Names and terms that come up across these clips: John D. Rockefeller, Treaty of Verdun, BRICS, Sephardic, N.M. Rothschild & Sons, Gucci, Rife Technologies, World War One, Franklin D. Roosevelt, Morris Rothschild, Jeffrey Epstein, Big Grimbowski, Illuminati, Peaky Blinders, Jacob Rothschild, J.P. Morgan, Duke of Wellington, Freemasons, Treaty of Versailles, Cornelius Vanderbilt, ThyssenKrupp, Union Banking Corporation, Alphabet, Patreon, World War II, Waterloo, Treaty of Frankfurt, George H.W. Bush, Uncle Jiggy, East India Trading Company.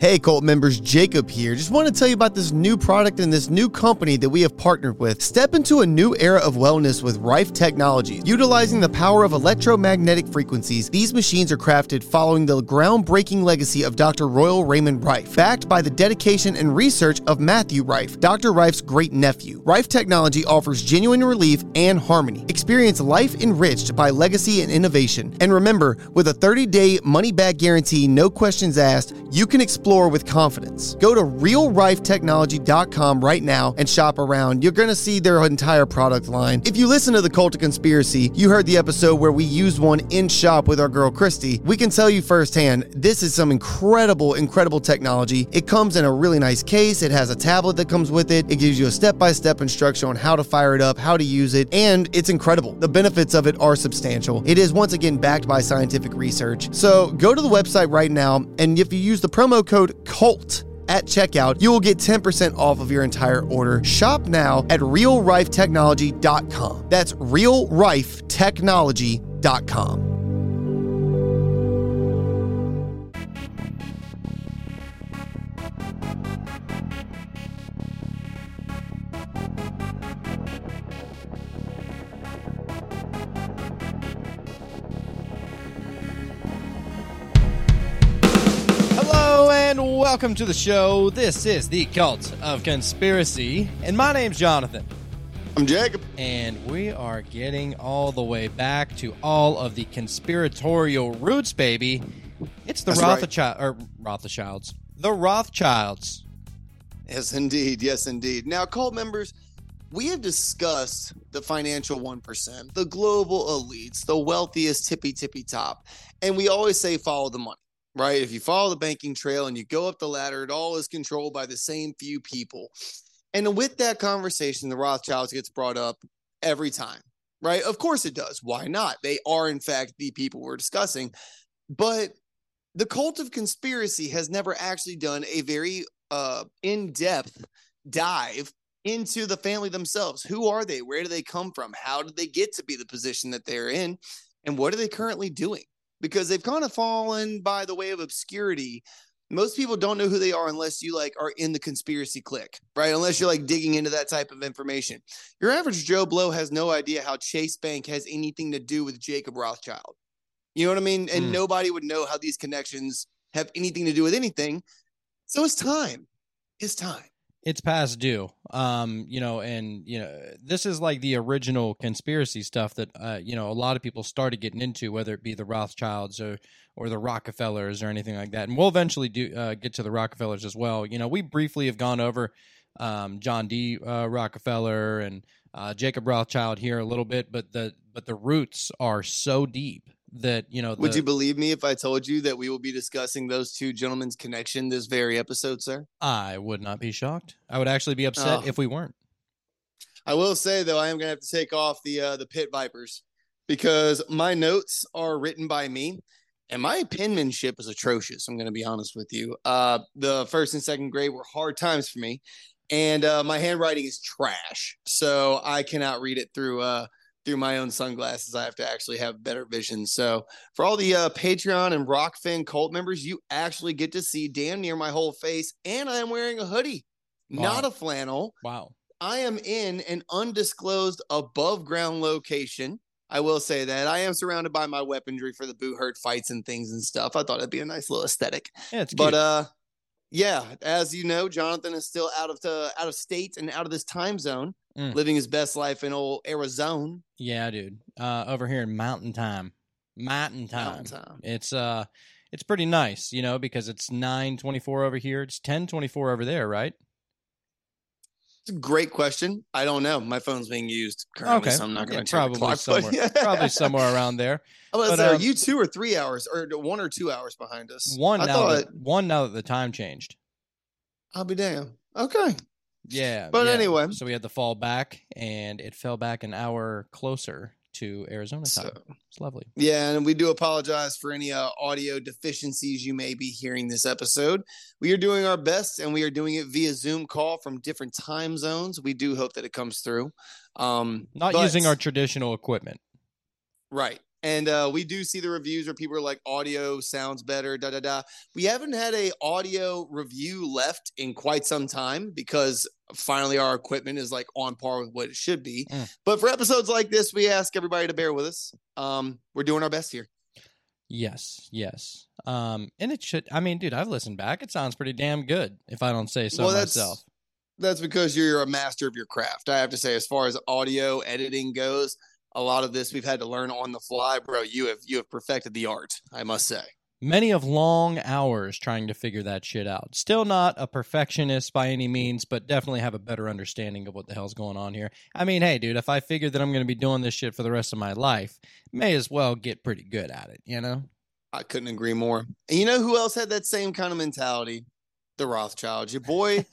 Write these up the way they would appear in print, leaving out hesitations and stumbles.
Hey, Cult members, Jacob here. Just want to tell you about this new product and this new company that we have partnered with. Step into a new era of wellness with Rife Technologies. Utilizing the power of electromagnetic frequencies, these machines are crafted following the groundbreaking legacy of Dr. Royal Raymond Rife, backed by the dedication and research of Matthew Rife, Dr. Rife's great-nephew. Rife Technology offers genuine relief and harmony. Experience life enriched by legacy and innovation. And remember, with a 30-day money-back guarantee, no questions asked, you can explore with confidence. Go to realrifetechnology.com right now and shop around. You're going to see their entire product line. If you listen to the Cult of Conspiracy, you heard the episode where we used one in shop with our girl Christy. We can tell you firsthand, this is some incredible technology. It comes in a really nice case. It has a tablet that comes with it. It gives you a step-by-step instruction on how to fire it up, how to use it, and it's incredible. The benefits of it are substantial. It is once again backed by scientific research. So go to the website right now, and if you use the promo code CULT at checkout, you will get 10% off of your entire order. Shop now at realrifetechnology.com. That's realrifetechnology.com. Welcome to the show. This is the Cult of Conspiracy, and my name's Jonathan. I'm Jacob. And we are getting all the way back to all of the conspiratorial roots, baby. It's the Rothschilds. The Rothschilds. Yes, indeed. Yes, indeed. Now, cult members, we have discussed the financial 1%, the global elites, the wealthiest tippy top, and we always say follow the money. Right? If you follow the banking trail and you go up the ladder, it all is controlled by the same few people. And with that conversation, the Rothschilds gets brought up every time, right? Of course it does. Why not? They are, in fact, the people we're discussing. But the Cult of Conspiracy has never actually done a very in-depth dive into the family themselves. Who are they? Where do they come from? How did they get to be the position that they're in? And what are they currently doing? Because they've kind of fallen by the way of obscurity. Most people don't know who they are unless you are in the conspiracy clique, right? Unless you're digging into that type of information. Your average Joe Blow has no idea how Chase Bank has anything to do with Jacob Rothschild. You know what I mean? And nobody would know how these connections have anything to do with anything. So it's time. It's time. It's past due. This is the original conspiracy stuff that, a lot of people started getting into, whether it be the Rothschilds or the Rockefellers or anything like that. And we'll eventually get to the Rockefellers as well. You know, we briefly have gone over John D. Rockefeller and Jacob Rothschild here a little bit, but the roots are so deep that, would you believe me if I told you that we will be discussing those two gentlemen's connection this very episode, sir? I would not be shocked. I would actually be upset if we weren't. I will say, though, I am going to have to take off the Pit Vipers because my notes are written by me and my penmanship is atrocious. I'm going to be honest with you. The first and second grade were hard times for me, and my handwriting is trash, so I cannot read it through my own sunglasses. I have to actually have better vision. So for all the Patreon and Rockfin cult members, you actually get to see damn near my whole face, and I am wearing a hoodie, not a flannel. Wow. I am in an undisclosed above ground location. I will say that I am surrounded by my weaponry for the boo hurt fights and things and stuff. I thought it'd be a nice little aesthetic. Yeah, it's cute. But yeah, as you know, Jonathan is still out of state and out of this time zone. Living his best life in old Arizona. Yeah, dude. Over here in Mountain Time. It's pretty nice, because it's 9:24 over here. It's 10:24 over there, right? It's a great question. I don't know. My phone's being used currently, so I'm not going to check the clock. Probably somewhere around there. But, are you 2 or 3 hours, or 1 or 2 hours behind us? Now that the time changed. I'll be damned. Okay. Yeah. But anyway. So we had to fall back, and it fell back an hour closer to Arizona time. It's lovely. Yeah, and we do apologize for any audio deficiencies you may be hearing this episode. We are doing our best, and we are doing it via Zoom call from different time zones. We do hope that it comes through. Using our traditional equipment. Right. And we do see the reviews where people are like, audio sounds better, da-da-da. We haven't had an audio review left in quite some time because finally our equipment is like on par with what it should be. But for episodes like this, we ask everybody to bear with us. We're doing our best here. Yes. And it should, dude, I've listened back. It sounds pretty damn good, if I don't say so myself. That's because you're a master of your craft. I have to say, as far as audio editing goes, a lot of this we've had to learn on the fly, bro. You have perfected the art, I must say. Many of long hours trying to figure that shit out. Still not a perfectionist by any means, but definitely have a better understanding of what the hell's going on here. Hey, dude, if I figure that I'm going to be doing this shit for the rest of my life, may as well get pretty good at it, you know? I couldn't agree more. And you know who else had that same kind of mentality? The Rothschilds. Your boy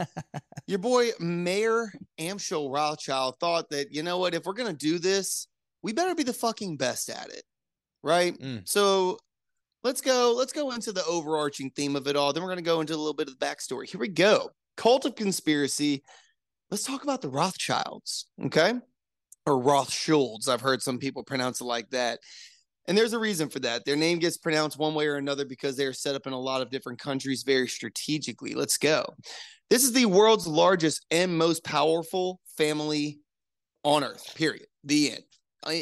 Mayer Amschel Rothschild thought that, you know what, if we're going to do this, we better be the fucking best at it, right? So let's go into the overarching theme of it all. Then we're going to go into a little bit of the backstory. Here we go. Cult of Conspiracy. Let's talk about the Rothschilds, okay? Or Rothschilds. I've heard some people pronounce it like that. And there's a reason for that. Their name gets pronounced one way or another because they are set up in a lot of different countries very strategically. Let's go. This is the world's largest and most powerful family on Earth, period. The end.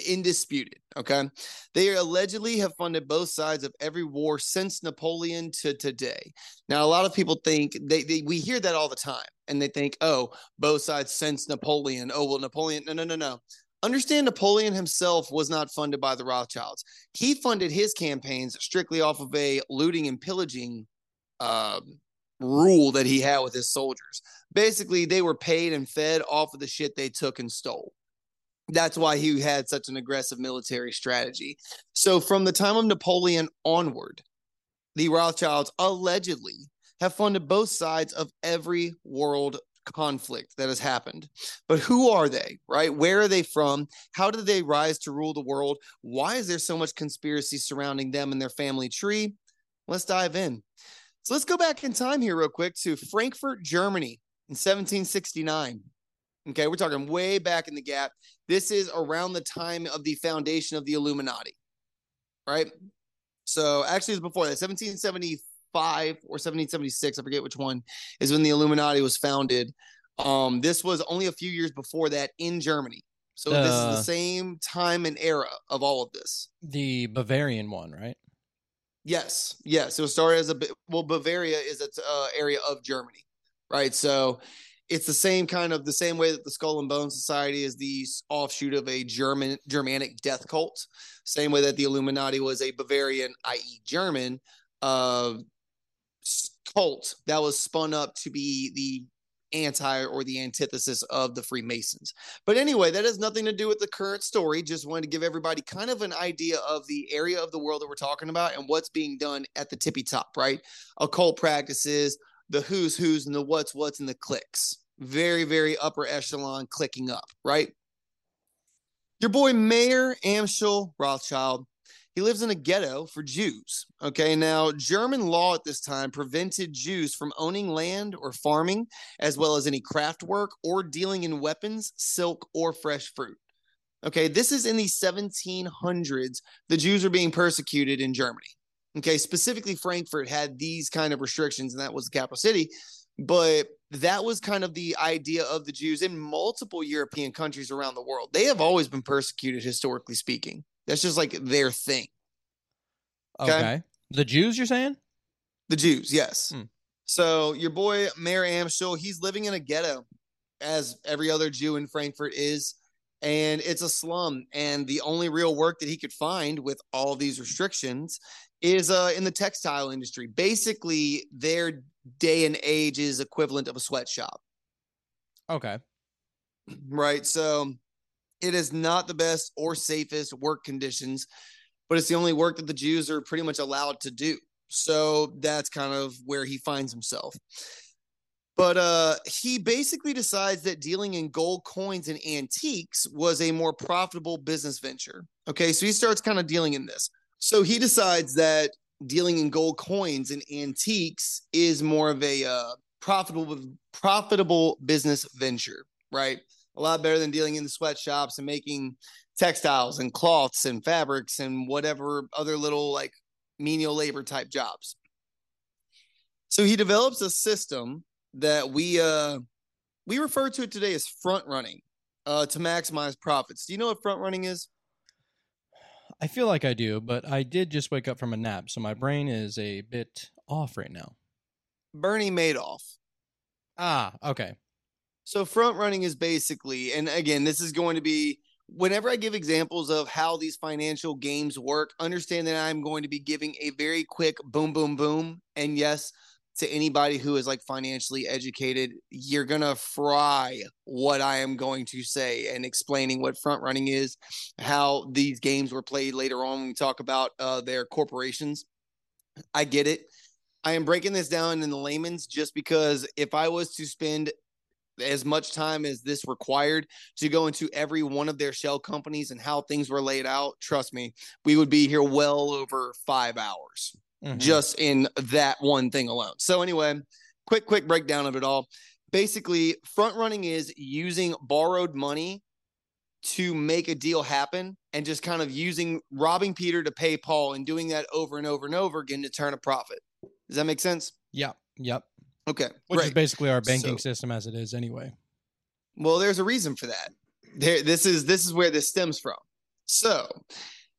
Undisputed, okay? They allegedly have funded both sides of every war since Napoleon to today. Now, a lot of people think, we hear that all the time, and they think, oh, both sides since Napoleon. Oh, well, Napoleon, no. Understand Napoleon himself was not funded by the Rothschilds. He funded his campaigns strictly off of a looting and pillaging rule that he had with his soldiers. Basically, they were paid and fed off of the shit they took and stole. That's why he had such an aggressive military strategy. So from the time of Napoleon onward, the Rothschilds allegedly have funded both sides of every world conflict that has happened. But who are they, right? Where are they from? How did they rise to rule the world? Why is there so much conspiracy surrounding them and their family tree? Let's dive in. So let's go back in time here real quick to Frankfurt, Germany in 1769. Okay, we're talking way back in the gap. This is around the time of the foundation of the Illuminati, right? So actually, it was before that. 1775 or 1776, I forget which one, is when the Illuminati was founded. This was only a few years before that in Germany. So this is the same time and era of all of this. The Bavarian one, right? Yes. It was started as Bavaria is its area of Germany, right? So it's the same way that the Skull and Bones Society is the offshoot of a Germanic death cult. Same way that the Illuminati was a Bavarian, i.e. German, cult that was spun up to be the antithesis of the Freemasons. But anyway, that has nothing to do with the current story. Just wanted to give everybody kind of an idea of the area of the world that we're talking about and what's being done at the tippy top, right? Occult practices, the who's and the what's and the clicks. Very, very upper echelon clicking up, right? Your boy Mayer Amschel Rothschild, he lives in a ghetto for Jews. Okay, now German law at this time prevented Jews from owning land or farming, as well as any craft work or dealing in weapons, silk, or fresh fruit. Okay, this is in the 1700s. The Jews are being persecuted in Germany. Okay, specifically Frankfurt had these kind of restrictions, and that was the capital city. But that was kind of the idea of the Jews in multiple European countries around the world. They have always been persecuted, historically speaking. That's just like their thing. Okay. The Jews, you're saying? The Jews, yes. So your boy, Mayer Amschel, he's living in a ghetto, as every other Jew in Frankfurt is. And it's a slum. And the only real work that he could find with all these restrictions is in the textile industry. Basically, their day and age is equivalent of a sweatshop. Okay. right? So it is not the best or safest work conditions, but it's the only work that the Jews are pretty much allowed to do. So that's kind of where he finds himself. But he basically decides that dealing in gold coins and antiques was a more profitable business venture. Okay, so he starts kind of dealing in this. So he decides that dealing in gold coins and antiques is more of a profitable business venture, right? A lot better than dealing in the sweatshops and making textiles and cloths and fabrics and whatever other little like menial labor type jobs. So he develops a system that we refer to it today as front running to maximize profits. Do you know what front running is? I feel like I do, but I did just wake up from a nap, so my brain is a bit off right now. Bernie Madoff. Ah, okay. So front running is basically, and again, this is going to be, whenever I give examples of how these financial games work, understand that I'm going to be giving a very quick boom, boom, boom. And yes, to anybody who is like financially educated, you're going to fry what I am going to say and explaining what front running is, how these games were played later on when we talk about their corporations. I get it. I am breaking this down in the layman's just because if I was to spend as much time as this required to go into every one of their shell companies and how things were laid out, trust me, we would be here well over 5 hours. Mm-hmm. Just in that one thing alone. So anyway, quick breakdown of it all. Basically, front running is using borrowed money to make a deal happen and just kind of robbing Peter to pay Paul and doing that over and over and over again to turn a profit. Does that make sense? Yeah. Yep. Okay. Which is basically our banking system as it is anyway. Well, there's a reason for that. This is where this stems from. So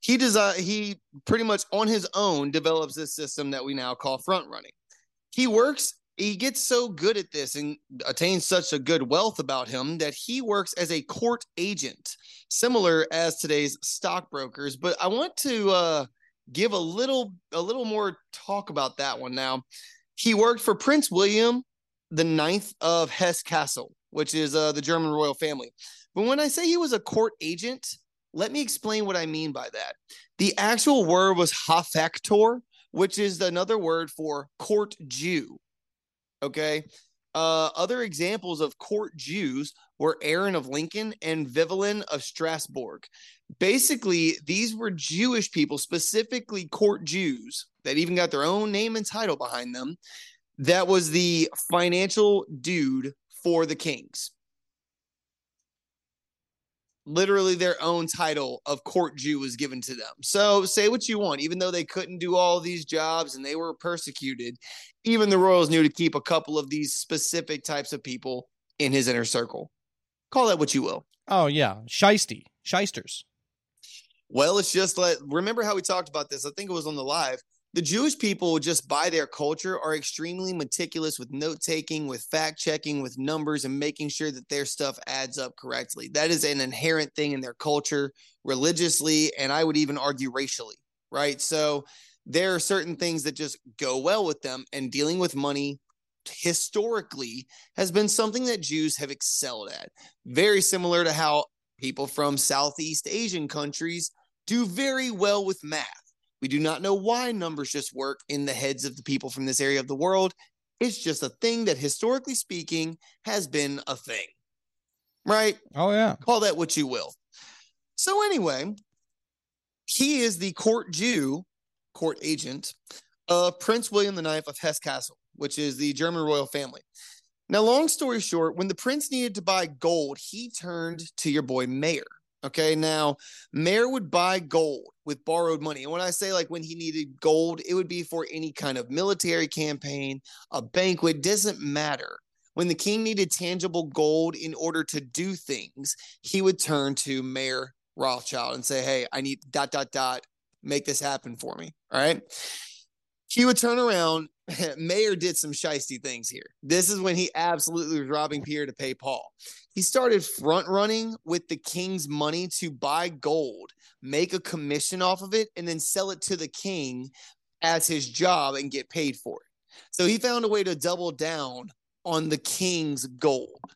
he pretty much on his own develops this system that we now call front running. He gets so good at this and attains such a good wealth about him that he works as a court agent, similar as today's stockbrokers. But I want to give a little more talk about that one now. He worked for Prince William IX of Hesse-Kassel, which is the German royal family. But when I say he was a court agent, let me explain what I mean by that. The actual word was hafaktor, which is another word for court Jew. Okay. Other examples of court Jews were Aaron of Lincoln and Vivelin of Strasbourg. Basically, these were Jewish people, specifically court Jews, that even got their own name and title behind them. That was the financial dude for the kings. Literally their own title of court Jew was given to them. So say what you want, even though they couldn't do all these jobs and they were persecuted, even the royals knew to keep a couple of these specific types of people in his inner circle. Call that what you will. Oh, yeah. Shysters. Well, it's just remember how we talked about this? I think it was on the live. The Jewish people, just by their culture, are extremely meticulous with note-taking, with fact-checking, with numbers, and making sure that their stuff adds up correctly. That is an inherent thing in their culture, religiously, and I would even argue racially, right? So there are certain things that just go well with them, and dealing with money historically has been something that Jews have excelled at. Very similar to how people from Southeast Asian countries do very well with math. We do not know why numbers just work in the heads of the people from this area of the world. It's just a thing that, historically speaking, has been a thing, right? Oh, yeah. Call that what you will. So anyway, he is the court agent of Prince William IX of Hesse-Kassel, which is the German royal family. Now, long story short, when the prince needed to buy gold, he turned to your boy Mayer. Okay, now, Mayer would buy gold with borrowed money. And when I say like when he needed gold, it would be for any kind of military campaign, a banquet, doesn't matter. When the king needed tangible gold in order to do things, he would turn to Mayer Rothschild and say, hey, I need ... make this happen for me, all right? He would turn around. Mayer did some shysty things here. This is when he absolutely was robbing Peter to pay Paul. He started front running with the king's money to buy gold, make a commission off of it, and then sell it to the king as his job and get paid for it. So he found a way to double down on the king's gold.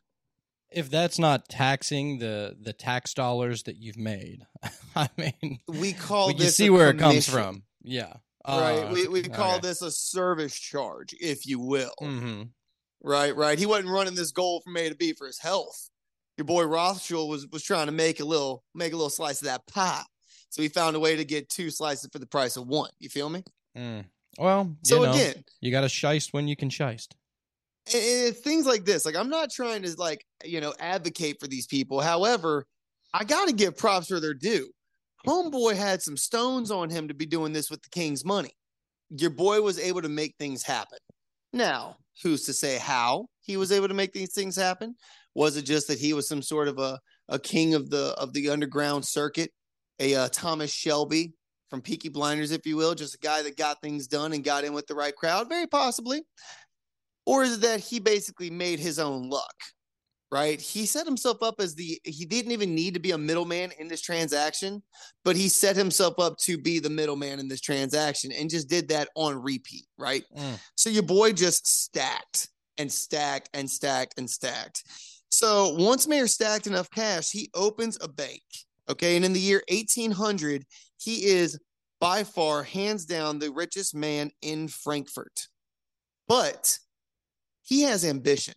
If that's not taxing the tax dollars that you've made, I mean, we call this. You see where it comes from, yeah, right. We call this a service charge, if you will. Mm-hmm. Right, right. He wasn't running this goal from A to B for his health. Your boy Rothschild was trying to make a little slice of that pie, so he found a way to get two slices for the price of one. You feel me? Mm. Well, so again, you got to shyst when you can shyst. And things like this, like I'm not trying to advocate for these people. However, I got to give props where they're due. Homeboy had some stones on him to be doing this with the king's money. Your boy was able to make things happen. Now, who's to say how he was able to make these things happen? Was it just that he was some sort of a king of the underground circuit, a Thomas Shelby from Peaky Blinders, if you will, just a guy that got things done and got in with the right crowd? Very possibly. Or is it that he basically made his own luck, right? He set himself up he didn't even need to be a middleman in this transaction, but he set himself up to be the middleman in this transaction and just did that on repeat, right? Mm. So your boy just stacked and stacked and stacked and stacked. So once Mayer stacked enough cash, he opens a bank, okay? And in the year 1800, he is by far, hands down, the richest man in Frankfurt. But he has ambition.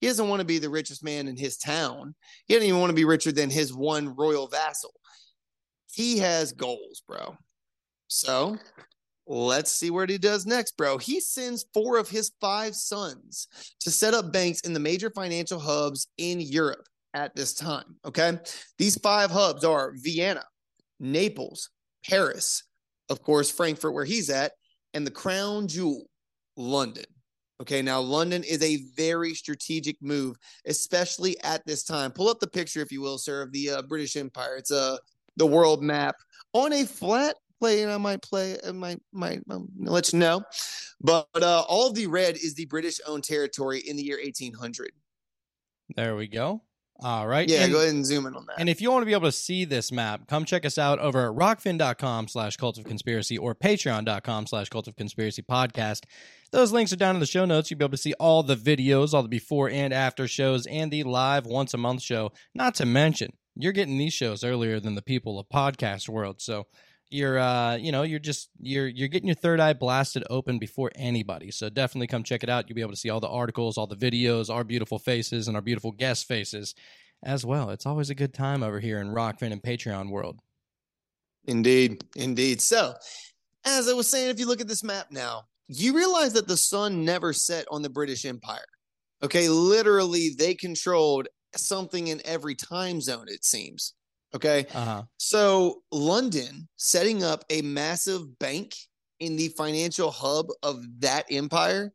He doesn't want to be the richest man in his town. He doesn't even want to be richer than his one royal vassal. He has goals, bro. So let's see what he does next, bro. He sends 4 of his 5 sons to set up banks in the major financial hubs in Europe at this time, okay? These 5 hubs are Vienna, Naples, Paris, of course, Frankfurt, where he's at, and the crown jewel, London. Okay, now London is a very strategic move, especially at this time. Pull up the picture, if you will, sir, of the British Empire. It's the world map on a flat plane. And I might let you know, but all the red is the British-owned territory in the year 1800. There we go. All right. Yeah, go ahead and zoom in on that. And if you want to be able to see this map, come check us out over at rockfin.com/cultofconspiracy or patreon.com/cultofconspiracypodcast. Those links are down in the show notes. You'll be able to see all the videos, all the before and after shows, and the live once-a-month show. Not to mention, you're getting these shows earlier than the people of podcast world, so you're getting your third eye blasted open before anybody. So definitely come check it out. You'll be able to see all the articles, all the videos, our beautiful faces, and our beautiful guest faces as well. It's always a good time over here in Rockfin and Patreon world. Indeed, indeed. So, as I was saying, if you look at this map now, you realize that the sun never set on the British Empire. Okay, literally, they controlled something in every time zone, it seems. Okay, So London setting up a massive bank in the financial hub of that empire,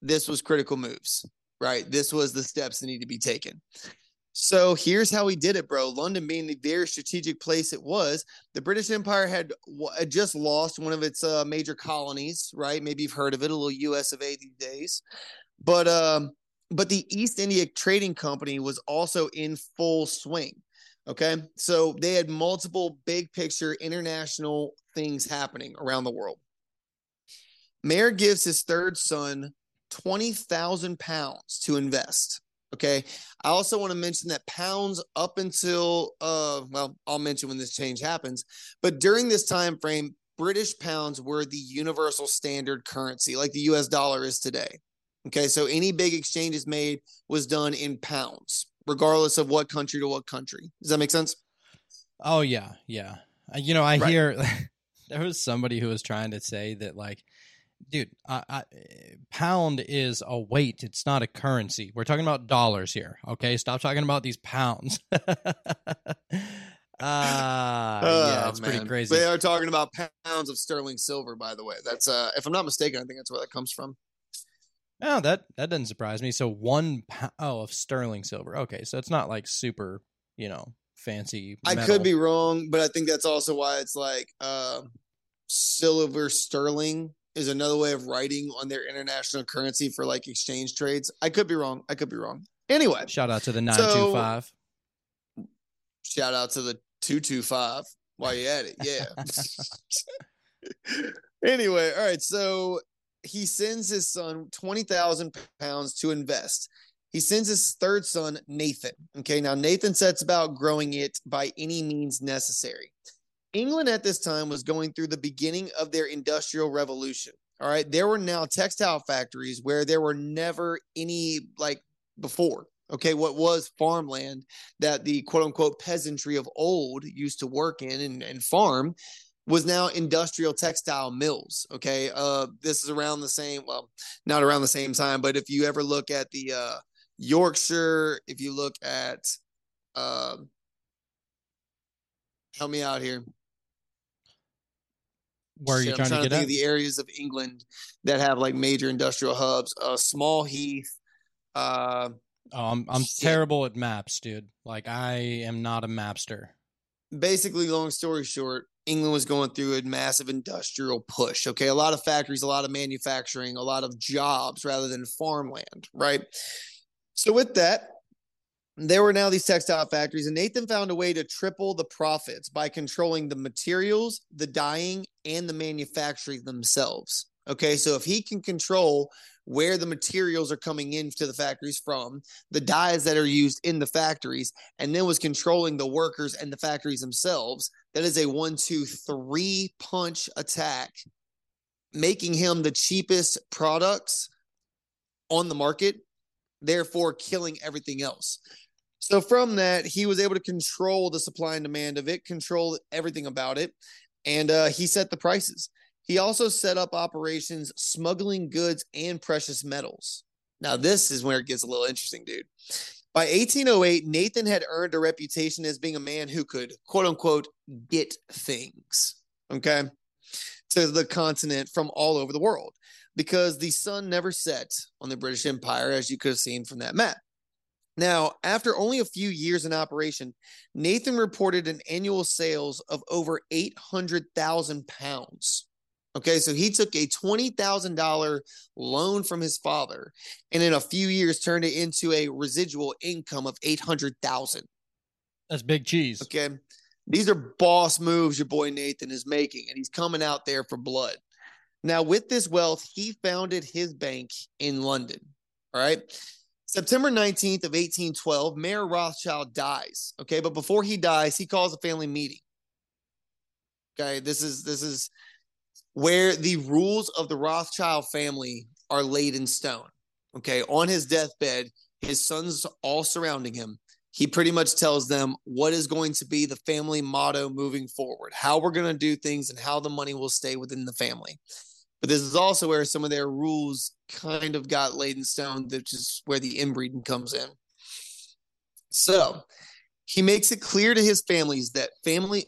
this was critical moves, right? This was the steps that need to be taken. So here's how he did it, bro. London being the very strategic place it was, the British Empire had just lost one of its major colonies, right? Maybe you've heard of it, a little U.S. of A these days. But the East India Trading Company was also in full swing. Okay, so they had multiple big picture international things happening around the world. Mayer gives his third son 20,000 pounds to invest. Okay, I also want to mention that pounds up until, I'll mention when this change happens, but during this time frame, British pounds were the universal standard currency, like the US dollar is today. Okay, so any big exchanges made was done in pounds, regardless of what country to what country. Does that make sense? Oh, yeah, yeah. Hear there was somebody who was trying to say that, like, dude, pound is a weight. It's not a currency. We're talking about dollars here, okay? Stop talking about these pounds. Yeah, it's pretty crazy. They are talking about pounds of sterling silver, by the way. That's, if I'm not mistaken, I think that's where that comes from. Oh, that doesn't surprise me. So 1 pound of sterling silver. Okay, so it's not like super, fancy metal. I could be wrong, but I think that's also why it's like silver sterling is another way of writing on their international currency for like exchange trades. I could be wrong. Anyway. Shout out to the 925. Shout out to the 225 while you're at it. Yeah. Anyway, all right, so he sends his son 20,000 pounds to invest. He sends his third son, Nathan. Okay, now Nathan sets about growing it by any means necessary. England at this time was going through the beginning of their Industrial Revolution. All right, there were now textile factories where there were never any like before. Okay, what was farmland that the quote-unquote peasantry of old used to work in and farm was now industrial textile mills, okay? This is around the same, well, not around the same time, but if you ever look at the Yorkshire, if you look at, help me out here. Where are you trying to get at? The areas of England that have like major industrial hubs, Small Heath, I'm terrible at maps, dude. Like, I am not a mapster. Basically, long story short, England was going through a massive industrial push, okay? A lot of factories, a lot of manufacturing, a lot of jobs rather than farmland, right? So with that, there were now these textile factories, and Nathan found a way to triple the profits by controlling the materials, the dyeing, and the manufacturing themselves, okay? So if he can control where the materials are coming into the factories from, the dyes that are used in the factories, and then was controlling the workers and the factories themselves. That is a 1-2-3 punch attack, making him the cheapest products on the market, therefore killing everything else. So from that, he was able to control the supply and demand of it, control everything about it, and he set the prices. He also set up operations smuggling goods and precious metals. Now, this is where it gets a little interesting, dude. By 1808, Nathan had earned a reputation as being a man who could, quote unquote, get things, okay, to the continent from all over the world, because the sun never set on the British Empire, as you could have seen from that map. Now, after only a few years in operation, Nathan reported an annual sales of over 800,000 pounds. Okay, so he took a $20,000 loan from his father and in a few years turned it into a residual income of $800,000. That's big cheese. Okay, these are boss moves your boy Nathan is making, and he's coming out there for blood. Now, with this wealth, he founded his bank in London, all right? September 19th of 1812, Mayer Rothschild dies, okay? But before he dies, he calls a family meeting. Okay, this is where the rules of the Rothschild family are laid in stone, okay? On his deathbed, his sons all surrounding him, he pretty much tells them what is going to be the family motto moving forward, how we're going to do things and how the money will stay within the family. But this is also where some of their rules kind of got laid in stone, which is where the inbreeding comes in. So he makes it clear to his sons that family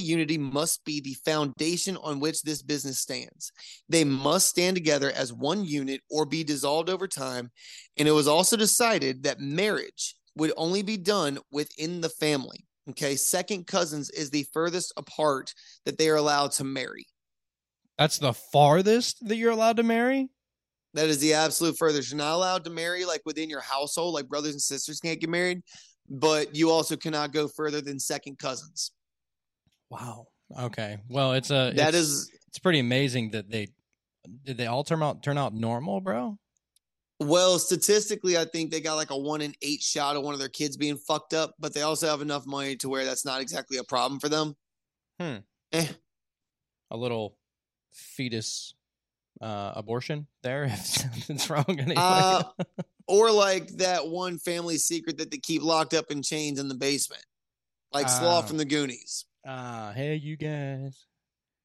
unity must be the foundation on which this business stands. They must stand together as one unit or be dissolved over time. And it was also decided that marriage would only be done within the family. Okay. Second cousins is the furthest apart that they are allowed to marry. That's the farthest that you're allowed to marry? That is the absolute furthest. You're not allowed to marry like within your household, like brothers and sisters can't get married, but you also cannot go further than second cousins. Wow. Okay. Well, it's pretty amazing that they all turn out normal, bro. Well, statistically, I think they got like a 1 in 8 shot of one of their kids being fucked up, but they also have enough money to where that's not exactly a problem for them. A little fetus abortion there if something's wrong anyway. Or like that one family secret that they keep locked up in chains in the basement, like Slaw from the Goonies. Hey, you guys.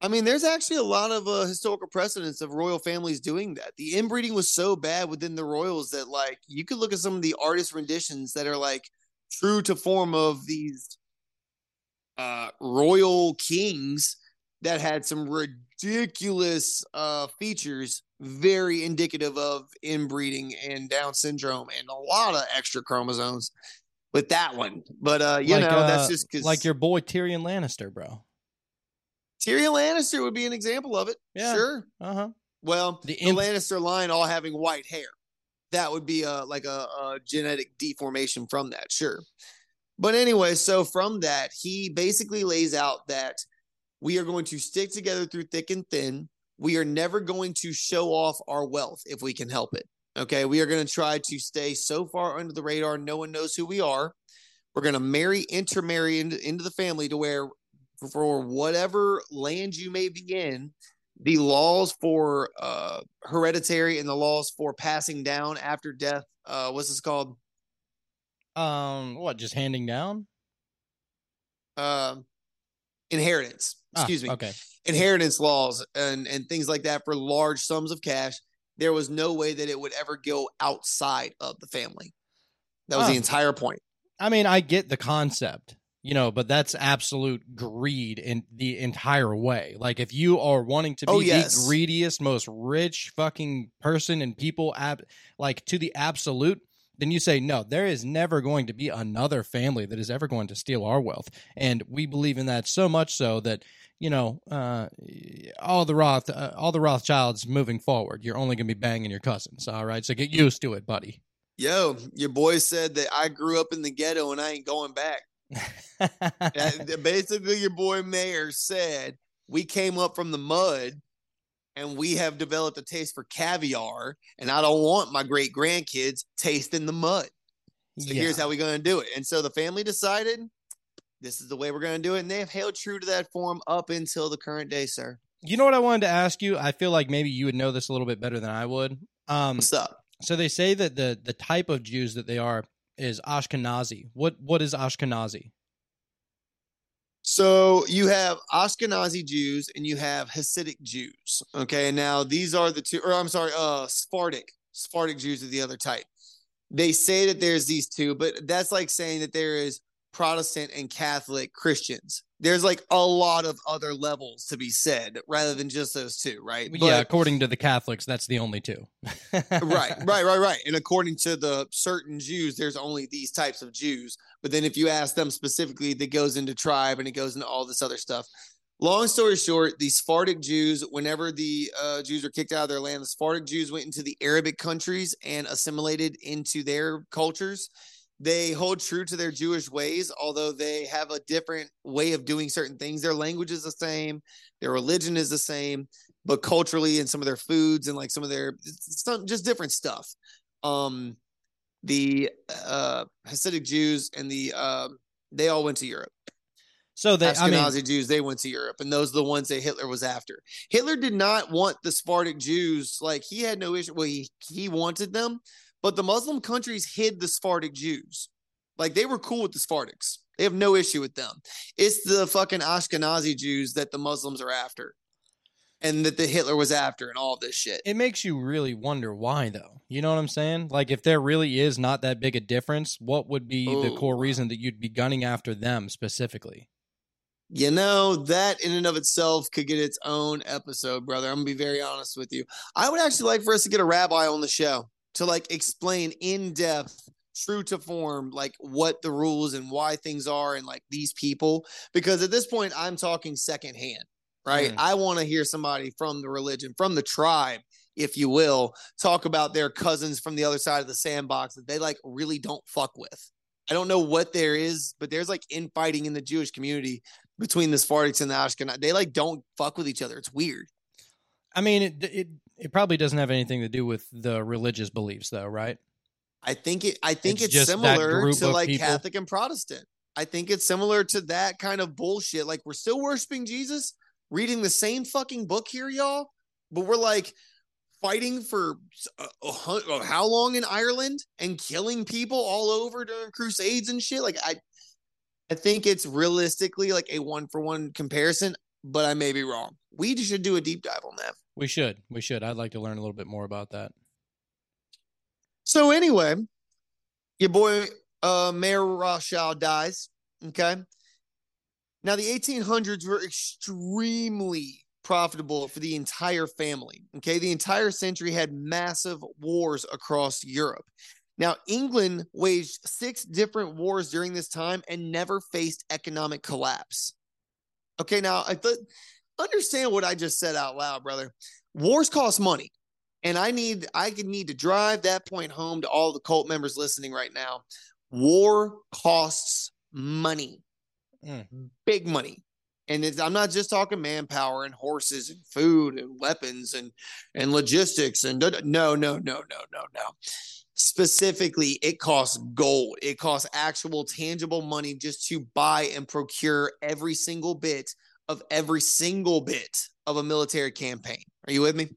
I mean, there's actually a lot of historical precedents of royal families doing that. The inbreeding was so bad within the royals that like you could look at some of the artist renditions that are like true to form of these royal kings that had some ridiculous features, very indicative of inbreeding and Down syndrome and a lot of extra chromosomes with that one. But, that's just because... Like your boy Tyrion Lannister, bro. Tyrion Lannister would be an example of it. Yeah. Sure. Uh-huh. Well, the Lannister line all having white hair. That would be a genetic deformation from that, sure. But anyway, so from that, he basically lays out that we are going to stick together through thick and thin. We are never going to show off our wealth if we can help it. Okay, we are going to try to stay so far under the radar, no one knows who we are. We're going to intermarry into the family to where for whatever land you may be in, the laws for hereditary and the laws for passing down after death, what's this called? What, just handing down? Inheritance. Excuse me. Okay. Inheritance laws and things like that for large sums of cash. There was no way that it would ever go outside of the family. That was the entire point. I mean, I get the concept, you know, but that's absolute greed in the entire way. Like, if you are wanting to be the greediest, most rich fucking person and people, like, to the absolute, then you say, no, there is never going to be another family that is ever going to steal our wealth. And we believe in that so much so that, you know, all the Rothschilds moving forward, you're only going to be banging your cousins. All right. So get used to it, buddy. Yo, your boy said that I grew up in the ghetto and I ain't going back. Basically, your boy Mayer said we came up from the mud and we have developed a taste for caviar, and I don't want my great grandkids tasting the mud. So here's how we're going to do it. And so the family decided this is the way we're going to do it, and they have held true to that form up until the current day, sir. You know what I wanted to ask you? I feel like maybe you would know this a little bit better than I would. What's up? So they say that the type of Jews that they are is Ashkenazi. What is Ashkenazi? So you have Ashkenazi Jews and you have Hasidic Jews. Okay, now these are the two, or I'm sorry, Sephardic. Sephardic Jews are the other type. They say that there's these two, but that's like saying that there is Protestant and Catholic Christians. There's like a lot of other levels to be said rather than just those two, right? But, yeah, according to the Catholics, that's the only two. Right. And according to the certain Jews, there's only these types of Jews. But then if you ask them specifically, that goes into tribe and it goes into all this other stuff. Long story short, the Sephardic Jews, whenever the Jews were kicked out of their land, the Sephardic Jews went into the Arabic countries and assimilated into their cultures. They hold true to their Jewish ways, although they have a different way of doing certain things. Their language is the same. Their religion is the same, but culturally and some of their foods and like some of their just different stuff. The Hasidic Jews and they all went to Europe. So the Ashkenazi Jews, they went to Europe, and those are the ones that Hitler was after. Hitler did not want the Sephardic Jews. Like, he had no issue. Well, he wanted them. But the Muslim countries hid the Sephardic Jews. Like, they were cool with the Sephardics. They have no issue with them. It's the fucking Ashkenazi Jews that the Muslims are after and that the Hitler was after and all this shit. It makes you really wonder why, though. You know what I'm saying? Like, if there really is not that big a difference, what would be the core reason that you'd be gunning after them specifically? You know, that in and of itself could get its own episode, brother. I'm going to be very honest with you. I would actually like for us to get a rabbi on the show to like explain in depth, true to form, like what the rules and why things are and like these people, because at this point I'm talking secondhand, right? I want to hear somebody from the religion, from the tribe, if you will, talk about their cousins from the other side of the sandbox that they like really don't fuck with. I don't know what there is, but there's like infighting in the Jewish community between the Sephardics and the Ashkenazi. They like don't fuck with each other. It's weird. I mean, it probably doesn't have anything to do with the religious beliefs, though, right? I think it's similar to like people. Catholic and Protestant. I think it's similar to that kind of bullshit. Like, we're still worshiping Jesus, reading the same fucking book here, y'all, but we're like fighting for how long in Ireland and killing people all over during crusades and shit. Like, I think it's realistically like a 1-for-1 comparison, but I may be wrong. We should do a deep dive on that. We should. I'd like to learn a little bit more about that. So anyway, your boy Mayer Rothschild dies, okay? Now, the 1800s were extremely profitable for the entire family, okay? The entire century had massive wars across Europe. Now, England waged 6 different wars during this time and never faced economic collapse. Okay, now, understand what I just said out loud, brother. Wars cost money, and I need to drive that point home to all the cult members listening right now. War costs money, big money. And it's, I'm not just talking manpower and horses and food and weapons and logistics and no. Specifically, it costs gold. It costs actual tangible money just to buy and procure every single bit of a military campaign. Are you with me?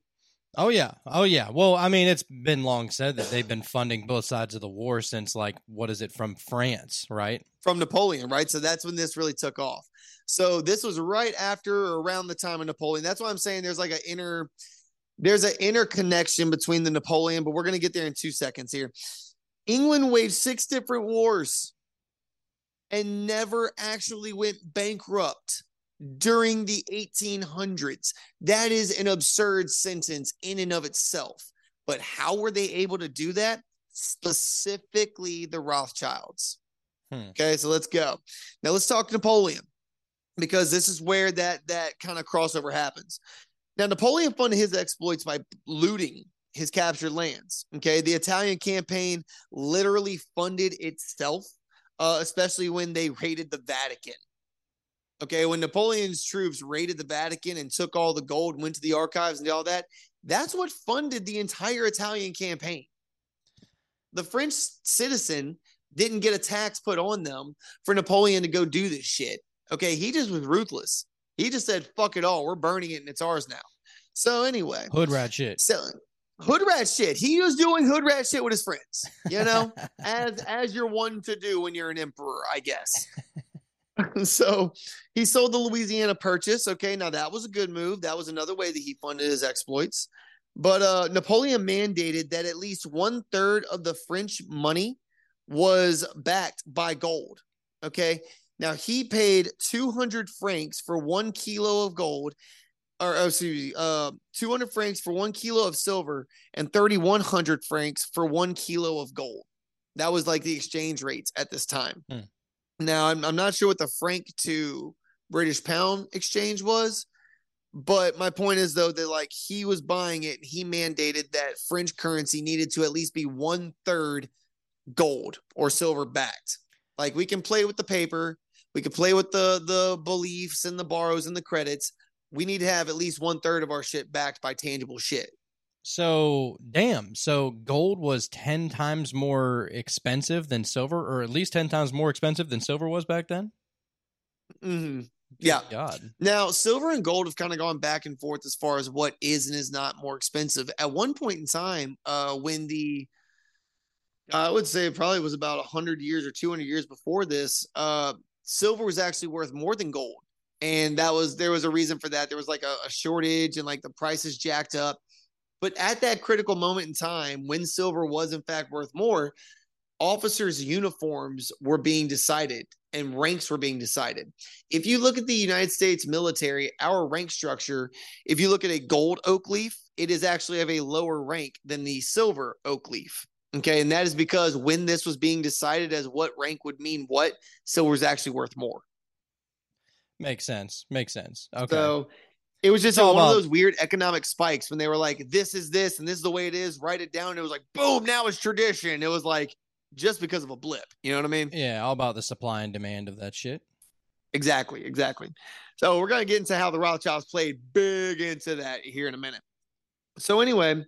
Oh, yeah. Well, I mean, it's been long said that they've been funding both sides of the war since, like, what is it, from France, right? From Napoleon, right? So that's when this really took off. So this was right after or around the time of Napoleon. That's why I'm saying there's like an inner connection between the Napoleon, but we're going to get there in 2 seconds here. England waged 6 different wars and never actually went bankrupt during the 1800s. That is an absurd sentence in and of itself. But how were they able to do that? Specifically the Rothschilds. Okay, so let's go. Now let's talk Napoleon, because this is where that kind of crossover happens. Now, Napoleon funded his exploits by looting his captured lands. Okay, the Italian campaign literally funded itself, especially when they raided the Vatican. Okay, when Napoleon's troops raided the Vatican and took all the gold, went to the archives and did all that, that's what funded the entire Italian campaign. The French citizen didn't get a tax put on them for Napoleon to go do this shit. Okay, he just was ruthless. He just said, fuck it all. We're burning it and it's ours now. So anyway. Hood rat shit. Hood rat shit. He was doing hood rat shit with his friends, you know, as you're one to do when you're an emperor, I guess. So he sold the Louisiana Purchase. Okay, now that was a good move. That was another way that he funded his exploits. But Napoleon mandated that at least 1/3 of the French money was backed by gold. Okay. Now, he paid 200 francs for 1 kilo of gold, or 200 francs for 1 kilo of silver and 3,100 francs for 1 kilo of gold. That was like the exchange rates at this time. Now, I'm not sure what the franc to British pound exchange was, but my point is, though, that like he was buying it. And he mandated that French currency needed to at least be 1/3 gold or silver backed. Like, we can play with the paper. We can play with the beliefs and the borrows and the credits. We need to have at least 1/3 of our shit backed by tangible shit. So, damn. So, gold was 10 times more expensive than silver, or at least 10 times more expensive than silver was back then? Mm-hmm. Yeah. God. Now, silver and gold have kind of gone back and forth as far as what is and is not more expensive. At one point in time, when the... I would say it probably was about 100 years or 200 years before this, silver was actually worth more than gold. And there was a reason for that. There was like a shortage and like the prices jacked up. But at that critical moment in time, when silver was in fact worth more, officers' uniforms were being decided and ranks were being decided. If you look at the United States military, our rank structure, if you look at a gold oak leaf, it is actually of a lower rank than the silver oak leaf. Okay, and that is because when this was being decided as what rank would mean what, silver's actually worth more. Makes sense. Okay. So it was just one of those weird economic spikes when they were like, this is this, and this is the way it is, write it down. And it was like, boom, now it's tradition. It was like, just because of a blip. You know what I mean? Yeah, all about the supply and demand of that shit. Exactly. So we're going to get into how the Rothschilds played big into that here in a minute. So anyway,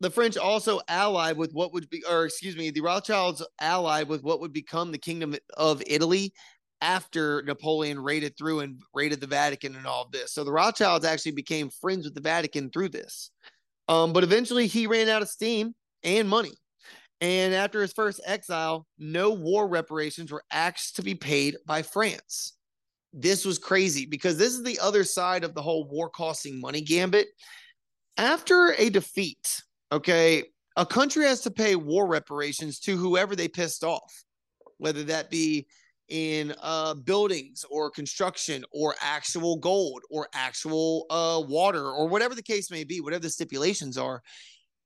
the French also allied with what would be, or excuse me, the Rothschilds allied with what would become the Kingdom of Italy after Napoleon raided the Vatican and all of this. So the Rothschilds actually became friends with the Vatican through this. But eventually he ran out of steam and money. And after his first exile, no war reparations were asked to be paid by France. This was crazy because this is the other side of the whole war costing money gambit. After a defeat, okay, a country has to pay war reparations to whoever they pissed off, whether that be in buildings or construction or actual gold or actual water or whatever the case may be, whatever the stipulations are.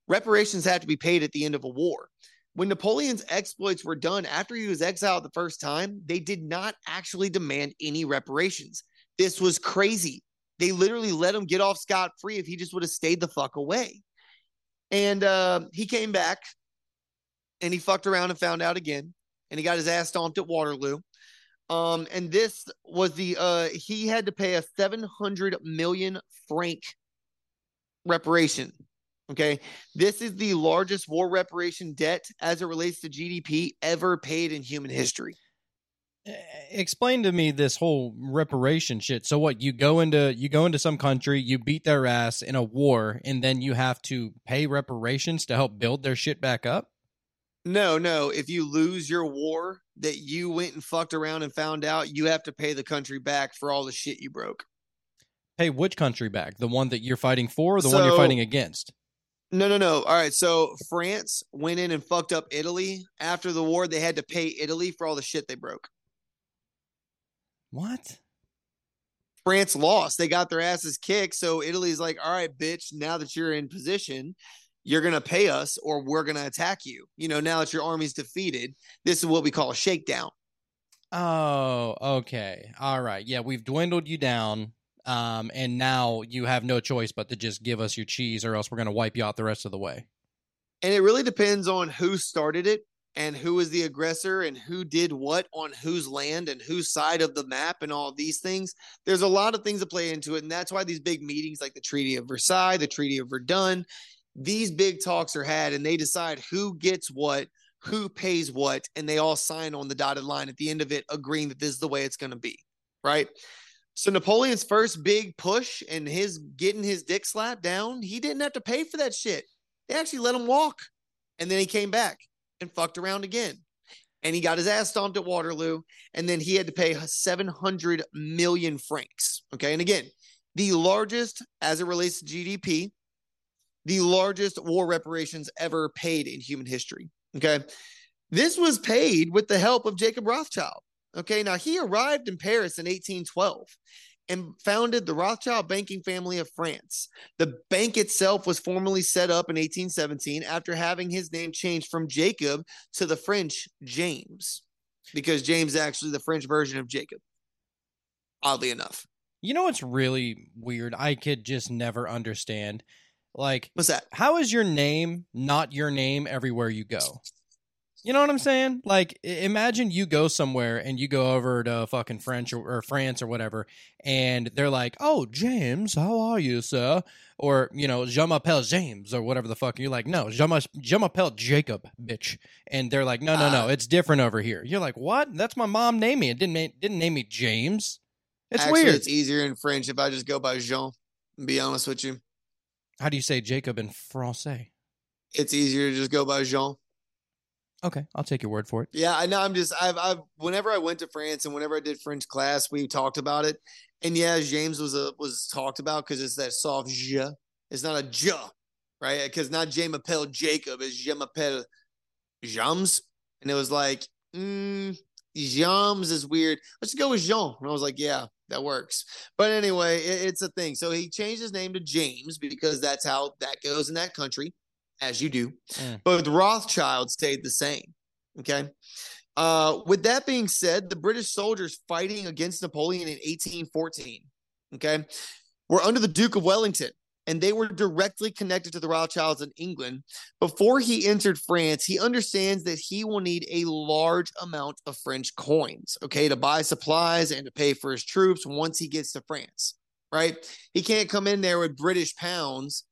Reparations have to be paid at the end of a war. When Napoleon's exploits were done after he was exiled the first time, they did not actually demand any reparations. This was crazy. They literally let him get off scot-free if he just would have stayed the fuck away. And he came back, and he fucked around and found out again, and he got his ass stomped at Waterloo. And this was the he had to pay a 700 million franc reparation. Okay, this is the largest war reparation debt as it relates to GDP ever paid in human history. Explain to me this whole reparation shit. So what, you go into some country, you beat their ass in a war, and then you have to pay reparations to help build their shit back up? No. If you lose your war that you went and fucked around and found out, you have to pay the country back for all the shit you broke. Pay which country back? The one that you're fighting for or the one you're fighting against? No. All right, so France went in and fucked up Italy. After the war, they had to pay Italy for all the shit they broke. What? France lost. They got their asses kicked. So Italy's like, all right, bitch, now that you're in position, you're going to pay us or we're going to attack you. You know, now that your army's defeated, this is what we call a shakedown. Oh, okay. All right. Yeah, we've dwindled you down. And now you have no choice but to just give us your cheese or else we're going to wipe you out the rest of the way. And it really depends on who started it. And who is the aggressor and who did what on whose land and whose side of the map and all these things. There's a lot of things that play into it. And that's why these big meetings like the Treaty of Versailles, the Treaty of Verdun, these big talks are had and they decide who gets what, who pays what, and they all sign on the dotted line at the end of it, agreeing that this is the way it's going to be, right? So Napoleon's first big push and his getting his dick slapped down, he didn't have to pay for that shit. They actually let him walk. And then he came back and fucked around again. And he got his ass stomped at Waterloo, and then he had to pay 700 million francs. Okay, and again, the largest, as it relates to GDP, the largest war reparations ever paid in human history. Okay, this was paid with the help of Jacob Rothschild. Okay, now he arrived in Paris in 1812 and founded the Rothschild banking family of France. The bank itself was formally set up in 1817 after having his name changed from Jacob to the French James, because James is actually the French version of Jacob, oddly enough. You know what's really weird? I could just never understand. Like, what's that? How is your name not your name everywhere you go? You know what I'm saying? Like, imagine you go somewhere and you go over to fucking France or whatever, and they're like, "Oh, James, how are you, sir?" Or, you know, "Je m'appelle James" or whatever the fuck. You're like, "No, je m'appelle Jacob, bitch." And they're like, "No, no, it's different over here." You're like, "What? That's my mom named me. It didn't name me James." It's actually weird. It's easier in French if I just go by Jean. And be honest with you. How do you say Jacob in Francais? It's easier to just go by Jean. Okay, I'll take your word for it. Yeah, I know. I've whenever I went to France and whenever I did French class, we talked about it. And yeah, James was talked about because it's that soft je. It's not a je, right? Because not je m'appelle Jacob, it's je m'appelle James. And it was like, James is weird. Let's go with Jean. And I was like, yeah, that works. But anyway, it's a thing. So he changed his name to James because that's how that goes in that country. As you do, but Rothschild stayed the same. Okay. With that being said, the British soldiers fighting against Napoleon in 1814, okay, were under the Duke of Wellington, and they were directly connected to the Rothschilds in England. Before he entered France, he understands that he will need a large amount of French coins, okay, to buy supplies and to pay for his troops once he gets to France, right? He can't come in there with British pounds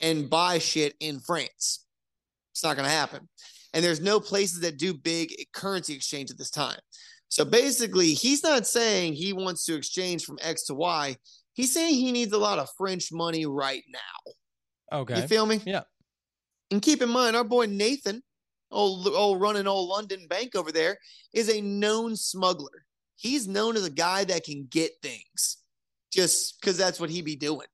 and buy shit in France. It's not going to happen. And there's no places that do big currency exchange at this time. So basically, he's not saying he wants to exchange from X to Y. He's saying he needs a lot of French money right now. Okay. You feel me? Yeah. And keep in mind, our boy Nathan, old running old London bank over there, is a known smuggler. He's known as a guy that can get things just because that's what he be doing.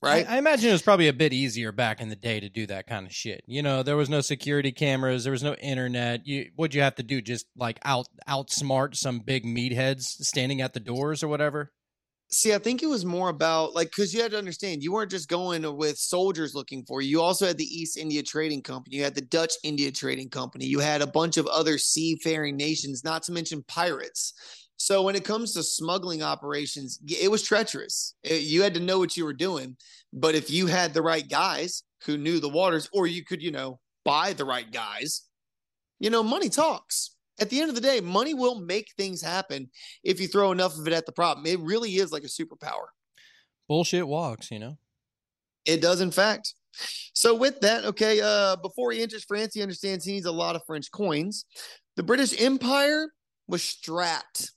Right, I imagine it was probably a bit easier back in the day to do that kind of shit. You know, there was no security cameras, there was no internet. What'd you have to do? Just like outsmart some big meatheads standing at the doors or whatever? See, I think it was more about like, because you had to understand, you weren't just going with soldiers looking for you. You also had the East India Trading Company. You had the Dutch India Trading Company. You had a bunch of other seafaring nations, not to mention pirates. So when it comes to smuggling operations, it was treacherous. You had to know what you were doing. But if you had the right guys who knew the waters, or you could, buy the right guys, money talks. at the end of the day, money will make things happen if you throw enough of it at the problem. It really is like a superpower. Bullshit walks, you know? It does, in fact. So with that, okay, before he enters France, he understands he needs a lot of French coins. The British Empire was strapped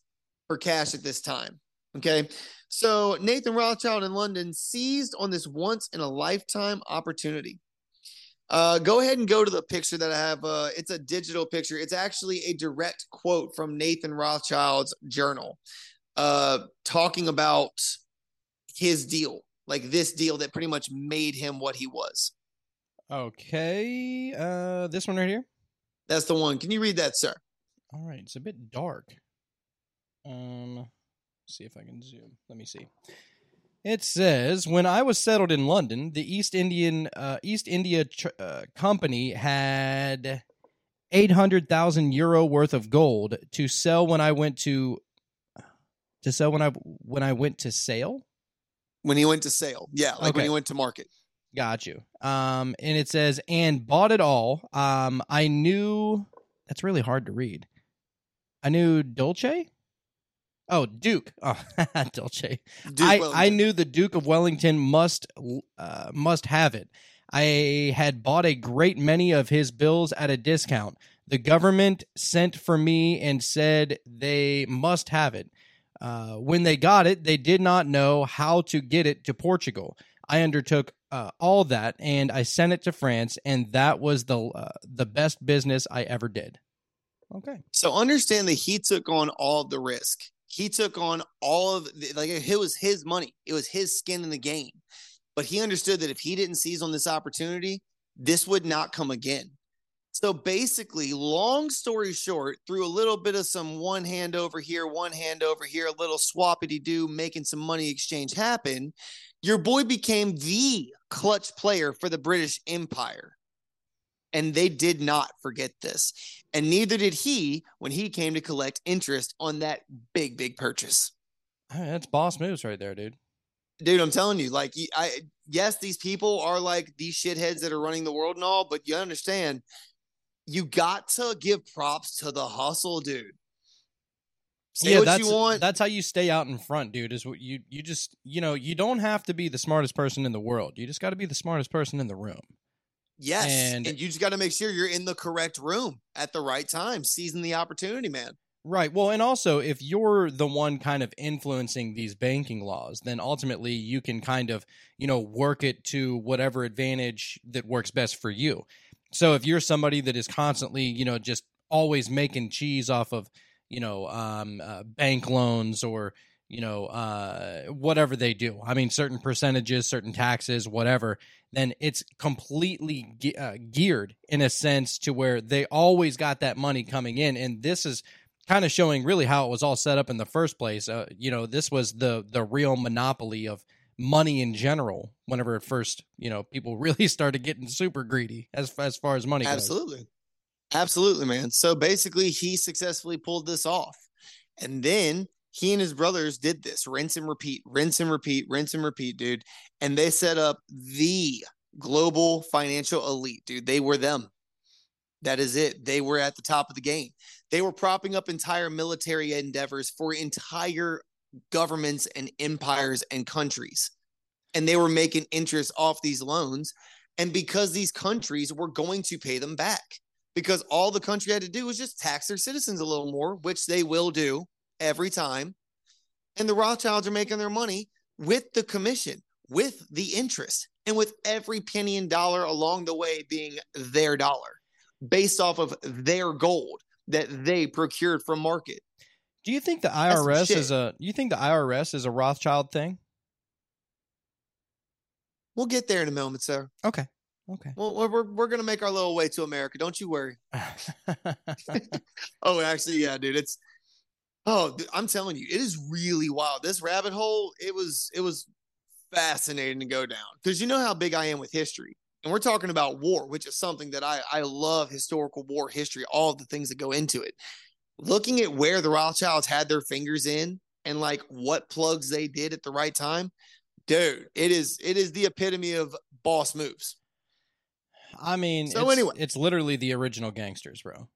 for cash at this time, okay? So Nathan Rothschild in London seized on this once-in-a-lifetime opportunity. Go ahead and go to the picture that I have. It's a digital picture. It's actually a direct quote from Nathan Rothschild's journal talking about his deal, like this deal that pretty much made him what he was. Okay. This one right here? That's the one. Can you read that, sir? All right. It's a bit dark. See if I can zoom. Let me see. It says, when I was settled in London, the East India Company had 800,000 euro worth of gold to sell when I went to sell when I went to sale. When he went to sale. Yeah. Like okay. When he went to market. Got you. And it says, and bought it all. I knew that's really hard to read. I knew Dolce. Oh, Duke. Oh, Dolce. I knew the Duke of Wellington must have it. I had bought a great many of his bills at a discount. The government sent for me and said they must have it. When they got it, they did not know how to get it to Portugal. I undertook all that, and I sent it to France, and that was the best business I ever did. Okay. So understand that he took on all the risk. He took on all of – like it was his money. It was his skin in the game. But he understood that if he didn't seize on this opportunity, this would not come again. So basically, long story short, through a little bit of some one hand over here, a little swappity-doo, making some money exchange happen, your boy became the clutch player for the British Empire. And they did not forget this. And neither did he when he came to collect interest on that big, big purchase. That's boss moves right there, dude. Dude, I'm telling you, like, yes, these people are like these shitheads that are running the world and all, but you understand, you got to give props to the hustle, dude. Say what you want. That's how you stay out in front, dude, is what you just, you know, you don't have to be the smartest person in the world. You just got to be the smartest person in the room. Yes, and you just got to make sure you're in the correct room at the right time, seizing the opportunity, man. Right. Well, and also, if you're the one kind of influencing these banking laws, then ultimately you can kind of, you know, work it to whatever advantage that works best for you. So if you're somebody that is constantly, you know, just always making cheese off of, you know, bank loans or, you know, whatever they do. I mean, certain percentages, certain taxes, whatever, then it's completely geared in a sense to where they always got that money coming in. And this is kind of showing really how it was all set up in the first place. You know, this was the real monopoly of money in general whenever at first, you know, people really started getting super greedy as far as money goes. Absolutely. Absolutely, man. So basically, he successfully pulled this off. And then he and his brothers did this, rinse and repeat, dude. And they set up the global financial elite, dude. They were them. That is it. They were at the top of the game. They were propping up entire military endeavors for entire governments and empires and countries. And they were making interest off these loans. And because these countries were going to pay them back, because all the country had to do was just tax their citizens a little more, which they will do every time. And the Rothschilds are making their money with the commission, with the interest, and with every penny and dollar along the way being their dollar based off of their gold that they procured from market. Do you think the IRS is a Rothschild thing? We'll get there in a moment, sir. Okay. Okay. Well, we're going to make our little way to America. Don't you worry. Oh, actually, yeah, dude, oh, I'm telling you, it is really wild. This rabbit hole, it was fascinating to go down because you know how big I am with history. And we're talking about war, which is something that I love historical war history, all the things that go into it. Looking at where the Rothschilds had their fingers in and like what plugs they did at the right time, dude, it is the epitome of boss moves. I mean, so anyway, it's literally the original gangsters, bro.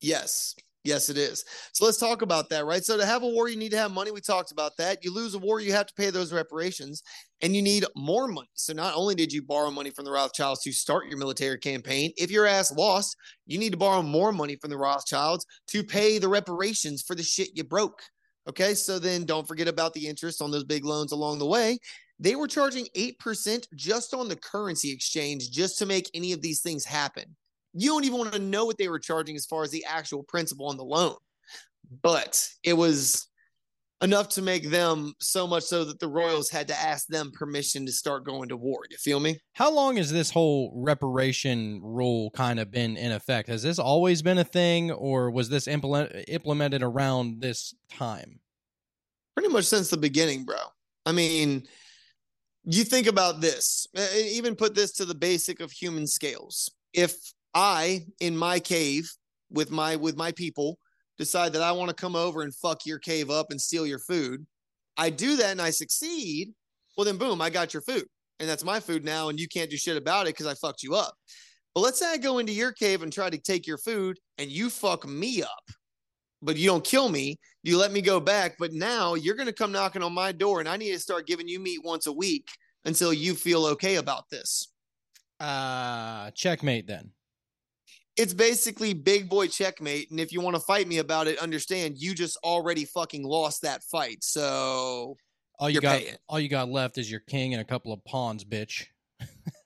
Yes. Yes, it is. So let's talk about that, right? So to have a war, you need to have money. We talked about that. You lose a war, you have to pay those reparations, and you need more money. So not only did you borrow money from the Rothschilds to start your military campaign, if your ass lost, you need to borrow more money from the Rothschilds to pay the reparations for the shit you broke. Okay, so then don't forget about the interest on those big loans along the way. They were charging 8% just on the currency exchange just to make any of these things happen. You don't even want to know what they were charging as far as the actual principal on the loan. But it was enough to make them so much so that the royals had to ask them permission to start going to war. You feel me? How long has this whole reparation rule kind of been in effect? Has this always been a thing, or was this implemented around this time? Pretty much since the beginning, bro. I mean, you think about this, even put this to the basic of human scales. If I, in my cave with my people, decide that I want to come over and fuck your cave up and steal your food, I do that and I succeed, well then boom, I got your food. And that's my food now, and you can't do shit about it because I fucked you up. But let's say I go into your cave and try to take your food and you fuck me up, but you don't kill me, you let me go back, but now you're going to come knocking on my door and I need to start giving you meat once a week until you feel okay about this. Checkmate then. It's basically big boy checkmate, and if you want to fight me about it, understand you just already fucking lost that fight, so all you got left is your king and a couple of pawns, bitch.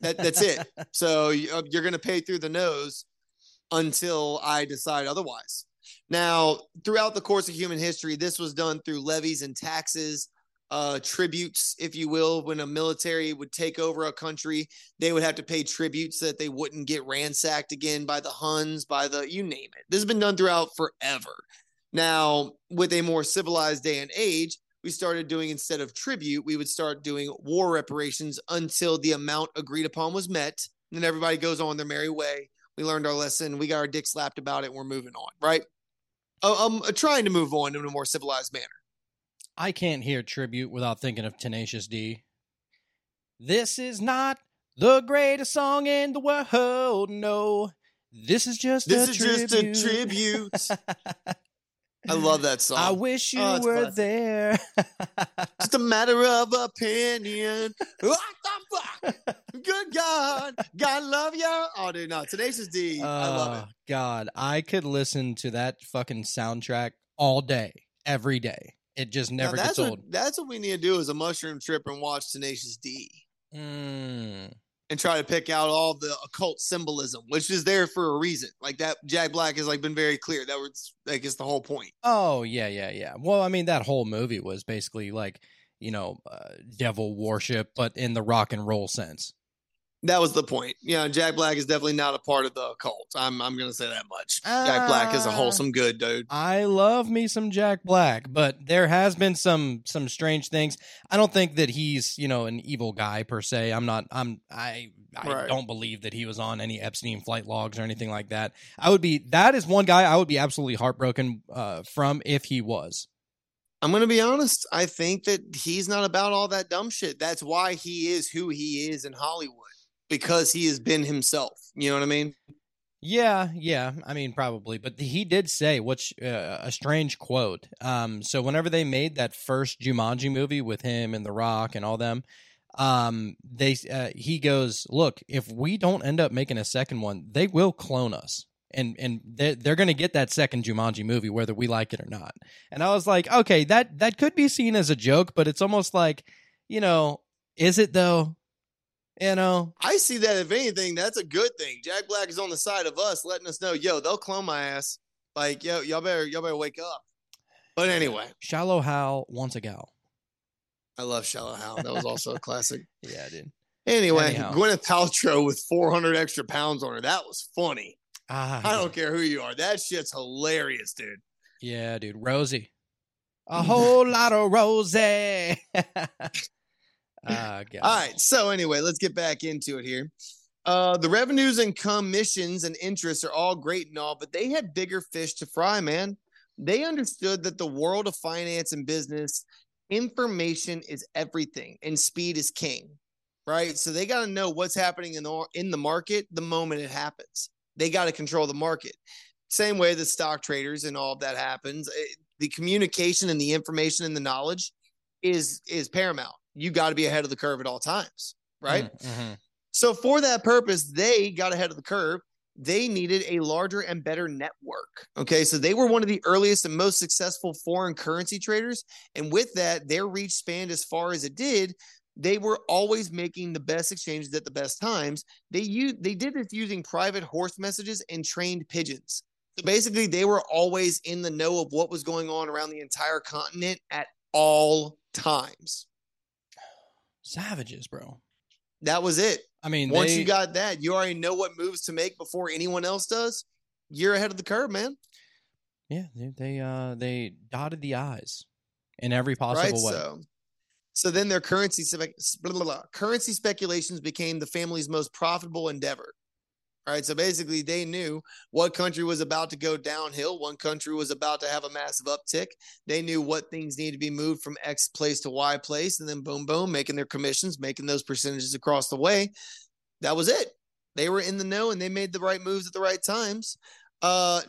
That's it. So you're going to pay through the nose until I decide otherwise. Now, throughout the course of human history, this was done through levies and taxes, tributes, if you will. When a military would take over a country, they would have to pay tributes so that they wouldn't get ransacked again by the Huns, by the, you name it. This has been done throughout forever. Now, with a more civilized day and age, we started doing, instead of tribute, we would start doing war reparations until the amount agreed upon was met. And then everybody goes on their merry way. We learned our lesson. We got our dick slapped about it. And we're moving on, right? I'm trying to move on in a more civilized manner. I can't hear tribute without thinking of Tenacious D. This is not the greatest song in the world, no. This is just a tribute. I love that song. I wish you were fun. There. Just a matter of opinion. What the fuck? Good God. God love you. Oh, dude, no. Tenacious D. I love it. God, I could listen to that fucking soundtrack all day, every day. It just never gets old. That's what we need to do is a mushroom trip and watch Tenacious D. And try to pick out all the occult symbolism, which is there for a reason. Like that, Jack Black has like been very clear. That was like, it's the whole point. Oh, yeah. Well, I mean, that whole movie was basically like, you know, devil worship, but in the rock and roll sense. That was the point. Yeah, you know, Jack Black is definitely not a part of the occult. I'm going to say that much. Jack Black is a wholesome good dude. I love me some Jack Black, but there has been some strange things. I don't think that he's, you know, an evil guy per se. I don't believe that he was on any Epstein flight logs or anything like that. That is one guy I would be absolutely heartbroken from if he was. I'm going to be honest. I think that he's not about all that dumb shit. That's why he is who he is in Hollywood. Because he has been himself. You know what I mean? Yeah. I mean, probably. But he did say, which a strange quote. So whenever they made that first Jumanji movie with him and The Rock and all them, he goes, look, if we don't end up making a second one, they will clone us. And they're going to get that second Jumanji movie, whether we like it or not. And I was like, okay, that could be seen as a joke, but it's almost like, you know, is it though? You know, I see that if anything, that's a good thing. Jack Black is on the side of us, letting us know, yo, they'll clone my ass. Like, yo, y'all better wake up. But anyway, Shallow Hal wants a gal. I love Shallow Hal. That was also a classic. Yeah, dude. Anyway, Gwyneth Paltrow with 400 extra pounds on her. That was funny. I don't care who you are. That shit's hilarious, dude. Yeah, dude. Rosie. A whole lot of Rosie. All right. So anyway, let's get back into it here. The revenues and commissions and interests are all great and all, but they had bigger fish to fry, man. They understood that the world of finance and business, information is everything and speed is king, right? So they got to know what's happening in the market the moment it happens. They got to control the market. Same way that stock traders and all of that happens. The communication and the information and the knowledge is paramount. You got to be ahead of the curve at all times, right? Mm-hmm. So for that purpose, they got ahead of the curve. They needed a larger and better network, okay? So they were one of the earliest and most successful foreign currency traders. And with that, their reach spanned as far as it did. They were always making the best exchanges at the best times. They did this using private horse messages and trained pigeons. So basically, they were always in the know of what was going on around the entire continent at all times. Savages, bro. That was it. I mean, once you got that, you already know what moves to make before anyone else does. You're ahead of the curve, man. Yeah, they dotted the I's in every possible way. So then their currency speculations became the family's most profitable endeavor. All right, so basically they knew what country was about to go downhill. One country was about to have a massive uptick. They knew what things needed to be moved from X place to Y place, and then boom, boom, making their commissions, making those percentages across the way. That was it. They were in the know, and they made the right moves at the right times.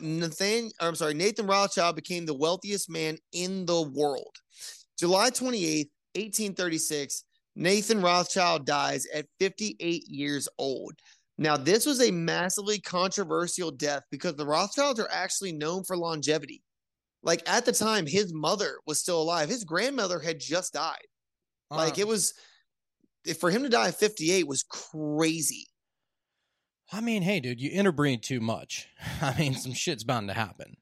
Nathan Rothschild became the wealthiest man in the world. July 28th, 1836, Nathan Rothschild dies at 58 years old. Now, this was a massively controversial death because the Rothschilds are actually known for longevity. Like, at the time, his mother was still alive. His grandmother had just died. Like, it was, for him to die at 58 was crazy. I mean, hey, dude, you interbreed too much. I mean, some shit's bound to happen.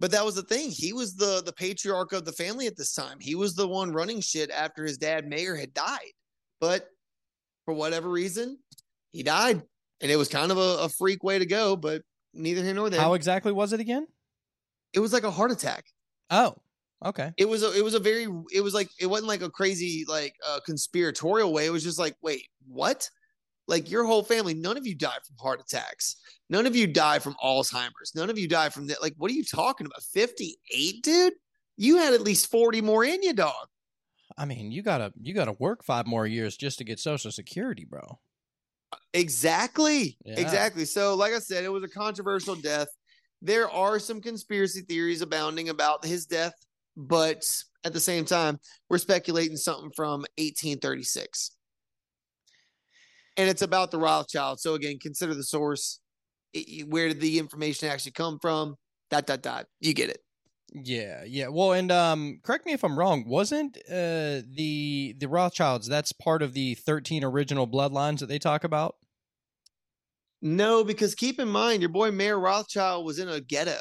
But that was the thing. He was the patriarch of the family at this time. He was the one running shit after his dad, Mayer, had died. But for whatever reason, he died, and it was kind of a freak way to go, but neither here nor there. How exactly was it again? It was like a heart attack. Oh, okay. It wasn't like a crazy, like conspiratorial way. It was just like, wait, what? Like, your whole family, none of you died from heart attacks. None of you died from Alzheimer's. None of you died from that. Like, what are you talking about? 58, dude? You had at least 40 more in you, dog. I mean, you gotta work 5 more years just to get Social Security, bro. Exactly. Yeah. Exactly. So, like I said, it was a controversial death. There are some conspiracy theories abounding about his death, but at the same time, we're speculating something from 1836. And it's about the Rothschild. So, again, consider the source. Where did the information actually come from? ... You get it. Yeah, yeah. Well, and correct me if I'm wrong. Wasn't the Rothschilds, that's part of the 13 original bloodlines that they talk about? No, because keep in mind, your boy Mayer Rothschild was in a ghetto.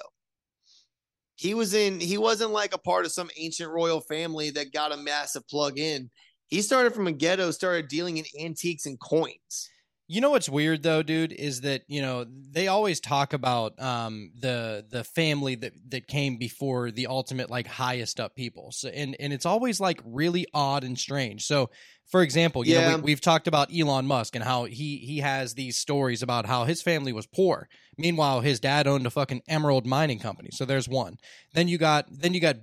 He wasn't like a part of some ancient royal family that got a massive plug in. He started from a ghetto, started dealing in antiques and coins. You know what's weird, though, dude, is that, you know, they always talk about the family that came before the ultimate, like, highest up people. So, and it's always, like, really odd and strange. So, for example, you know, we've talked about Elon Musk and how he has these stories about how his family was poor. Meanwhile, his dad owned a fucking emerald mining company. So there's one. Then you got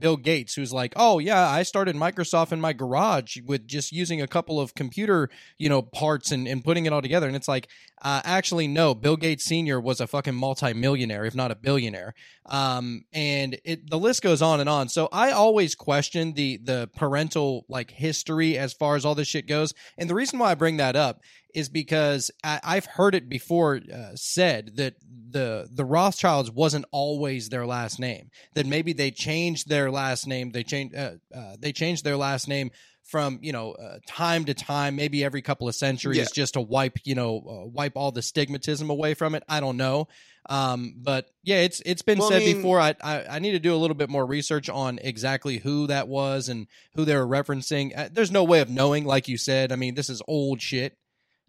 Bill Gates, who's like, oh, yeah, I started Microsoft in my garage with just using a couple of computer, you know, parts and putting it all together. And it's like, actually, no, Bill Gates Sr. was a fucking multimillionaire, if not a billionaire. The list goes on and on. So I always question the parental, like, history as far as all this shit goes. And the reason why I bring that up is because I've heard it before said that the Rothschilds wasn't always their last name, that maybe they changed their last name. They changed their last name from, you know, time to time, maybe every couple of centuries, just to wipe all the stigmatism away from it. I don't know. But yeah, it's been before. I need to do a little bit more research on exactly who that was and who they were referencing. There's no way of knowing, like you said. I mean, this is old shit.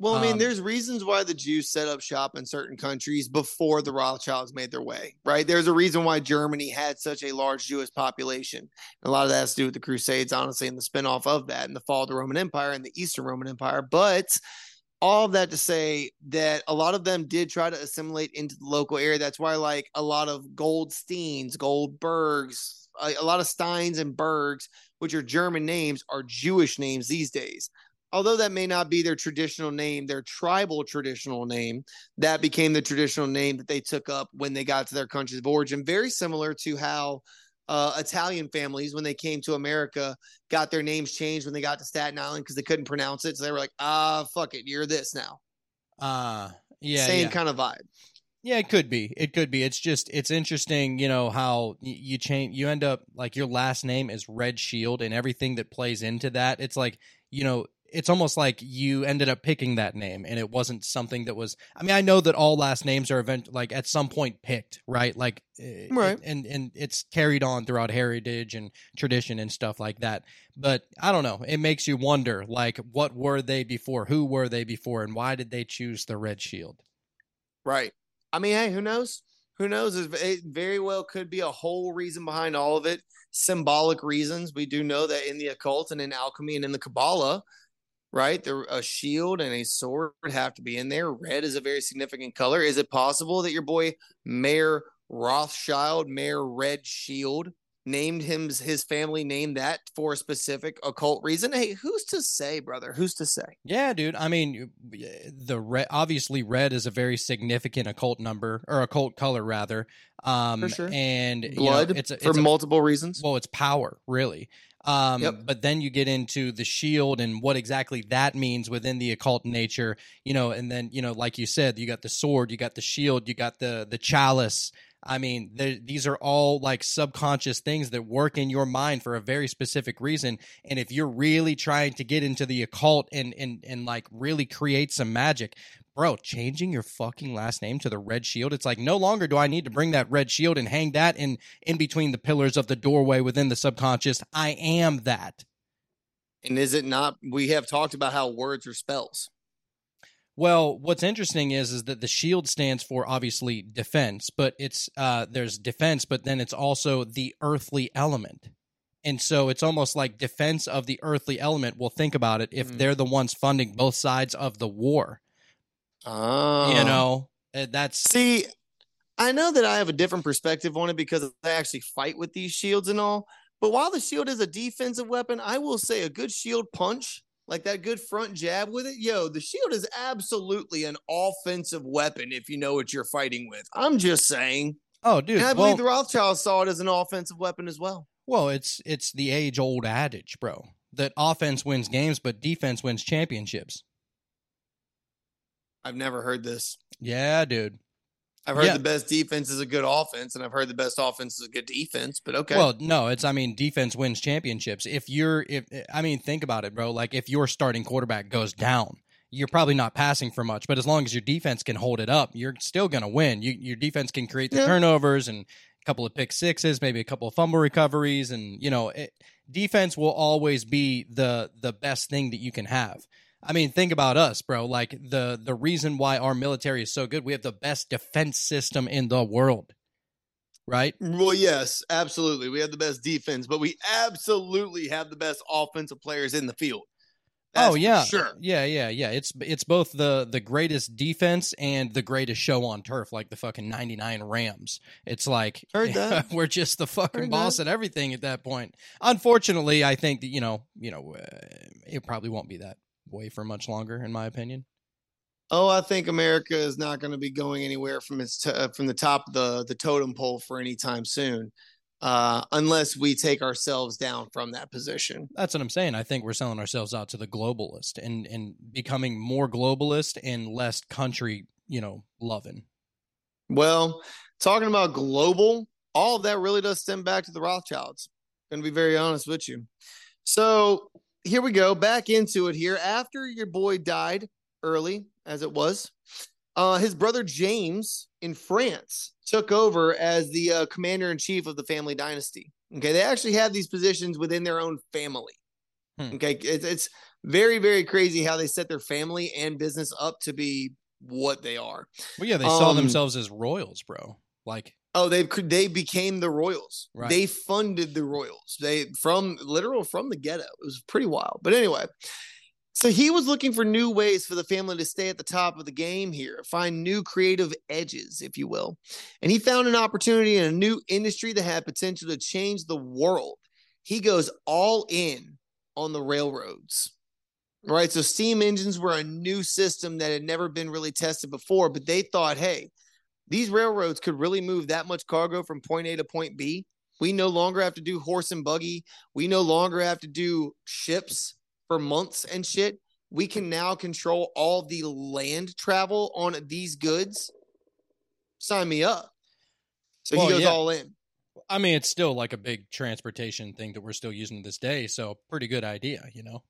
Well, I mean, there's reasons why the Jews set up shop in certain countries before the Rothschilds made their way, right? There's a reason why Germany had such a large Jewish population. A lot of that has to do with the Crusades, honestly, and the spinoff of that and the fall of the Roman Empire and the Eastern Roman Empire. But all of that to say that a lot of them did try to assimilate into the local area. That's why, like, a lot of Goldsteins, Goldbergs, a lot of Steins and Bergs, which are German names, are Jewish names these days. although that may not be their traditional name, their tribal traditional name, that became the traditional name that they took up when they got to their countries of origin. Very similar to how Italian families, when they came to America, got their names changed when they got to Staten Island because they couldn't pronounce it. So they were like, fuck it, you're this now. Same kind of vibe. Yeah, it could be. It could be. It's just, it's interesting, you know, how you change, you end up like your last name is Red Shield and everything that plays into that. It's like, you know, it's almost like you ended up picking that name and it wasn't something that was, I mean, I know that all last names are like at some point picked, right? Like, right. And it's carried on throughout heritage and tradition and stuff like that. But I don't know. It makes you wonder, like, what were they before? Who were they before? And why did they choose the Red Shield? Right. I mean, hey, who knows? Who knows? It very well could be a whole reason behind all of it. Symbolic reasons. We do know that in the occult and in alchemy and in the Kabbalah, right, a shield and a sword have to be in there. Red is a very significant color. Is it possible that your boy Mayer Rothschild, Mayer Red Shield, named his family named that for a specific occult reason? Hey, who's to say, brother? Who's to say? Yeah, dude. I mean, the red, obviously red is a very significant occult number, or occult color rather. For sure. And blood, you know, it's multiple reasons. Well, it's power, really. Yep. But then you get into the shield and what exactly that means within the occult nature, you know, and then, you know, like you said, you got the sword, you got the shield, you got the chalice. I mean, these are all like subconscious things that work in your mind for a very specific reason. And if you're really trying to get into the occult and like really create some magic, bro, changing your fucking last name to the Red Shield, it's like no longer do I need to bring that Red Shield and hang that in between the pillars of the doorway within the subconscious. I am that. And is it not? We have talked about how words are spells. Well, what's interesting is that the shield stands for obviously defense, but it's there's defense, but then it's also the earthly element. And so it's almost like defense of the earthly element. Well, think about it. If they're the ones funding both sides of the war, you know, that's... See, I know that I have a different perspective on it because I actually fight with these shields and all. But while the shield is a defensive weapon, I will say a good shield punch, like that good front jab with it, yo, the shield is absolutely an offensive weapon if you know what you're fighting with. I'm just saying. Oh, dude. And I believe the Rothschilds saw it as an offensive weapon as well. Well, it's the age-old adage, bro, that offense wins games, but defense wins championships. I've never heard this. Yeah, dude. I've heard the best defense is a good offense, and I've heard the best offense is a good defense, but okay. Well, no, it's, I mean, defense wins championships. Think about it, bro. Like, if your starting quarterback goes down, you're probably not passing for much, but as long as your defense can hold it up, you're still going to win. Your defense can create the turnovers and a couple of pick sixes, maybe a couple of fumble recoveries, and, you know, defense will always be the best thing that you can have. I mean, think about us, bro. Like, the reason why our military is so good, we have the best defense system in the world, right? Well, yes, absolutely. We have the best defense, but we absolutely have the best offensive players in the field. That's sure. Yeah. It's both the greatest defense and the greatest show on turf, like the fucking 99 Rams. It's like, heard that. We're just the fucking boss at everything at that point. Unfortunately, I think that, you know, it probably won't be that way for much longer, in my opinion. Oh, I think America is not going to be going anywhere from its from the top of the totem pole for any time soon, unless we take ourselves down from that position. That's what I'm saying. I think we're selling ourselves out to the globalist and becoming more globalist and less country, you know, loving. Well, talking about global, all of that really does stem back to the Rothschilds. I'm going to be very honest with you. So here we go, back into it here. After your boy died early, as it was, his brother James in France took over as the commander-in-chief of the family dynasty. Okay, they actually have these positions within their own family. Okay, it's very, very crazy how they set their family and business up to be what they are. Well, yeah, they saw themselves as royals, bro. Like... Oh, they became the royals. Right. They funded the royals. They from the ghetto. It was pretty wild. But anyway, so he was looking for new ways for the family to stay at the top of the game here, find new creative edges, if you will. And he found an opportunity in a new industry that had potential to change the world. He goes all in on the railroads. right? So steam engines were a new system that had never been really tested before, but they thought, hey, these railroads could really move that much cargo from point A to point B. We no longer have to do horse and buggy. We no longer have to do ships for months and shit. We can now control all the land travel on these goods. Sign me up. So he goes all in. I mean, it's still like a big transportation thing that we're still using to this day. So pretty good idea, you know?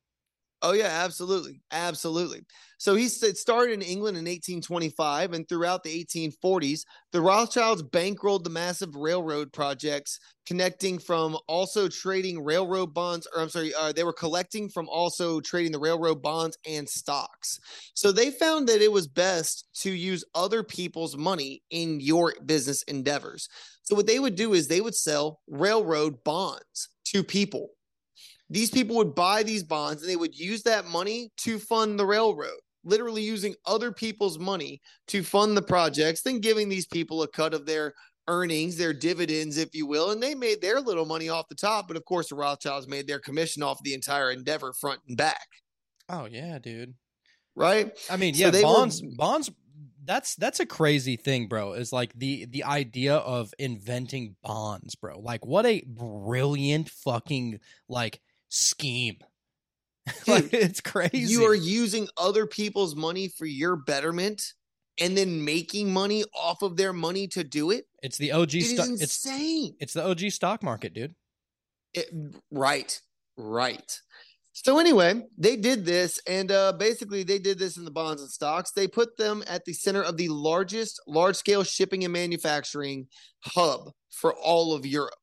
Oh, yeah, absolutely. Absolutely. So he started in England in 1825, and throughout the 1840s, the Rothschilds bankrolled the massive railroad projects, connecting from also trading railroad bonds, or they were collecting from also trading the railroad bonds and stocks. So they found that it was best to use other people's money in your business endeavors. So what they would do is they would sell railroad bonds to people. These people would buy these bonds and they would use that money to fund the railroad, literally using other people's money to fund the projects, then giving these people a cut of their earnings, their dividends, if you will. And they made their little money off the top. But of course, the Rothschilds made their commission off the entire endeavor front and back. Oh, yeah, dude. Right? I mean, yeah, so bonds. That's a crazy thing, bro. Is like the idea of inventing bonds, bro. Like what a brilliant fucking scheme. Dude, it's crazy. You are using other people's money for your betterment and then making money off of their money to do it. It's the OG stock. It's insane. It's the OG stock market, dude. Right. So anyway, they did this, and basically they did this in the bonds and stocks. They put them at the center of the largest large-scale shipping and manufacturing hub for all of Europe.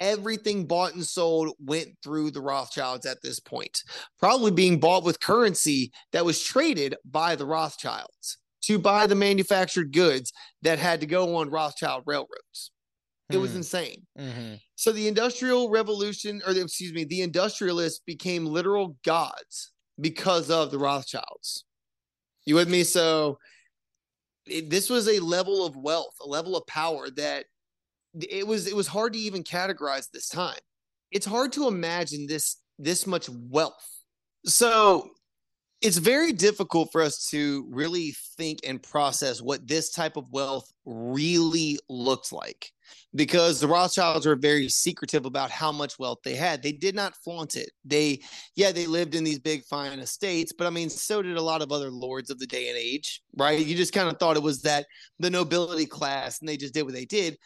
Everything bought and sold went through the Rothschilds at this point, probably being bought with currency that was traded by the Rothschilds to buy the manufactured goods that had to go on Rothschild railroads. It was insane. Mm-hmm. So the Industrial Revolution, the industrialists became literal gods because of the Rothschilds. You with me? So this was a level of wealth, a level of power that it was hard to even categorize this time. It's hard to imagine this much wealth. So it's very difficult for us to really think and process what this type of wealth really looked like, because the Rothschilds were very secretive about how much wealth they had. They did not flaunt it. They lived in these big fine estates, but I mean, so did a lot of other lords of the day and age, right? You just kind of thought it was that the nobility class, and they just did what they did.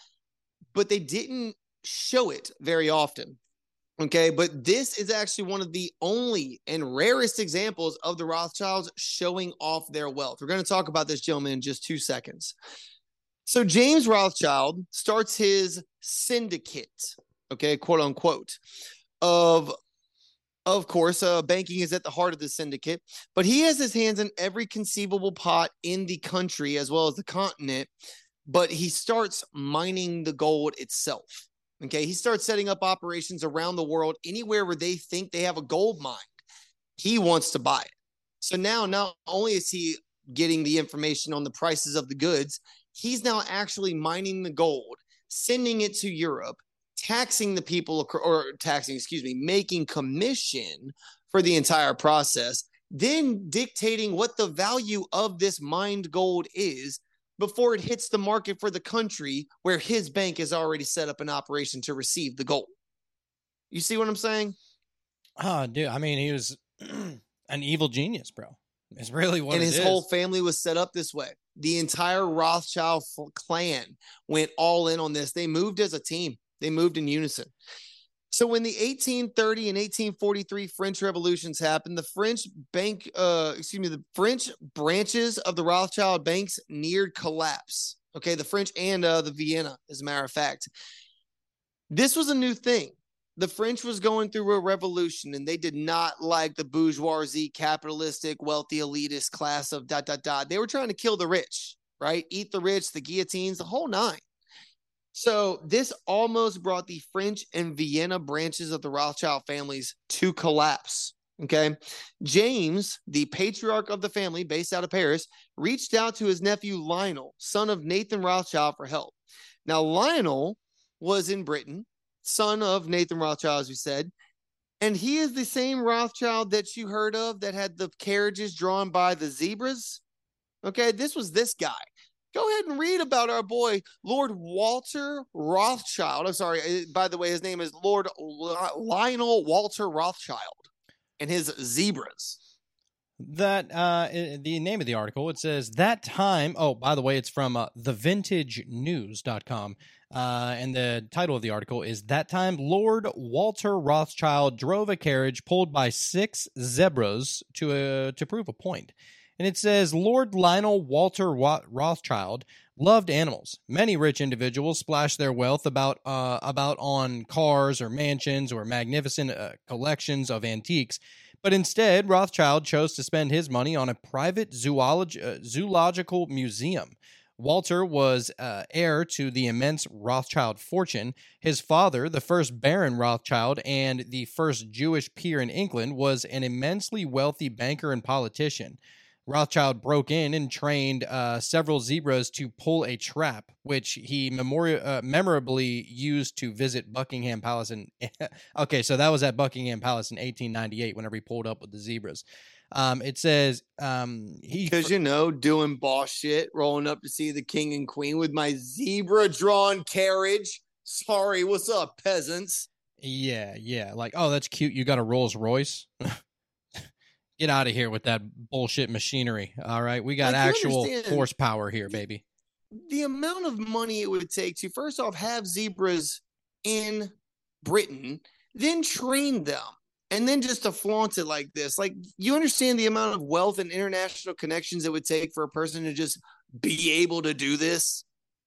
But they didn't show it very often, okay? But this is actually one of the only and rarest examples of the Rothschilds showing off their wealth. We're going to talk about this, gentlemen, in just 2 seconds. So James Rothschild starts his syndicate, okay, quote unquote, of course, banking is at the heart of the syndicate, but he has his hands in every conceivable pot in the country as well as the continent. But he starts mining the gold itself, okay? He starts setting up operations around the world, anywhere where they think they have a gold mine. He wants to buy it. So now not only is he getting the information on the prices of the goods, he's now actually mining the gold, sending it to Europe, making commission for the entire process, then dictating what the value of this mined gold is before it hits the market for the country where his bank has already set up an operation to receive the gold. You see what I'm saying? Oh, dude. I mean, he was an evil genius, bro. It's really what it is. And his whole family was set up this way. The entire Rothschild clan went all in on this. They moved as a team. They moved in unison. So when the 1830 and 1843 French revolutions happened, the French branches of the Rothschild banks neared collapse. Okay, the French and the Vienna, as a matter of fact. This was a new thing. The French was going through a revolution, and they did not like the bourgeoisie, capitalistic, wealthy, elitist class of ... They were trying to kill the rich, right? Eat the rich, the guillotines, the whole nine. So this almost brought the French and Vienna branches of the Rothschild families to collapse, okay? James, the patriarch of the family based out of Paris, reached out to his nephew Lionel, son of Nathan Rothschild, for help. Now, Lionel was in Britain, son of Nathan Rothschild, as we said. And he is the same Rothschild that you heard of that had the carriages drawn by the zebras. Okay, this was this guy. Go ahead and read about our boy, Lord Walter Rothschild. I'm sorry, by the way, his name is Lord Lionel Walter Rothschild and his zebras. That the name of the article, it says that time. Oh, by the way, it's from thevintagenews.com. And the title of the article is That Time Lord Walter Rothschild Drove a Carriage Pulled by Six Zebras to Prove a Point. And it says Lord Lionel Walter Rothschild loved animals. Many rich individuals splashed their wealth about on cars or mansions or magnificent collections of antiques. But instead, Rothschild chose to spend his money on a private zoological museum. Walter was heir to the immense Rothschild fortune. His father, the first Baron Rothschild and the first Jewish peer in England, was an immensely wealthy banker and politician. Rothschild broke in and trained several zebras to pull a trap, which he memorably used to visit Buckingham Palace. And okay, so that was at Buckingham Palace in 1898 whenever he pulled up with the zebras. It says he... Because, you know, doing boss shit, rolling up to see the king and queen with my zebra-drawn carriage. Sorry, what's up, peasants? Yeah. Like, oh, that's cute. You got a Rolls Royce? Get out of here with that bullshit machinery, all right? We got actual horsepower here, baby. The amount of money it would take to, first off, have zebras in Britain, then train them, and then just to flaunt it like this. Like, you understand the amount of wealth and international connections it would take for a person to just be able to do this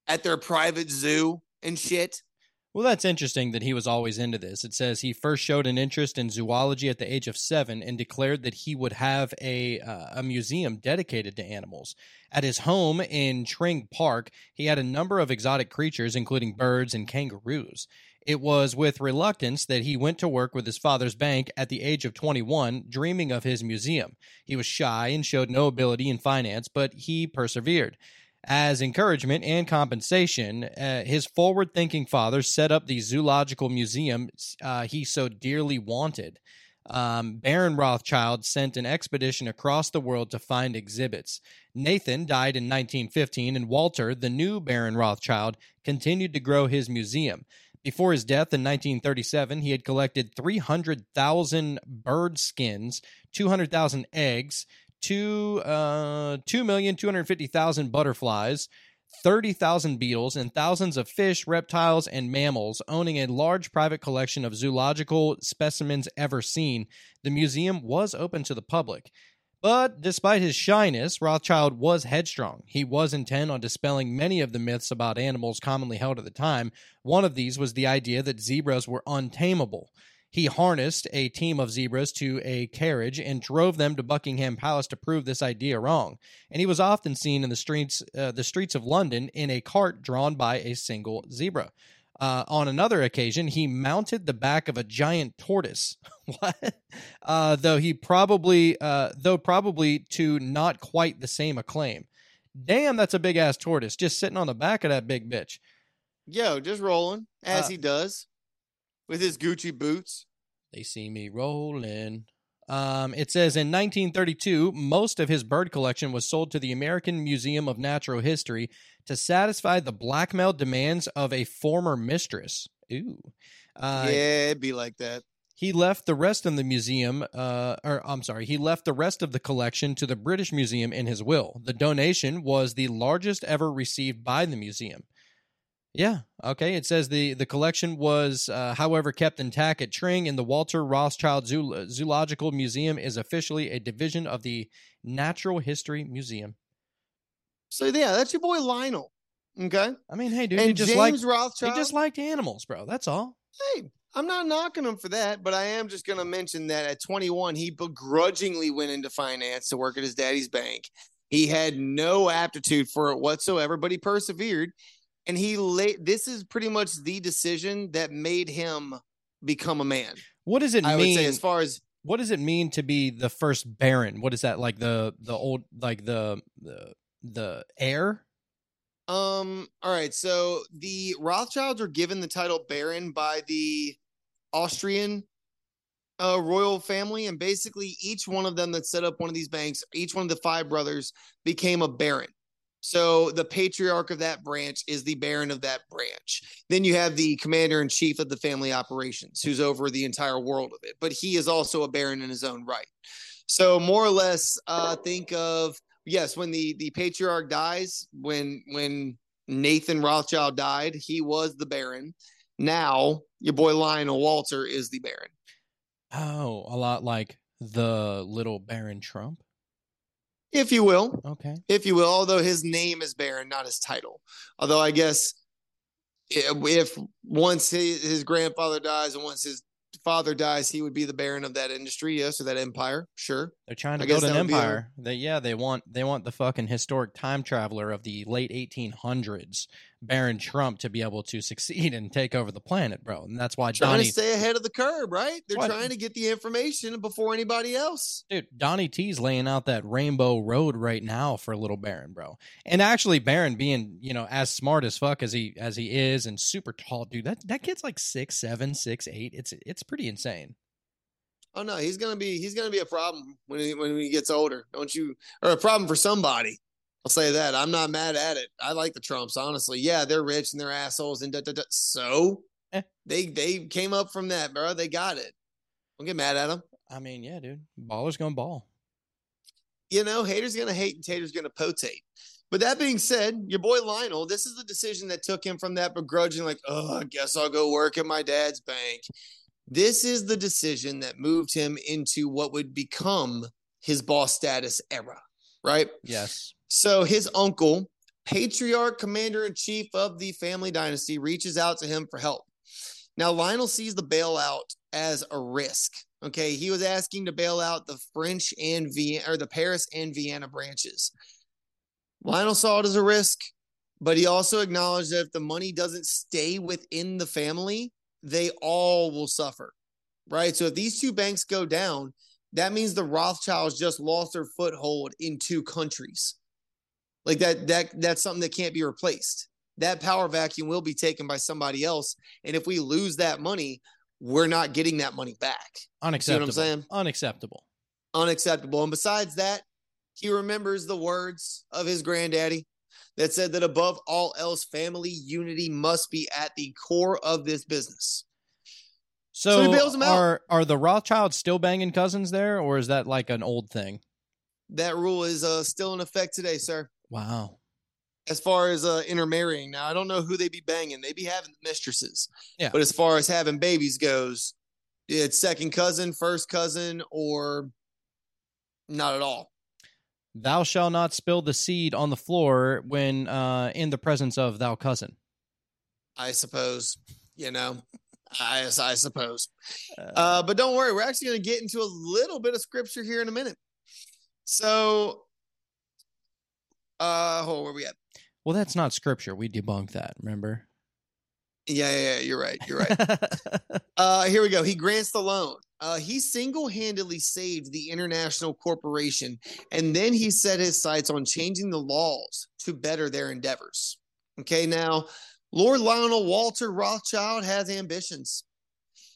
at their private zoo and shit? Well, that's interesting that he was always into this. It says he first showed an interest in zoology at the age of 7 and declared that he would have a museum dedicated to animals. At his home in Tring Park, he had a number of exotic creatures, including birds and kangaroos. It was with reluctance that he went to work with his father's bank at the age of 21, dreaming of his museum. He was shy and showed no ability in finance, but he persevered. As encouragement and compensation, his forward-thinking father set up the zoological museum he so dearly wanted. Baron Rothschild sent an expedition across the world to find exhibits. Nathan died in 1915, and Walter, the new Baron Rothschild, continued to grow his museum. Before his death in 1937, he had collected 300,000 bird skins, 200,000 eggs, 2,250,000 butterflies, 30,000 beetles, and thousands of fish, reptiles, and mammals, owning a large private collection of zoological specimens ever seen. The museum was open to the public. But despite his shyness, Rothschild was headstrong. He was intent on dispelling many of the myths about animals commonly held at the time. One of these was the idea that zebras were untamable. He harnessed a team of zebras to a carriage and drove them to Buckingham Palace to prove this idea wrong. And he was often seen in the streets of London in a cart drawn by a single zebra. On another occasion, he mounted the back of a giant tortoise. What? Though probably to not quite the same acclaim. Damn, that's a big ass tortoise just sitting on the back of that big bitch. Yo, just rolling as he does. With his Gucci boots. They see me rolling. It says in 1932, most of his bird collection was sold to the American Museum of Natural History to satisfy the blackmail demands of a former mistress. Ooh. Yeah, it'd be like that. He left the rest of the museum, he left the rest of the collection to the British Museum in his will. The donation was the largest ever received by the museum. Yeah, okay. It says the collection was, however, kept intact at Tring, and the Walter Rothschild Zoological Museum is officially a division of the Natural History Museum. So, yeah, that's your boy Lionel, okay? I mean, hey, dude, and he just liked animals, bro. That's all. Hey, I'm not knocking him for that, but I am just going to mention that at 21, he begrudgingly went into finance to work at his daddy's bank. He had no aptitude for it whatsoever, but he persevered. And this is pretty much the decision that made him become a man. What does it mean? I would say, as far as what does it mean to be the first baron? What is that, like the heir? All right. So the Rothschilds are given the title baron by the Austrian royal family, and basically each one of them that set up one of these banks, each one of the five brothers became a baron. So the patriarch of that branch is the baron of that branch. Then you have the commander-in-chief of the family operations, who's over the entire world of it, but he is also a baron in his own right. So more or less, think of, yes, when the patriarch dies, when Nathan Rothschild died, he was the baron. Now your boy Lionel Walter is the baron. Oh, a lot like the little Baron Trump? If you will. Okay. If you will, although his name is Baron, not his title. Although I guess if once his grandfather dies and once his father dies, he would be the Baron of that industry, yes, or that empire, sure. They're trying to build an empire. They want the fucking historic time traveler of the late 1800s, Baron Trump, to be able to succeed and take over the planet, bro. And that's why trying to stay ahead of the curve, right? They're trying to get the information before anybody else. Dude, Donnie T's laying out that rainbow road right now for little Baron, bro. And actually, Baron being, you know, as smart as fuck as he is and super tall, dude. That kid's like 6'7", 6'8". It's pretty insane. Oh no, he's gonna be a problem when he gets older. Don't you? Or a problem for somebody. I'll say that. I'm not mad at it. I like the Trumps, honestly. Yeah, they're rich and they're assholes and so they came up from that, bro. They got it. Don't get mad at them. I mean, yeah, dude. Baller's gonna ball. You know, haters gonna hate and taters gonna potate. But that being said, your boy Lionel, this is the decision that took him from that begrudging, like, oh, I guess I'll go work at my dad's bank. This is the decision that moved him into what would become his boss status era, right? Yes. So his uncle, patriarch, commander-in-chief of the family dynasty, reaches out to him for help. Now, Lionel sees the bailout as a risk. Okay, he was asking to bail out the French and the Paris and Vienna branches. Lionel saw it as a risk, but he also acknowledged that if the money doesn't stay within the family, they all will suffer, right? So if these two banks go down, that means the Rothschilds just lost their foothold in two countries. Like that's something that can't be replaced. That power vacuum will be taken by somebody else. And if we lose that money, we're not getting that money back. Unacceptable. You know what I'm saying? Unacceptable. Unacceptable. And besides that, he remembers the words of his granddaddy that said that above all else, family unity must be at the core of this business. So he bails him out. Are the Rothschilds still banging cousins there, or is that like an old thing? That rule is still in effect today, sir. Wow. As far as intermarrying. Now, I don't know who they be banging. They be having mistresses. Yeah. But as far as having babies goes, it's second cousin, first cousin, or not at all. Thou shall not spill the seed on the floor when in the presence of thou cousin. I suppose, you know, I suppose. But don't worry, we're actually going to get into a little bit of scripture here in a minute. So, where are we at? Well, that's not scripture. We debunked that, remember? Yeah, you're right. Here we go. He grants the loan. He single-handedly saved the international corporation, and then he set his sights on changing the laws to better their endeavors. Okay, now, Lord Lionel Walter Rothschild has ambitions.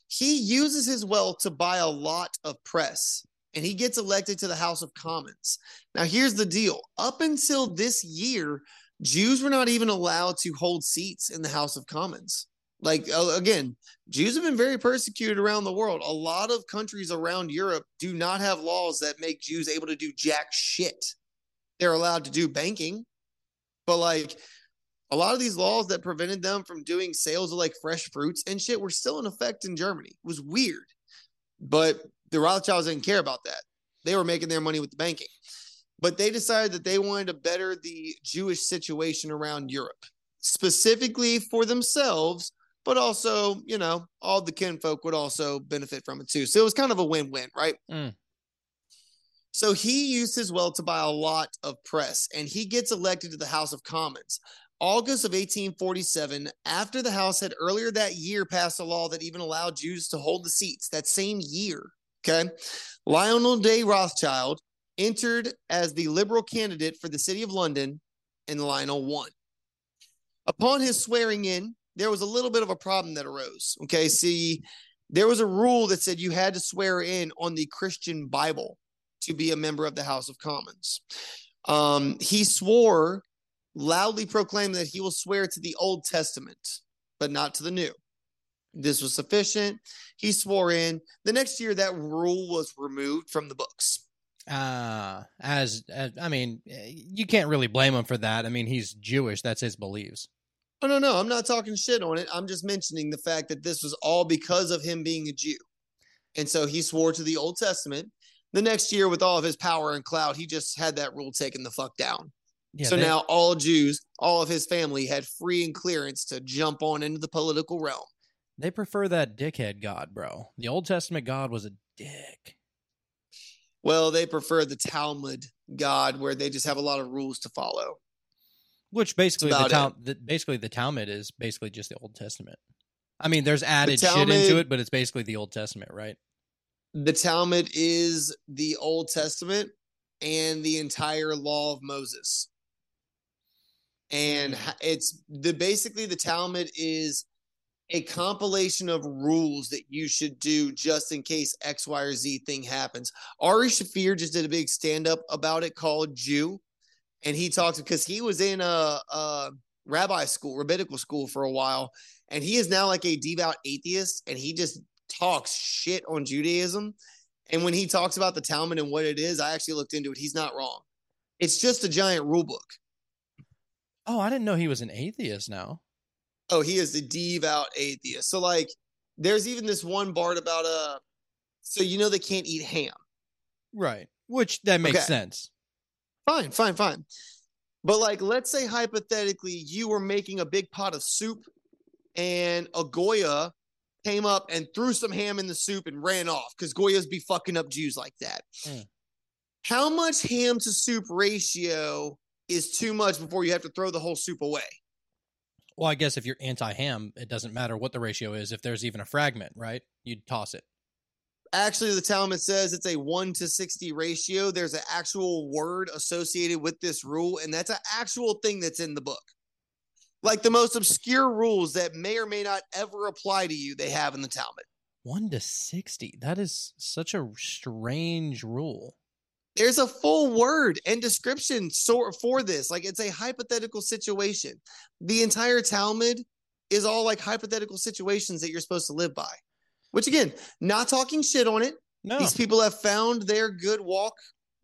He uses his wealth to buy a lot of press, and he gets elected to the House of Commons. Now, here's the deal. Up until this year, Jews were not even allowed to hold seats in the House of Commons. Like, again, Jews have been very persecuted around the world. A lot of countries around Europe do not have laws that make Jews able to do jack shit. They're allowed to do banking. But, like, a lot of these laws that prevented them from doing sales of, like, fresh fruits and shit were still in effect in Germany. It was weird. But the Rothschilds didn't care about that. They were making their money with the banking. But they decided that they wanted to better the Jewish situation around Europe, specifically for themselves, but also, you know, all the kinfolk would also benefit from it too. So it was kind of a win-win, right? Mm. So he used his wealth to buy a lot of press, and he gets elected to the House of Commons. August of 1847, after the House had earlier that year passed a law that even allowed Jews to hold the seats, that same year, okay, Lionel D. Rothschild entered as the Liberal candidate for the City of London, and Lionel won. Upon his swearing in, there was a little bit of a problem that arose. Okay, see, There was a rule that said you had to swear in on the Christian Bible to be a member of the House of Commons. He swore, loudly proclaiming that he will swear to the Old Testament, but not to the New. This was sufficient. He swore in. The next year, that rule was removed from the books. I mean, you can't really blame him for that. I mean, he's Jewish. That's his beliefs. Oh, no. I'm not talking shit on it. I'm just mentioning the fact that this was all because of him being a Jew. And so he swore to the Old Testament. The next year, with all of his power and clout, he just had that rule taken the fuck down. Yeah, so now all Jews, all of his family had free and clearance to jump on into the political realm. They prefer that dickhead God, bro. The Old Testament God was a dick. Well, they prefer the Talmud God, where they just have a lot of rules to follow. Which basically the Talmud is basically just the Old Testament. I mean, there's added shit into it, but it's basically the Old Testament, right? The Talmud is the Old Testament and the entire Law of Moses. And it's basically the Talmud is a compilation of rules that you should do just in case X, Y, or Z thing happens. Ari Shaffir just did a big stand-up about it called Jew. And he talks because he was in a rabbinical school for a while. And he is now like a devout atheist. And he just talks shit on Judaism. And when he talks about the Talmud and what it is, I actually looked into it. He's not wrong. It's just a giant rule book. Oh, I didn't know he was an atheist now. Oh, he is the devout atheist. So, like, there's even this one part about so you know they can't eat ham. Right. Which, that makes sense. Fine. But, like, let's say hypothetically you were making a big pot of soup and a Goya came up and threw some ham in the soup and ran off, because Goyas be fucking up Jews like that. Mm. How much ham to soup ratio is too much before you have to throw the whole soup away? Well, I guess if you're anti-ham, it doesn't matter what the ratio is. If there's even a fragment, right? You'd toss it. Actually, the Talmud says it's a 1 to 60 ratio. There's an actual word associated with this rule, and that's an actual thing that's in the book. Like the most obscure rules that may or may not ever apply to you, they have in the Talmud. 1 to 60. That is such a strange rule. There's a full word and description for this. Like, it's a hypothetical situation. The entire Talmud is all like hypothetical situations that you're supposed to live by, which, again, not talking shit on it. No. These people have found their good walk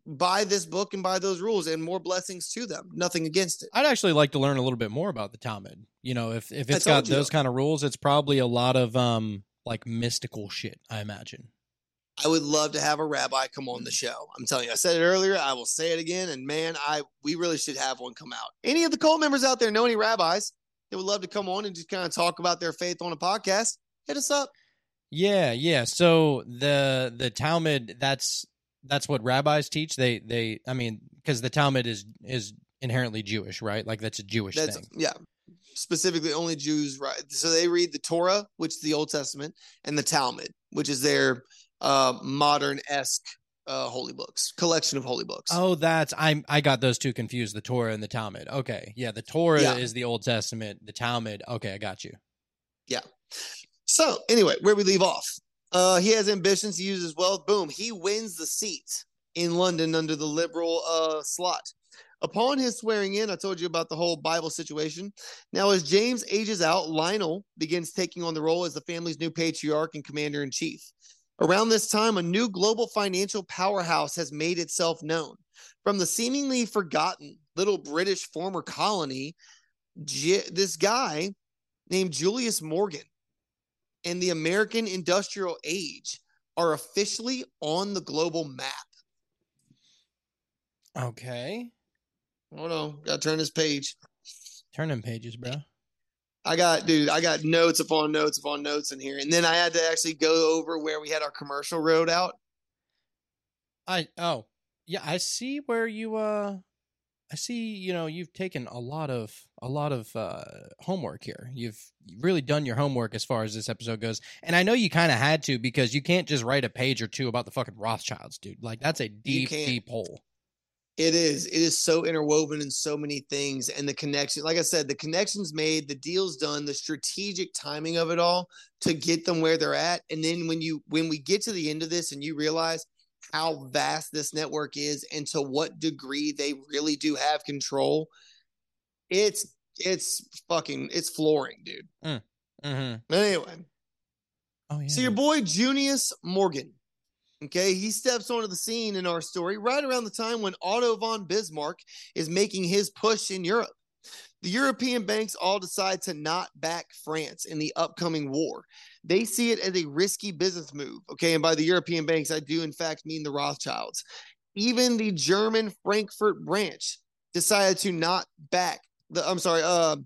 by this book and by those rules, and more blessings to them. Nothing against it. I'd actually like to learn a little bit more about the Talmud. You know, if it's got those kind of rules, it's probably a lot of like mystical shit, I imagine. I would love to have a rabbi come on the show. I'm telling you, I said it earlier. I will say it again. And man, we really should have one come out. Any of the cult members out there know any rabbis that would love to come on and just kind of talk about their faith on a podcast? Hit us up. Yeah. So the Talmud, that's what rabbis teach. They I mean, because the Talmud is inherently Jewish, right? Like that's a Jewish thing. Yeah. Specifically, only Jews, right? So they read the Torah, which is the Old Testament, and the Talmud, which is their modern-esque holy books, collection of holy books. Oh, I got those two confused, the Torah and the Talmud. Okay, yeah, the Torah is the Old Testament, the Talmud. Okay, I got you. Yeah. So, anyway, where we leave off. He has ambitions to use his wealth. Boom. He wins the seat in London under the liberal slot. Upon his swearing in, I told you about the whole Bible situation. Now, as James ages out, Lionel begins taking on the role as the family's new patriarch and commander-in-chief. Around this time, a new global financial powerhouse has made itself known. From the seemingly forgotten little British former colony, this guy named Junius Morgan and the American industrial age are officially on the global map. Okay. Hold on. Got to turn this page. Turn them pages, bro. I got notes upon notes upon notes in here. And then I had to actually go over where we had our commercial road out. I see where you, you've taken a lot of homework here. You've really done your homework as far as this episode goes. And I know you kind of had to, because you can't just write a page or two about the fucking Rothschilds, dude. Like that's a deep hole. It is. It is so interwoven in so many things, and the connection, like I said, the connections made, the deals done, the strategic timing of it all to get them where they're at. And then when we get to the end of this and you realize how vast this network is and to what degree they really do have control, it's flooring, dude. Mm-hmm. Anyway. Oh, yeah. So your boy Junius Morgan. Okay, he steps onto the scene in our story right around the time when Otto von Bismarck is making his push in Europe. The European banks all decide to not back France in the upcoming war. They see it as a risky business move. Okay, and by the European banks, I do in fact mean the Rothschilds. Even the German Frankfurt branch decided to not back the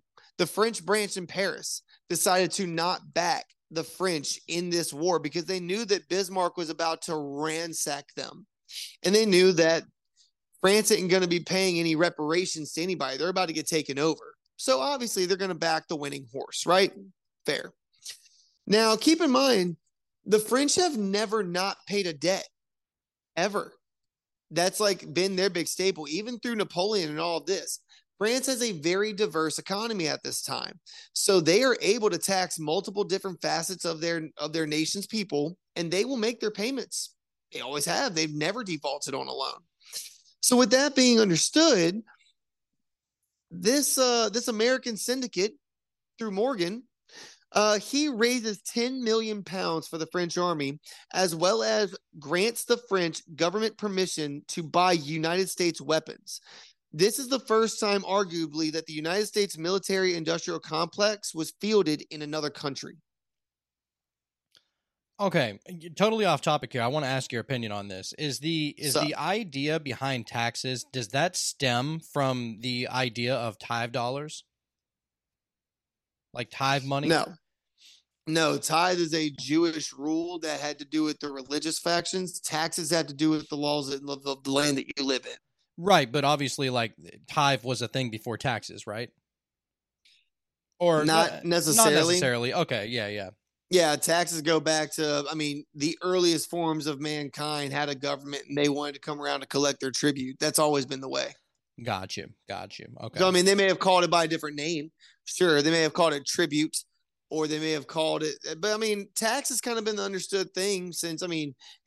French branch in Paris decided to not back the French in this war because they knew that Bismarck was about to ransack them. And they knew that France isn't going to be paying any reparations to anybody. They're about to get taken over. So obviously they're going to back the winning horse, right? Fair. Now, keep in mind, the French have never not paid a debt, ever. That's like been their big staple, even through Napoleon and all of this. France has a very diverse economy at this time, so they are able to tax multiple different facets of their nation's people, and they will make their payments. They always have. They've never defaulted on a loan. So with that being understood, this American syndicate, through Morgan, he raises 10 million pounds for the French army, as well as grants the French government permission to buy United States weapons. This is the first time, arguably, that the United States military-industrial complex was fielded in another country. Okay, totally off topic here. I want to ask your opinion on this. Is the idea behind taxes, does that stem from the idea of tithe dollars? Like tithe money? No, tithe is a Jewish rule that had to do with the religious factions. Taxes have to do with the laws of the land that you live in. Right, but obviously, like, tithe was a thing before taxes, right? Or not necessarily. Okay, yeah. Yeah, taxes go back to, the earliest forms of mankind had a government and they wanted to come around to collect their tribute. That's always been the way. Got you. Okay. So, they may have called it by a different name. Sure, they may have called it tribute, or they may have called it, but tax has kind of been the understood thing since,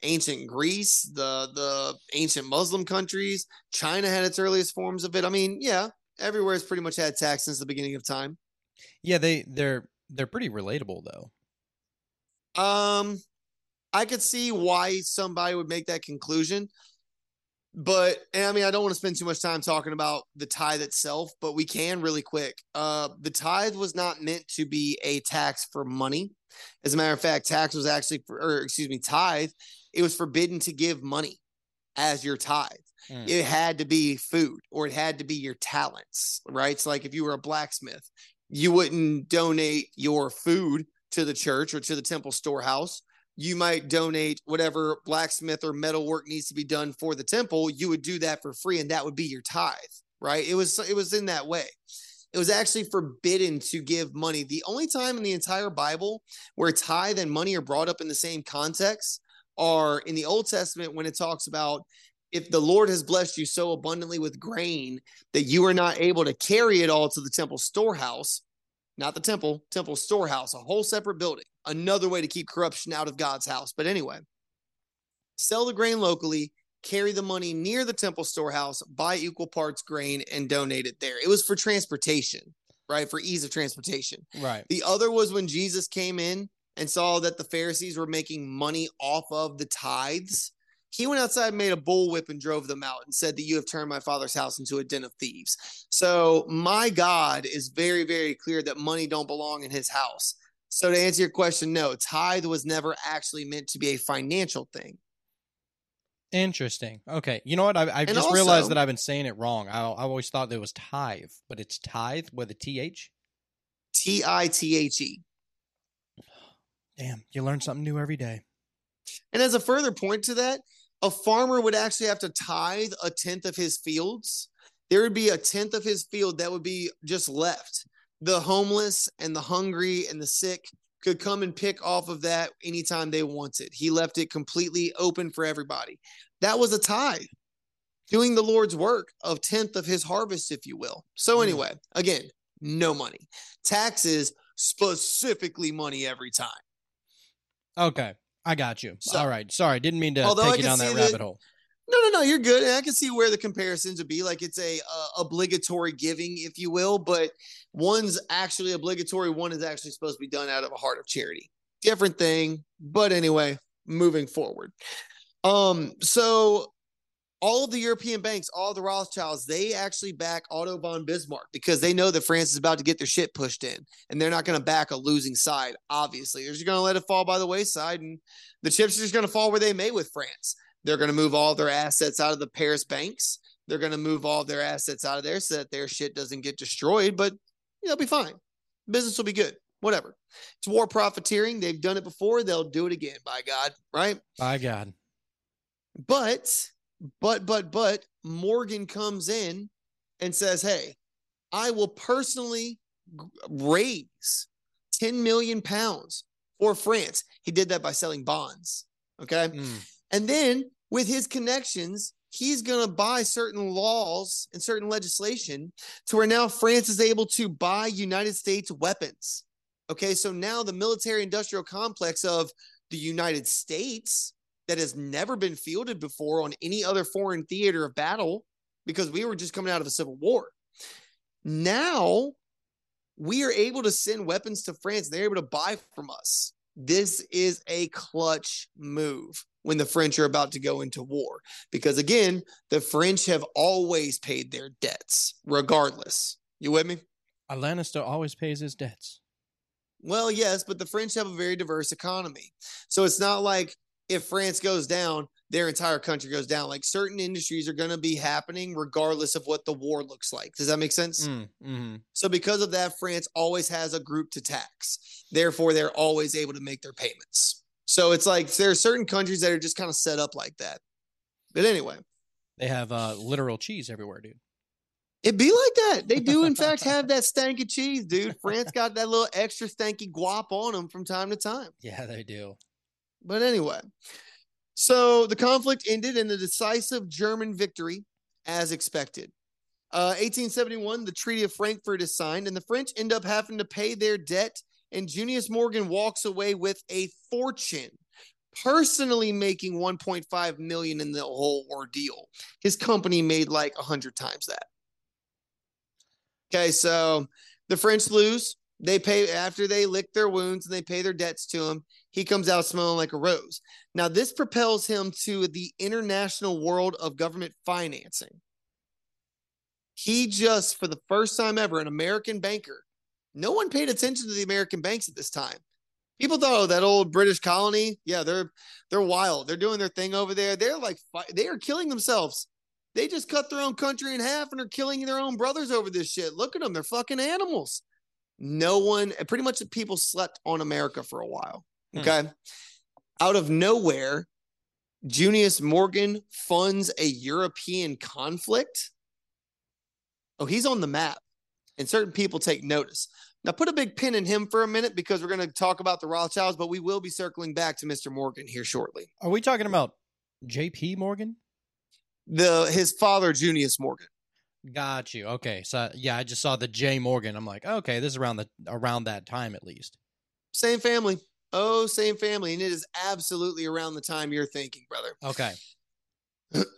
ancient Greece, the ancient Muslim countries, China had its earliest forms of it. Everywhere has pretty much had tax since the beginning of time. Yeah, they're pretty relatable though. I could see why somebody would make that conclusion, but I don't want to spend too much time talking about the tithe itself, but we can really quick. The tithe was not meant to be a tax for money. As a matter of fact, tithe, it was forbidden to give money as your tithe. It had to be food, or it had to be your talents, right? It's like if you were a blacksmith, you wouldn't donate your food to the church or to the temple storehouse. You might donate whatever blacksmith or metal work needs to be done for the temple. You would do that for free, and that would be your tithe, right? It was in that way. It was actually forbidden to give money. The only time in the entire Bible where tithe and money are brought up in the same context are in the Old Testament, when it talks about if the Lord has blessed you so abundantly with grain that you are not able to carry it all to the temple storehouse. Not the temple storehouse, a whole separate building. Another way to keep corruption out of God's house. But anyway, sell the grain locally, carry the money near the temple storehouse, buy equal parts grain, and donate it there. It was for transportation, right? For ease of transportation. Right. The other was when Jesus came in and saw that the Pharisees were making money off of the tithes. He went outside and made a bullwhip and drove them out and said that you have turned my father's house into a den of thieves. So my God is very, very clear that money don't belong in his house. So to answer your question, no, tithe was never actually meant to be a financial thing. Interesting. Okay. You know what? I've just realized that I've been saying it wrong. I always thought there was tithe, but it's tithe with a TH? TITHE. Damn, you learn something new every day. And as a further point to that, a farmer would actually have to tithe a tenth of his fields. There would be a tenth of his field that would be just left. The homeless and the hungry and the sick could come and pick off of that anytime they wanted. He left it completely open for everybody. That was a tithe. doing the Lord's work of 10th of his harvest, if you will. So anyway, again, no money. Taxes, specifically money every time. Okay, I got you. So, all right, sorry, didn't mean to take you down that rabbit hole. No, you're good. And I can see where the comparisons would be. Like, it's a obligatory giving, if you will, but one's actually obligatory, one is actually supposed to be done out of a heart of charity. Different thing, but anyway, moving forward. So all of the European banks, all the Rothschilds, they actually back Otto von Bismarck because they know that France is about to get their shit pushed in, and they're not going to back a losing side, obviously. They're just going to let it fall by the wayside, and the chips are just going to fall where they may with France. They're going to move all their assets out of the Paris banks. They're going to move all their assets out of there so that their shit doesn't get destroyed, but they'll be fine. Business will be good. Whatever. It's war profiteering. They've done it before. They'll do it again, by God, right? By God. But Morgan comes in and says, hey, I will personally raise 10 million pounds for France. He did that by selling bonds. Okay. And then with his connections, he's going to buy certain laws and certain legislation to where now France is able to buy United States weapons. Okay. So now the military industrial complex of the United States that has never been fielded before on any other foreign theater of battle, because we were just coming out of a civil war. Now we are able to send weapons to France. They're able to buy from us. This is a clutch move when the French are about to go into war, because again, the French have always paid their debts regardless. You with me? A Lannister always pays his debts. Well, yes, but the French have a very diverse economy. So it's not like, if France goes down, their entire country goes down. Like, certain industries are going to be happening regardless of what the war looks like. Does that make sense? So because of that, France always has a group to tax. Therefore, they're always able to make their payments. So it's like there are certain countries that are just kind of set up like that. But anyway. They have literal cheese everywhere, dude. It be like that. They do, in fact, have that stanky cheese, dude. France got that little extra stanky guap on them from time to time. Yeah, they do. But anyway, so the conflict ended in a decisive German victory, as expected. 1871, the Treaty of Frankfurt is signed, and the French end up having to pay their debt, and Junius Morgan walks away with a fortune, personally making $1.5 million in the whole ordeal. His company made like 100 times that. Okay, so the French lose. They pay after they lick their wounds and they pay their debts to him. He comes out smelling like a rose. Now, this propels him to the international world of government financing. He just, for the first time ever, an American banker. No one paid attention to the American banks at this time. People thought, oh, that old British colony. Yeah, they're wild. They're doing their thing over there. They're like, they are killing themselves. They just cut their own country in half and are killing their own brothers over this shit. Look at them. They're fucking animals. No one, pretty much the people slept on America for a while. Okay. Out of nowhere, Junius Morgan funds a European conflict. Oh, he's on the map, and certain people take notice. Now, put a big pin in him for a minute, because we're going to talk about the Rothschilds, but we will be circling back to Mr. Morgan here shortly. Are we talking about J.P. Morgan? His father, Junius Morgan. Got you. Okay. So yeah, I just saw the J. Morgan. I'm like, okay, this is around that time at least. Same family. Oh, same family. And it is absolutely around the time you're thinking, brother.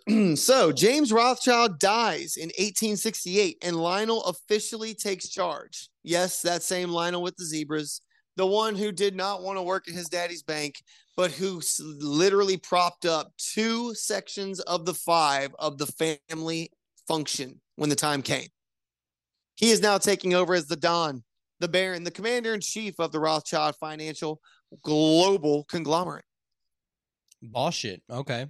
Okay. So James Rothschild dies in 1868 and Lionel officially takes charge. Yes, that same Lionel with the zebras, the one who did not want to work at his daddy's bank, but who literally propped up 2 sections of the 5 of the family function when the time came. He is now taking over as the Don, the Baron, the Commander-in-Chief of the Rothschild Financial Global Conglomerate. Bullshit. Okay.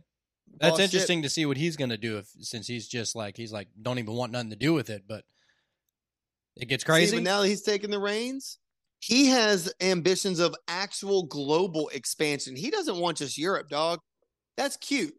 That's bullshit. Interesting to see what he's going to do, since he's like, don't even want nothing to do with it, but it gets crazy. See, but now that he's taking the reins, he has ambitions of actual global expansion. He doesn't want just Europe, dog. That's cute.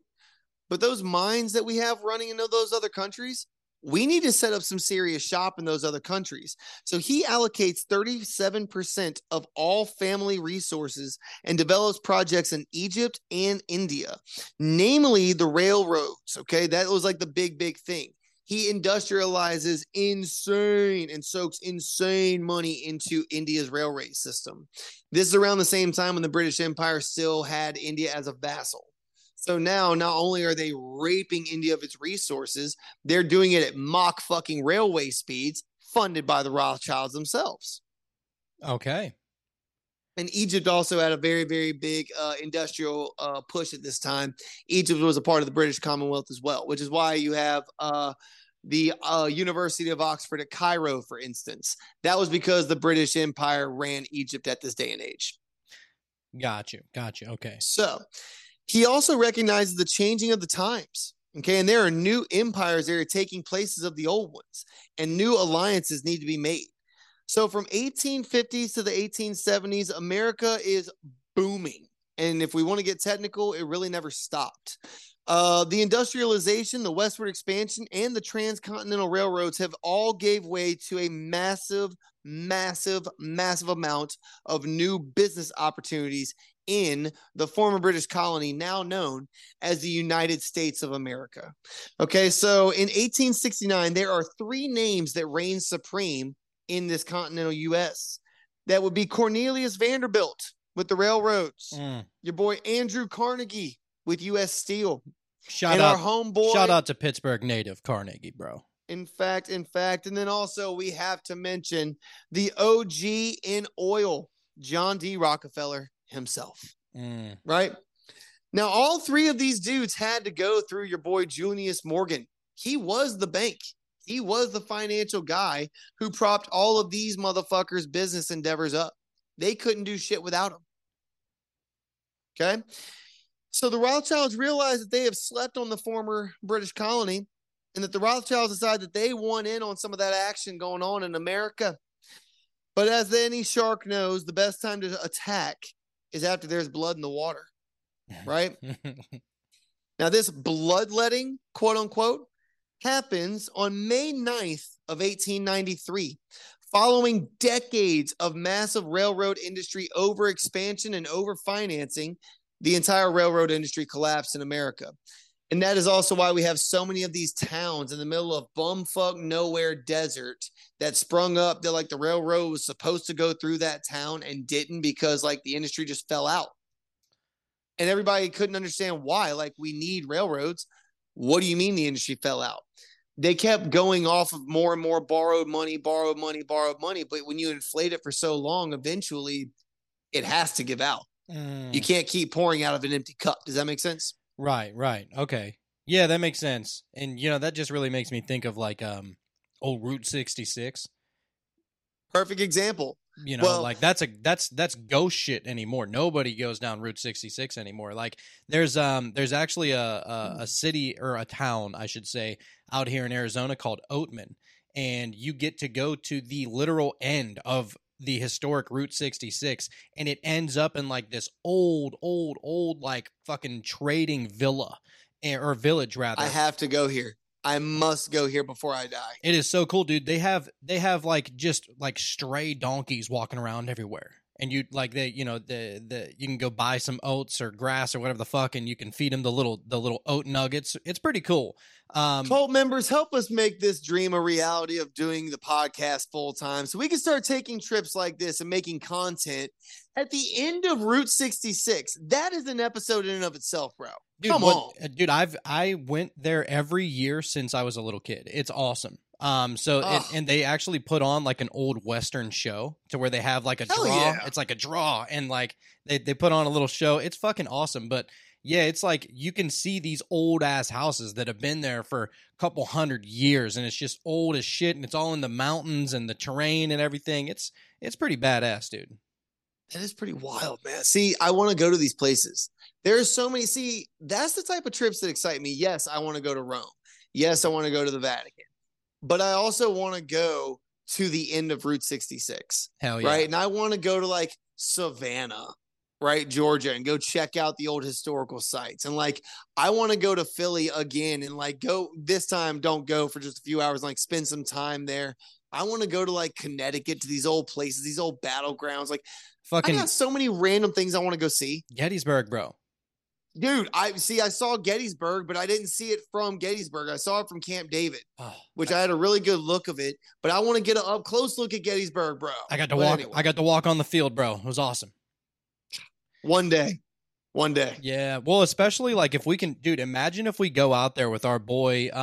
But those minds that we have running into those other countries, we need to set up some serious shop in those other countries. So he allocates 37% of all family resources and develops projects in Egypt and India, namely the railroads. Okay, that was like the big, big thing. He industrializes insane and soaks insane money into India's railway system. This is around the same time when the British Empire still had India as a vassal. So now, not only are they raping India of its resources, they're doing it at mock fucking railway speeds funded by the Rothschilds themselves. Okay. And Egypt also had a very, very big industrial push at this time. Egypt was a part of the British Commonwealth as well, which is why you have the University of Oxford at Cairo, for instance. That was because the British Empire ran Egypt at this day and age. Got you. Okay. So he also recognizes the changing of the times, okay? And there are new empires that are taking places of the old ones, and new alliances need to be made. So from 1850s to the 1870s, America is booming. And if we want to get technical, it really never stopped. The industrialization, the westward expansion, and the transcontinental railroads have all gave way to a massive amount of new business opportunities in the former British colony now known as the United States of America. Okay, so in 1869, there are three names that reign supreme in this continental U.S. That would be Cornelius Vanderbilt with the railroads, your boy Andrew Carnegie with U.S. Steel, shout out to Pittsburgh native Carnegie, bro. In fact, and then also we have to mention the OG in oil, John D. Rockefeller himself, right? Now, all three of these dudes had to go through your boy Junius Morgan. He was the bank. He was the financial guy who propped all of these motherfuckers' business endeavors up. They couldn't do shit without him. Okay? So the Rothschilds realize that they have slept on the former British colony, and that the Rothschilds decide that they want in on some of that action going on in America. But as any shark knows, the best time to attack is after there's blood in the water, right? Now, this bloodletting, quote unquote, happens on May 9th of 1893, following decades of massive railroad industry overexpansion and overfinancing. The entire railroad industry collapsed in America. And that is also why we have so many of these towns in the middle of bumfuck nowhere desert that sprung up. That like the railroad was supposed to go through that town and didn't, because like the industry just fell out. And everybody couldn't understand why. Like, we need railroads. What do you mean the industry fell out? They kept going off of more and more borrowed money. But when you inflate it for so long, eventually it has to give out. You can't keep pouring out of an empty cup. Does that make sense? Right. Okay. Yeah, that makes sense. And, that just really makes me think of like old Route 66. Perfect example. That's ghost shit anymore. Nobody goes down Route 66 anymore. Like, there's actually a city, or a town, I should say, out here in Arizona called Oatman, and you get to go to the literal end of the historic Route 66, and it ends up in like this old like fucking trading villa, or village rather. I have to go here. I must go here before I die. It is so cool, dude. They have like just like stray donkeys walking around everywhere. And you like you can go buy some oats or grass or whatever the fuck, and you can feed them the little oat nuggets. It's pretty cool. Cult members, help us make this dream a reality of doing the podcast full time, so we can start taking trips like this and making content at the end of Route 66. That is an episode in and of itself, bro. Dude, I went there every year since I was a little kid. It's awesome. And they actually put on like an old Western show to where they have like a draw. Yeah. It's like a draw, and like they put on a little show. It's fucking awesome. But yeah, it's like you can see these old ass houses that have been there for a couple hundred years, and it's just old as shit, and it's all in the mountains and the terrain and everything. It's pretty badass, dude. That is pretty wild, man. See, I want to go to these places. There's so many. See, that's the type of trips that excite me. Yes, I want to go to Rome. Yes, I want to go to the Vatican. But I also want to go to the end of Route 66. Hell yeah. Right? And I want to go to like Savannah right, Georgia, and go check out the old historical sites. And like, I want to go to Philly again and like go this time, don't go for just a few hours, and like spend some time there. I want to go to like Connecticut, to these old places, these old battlegrounds. Like, fucking, I got so many random things I want to go see. Gettysburg, bro. Dude, I saw Gettysburg, but I didn't see it from Gettysburg. I saw it from Camp David, which I had a really good look of it. But I want to get an up close look at Gettysburg, bro. I got to walk on the field, bro. It was awesome. One day. Yeah. Well, especially like if we can, dude. Imagine if we go out there with our boy, Big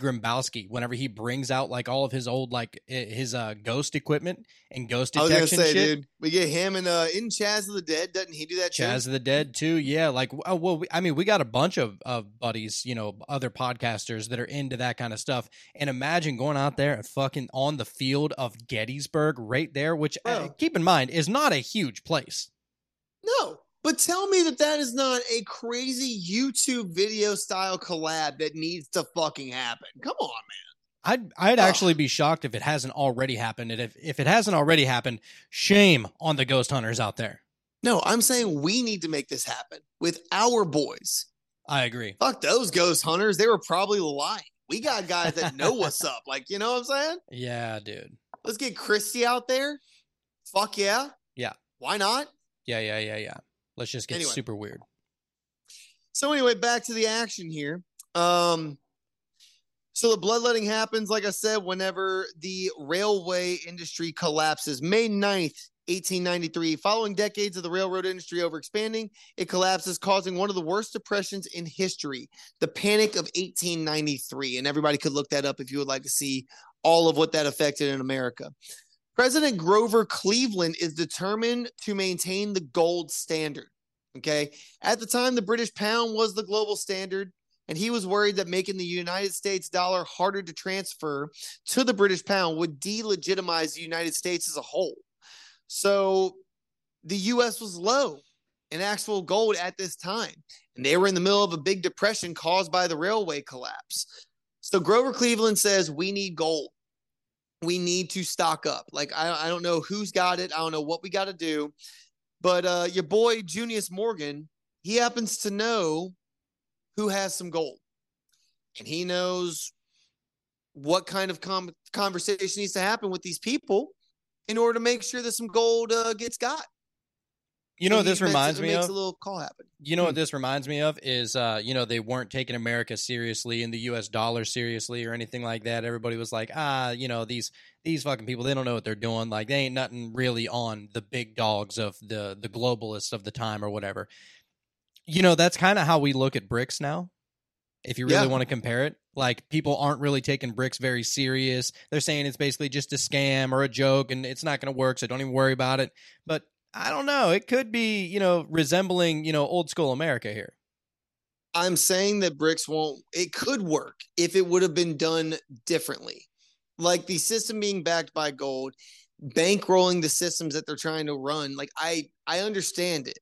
Grimbowski, whenever he brings out like all of his old, like his ghost equipment and ghost detection. I was gonna say, shit. Dude, we get him and in Chaz of the Dead, doesn't he do that? Chaz of the Dead too, yeah. Like, we got a bunch of buddies, you know, other podcasters that are into that kind of stuff. And imagine going out there and fucking on the field of Gettysburg right there, which keep in mind is not a huge place. No. But tell me that is not a crazy YouTube video style collab that needs to fucking happen. Come on, man. I'd actually be shocked if it hasn't already happened. And if it hasn't already happened, shame on the ghost hunters out there. No, I'm saying we need to make this happen with our boys. I agree. Fuck those ghost hunters. They were probably lying. We got guys that know what's up. Like, you know what I'm saying? Yeah, dude. Let's get Christy out there. Fuck yeah. Yeah. Why not? Yeah. Let's just get super weird. So anyway, back to the action here. So the bloodletting happens, like I said, whenever the railway industry collapses. May 9th, 1893. Following decades of the railroad industry overexpanding, it collapses, causing one of the worst depressions in history, the Panic of 1893. And everybody could look that up if you would like to see all of what that affected in America. President Grover Cleveland is determined to maintain the gold standard, okay? At the time, the British pound was the global standard, and he was worried that making the United States dollar harder to transfer to the British pound would delegitimize the United States as a whole. So the U.S. was low in actual gold at this time, and they were in the middle of a big depression caused by the railway collapse. So Grover Cleveland says, we need gold. We need to stock up. Like, I don't know who's got it. I don't know what we got to do. But your boy, Junius Morgan, he happens to know who has some gold. And he knows what kind of conversation needs to happen with these people in order to make sure that some gold gets got. You know what this reminds me of? Makes a little call happen. You know what this reminds me of is, you know, they weren't taking America seriously and the U.S. dollar seriously or anything like that. Everybody was like, you know, these fucking people, they don't know what they're doing. Like, they ain't nothing really on the big dogs of the globalists of the time or whatever. You know, that's kind of how we look at BRICS now. If you really want to compare it, like people aren't really taking BRICS very serious. They're saying it's basically just a scam or a joke and it's not going to work. So don't even worry about it. But I don't know. It could be, you know, resembling, you know, old school America here. I'm saying that BRICS it could work if it would have been done differently. Like the system being backed by gold, bankrolling the systems that they're trying to run. Like I understand it.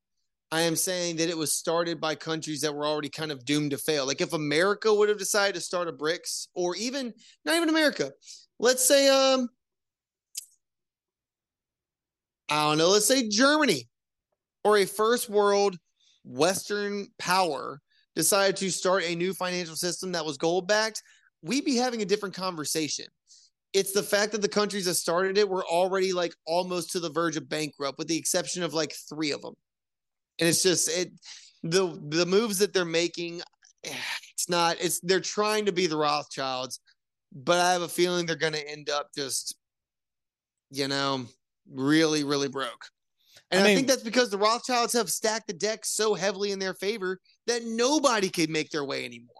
I am saying that it was started by countries that were already kind of doomed to fail. Like if America would have decided to start a BRICS or even not even America, let's say, I don't know, let's say Germany or a first world Western power decided to start a new financial system that was gold backed, we'd be having a different conversation. It's the fact that the countries that started it were already like almost to the verge of bankrupt with the exception of like three of them. And it's just the moves that they're making, they're trying to be the Rothschilds, but I have a feeling they're going to end up just, you know, really, really broke. And I think that's because the Rothschilds have stacked the deck so heavily in their favor that nobody can make their way anymore.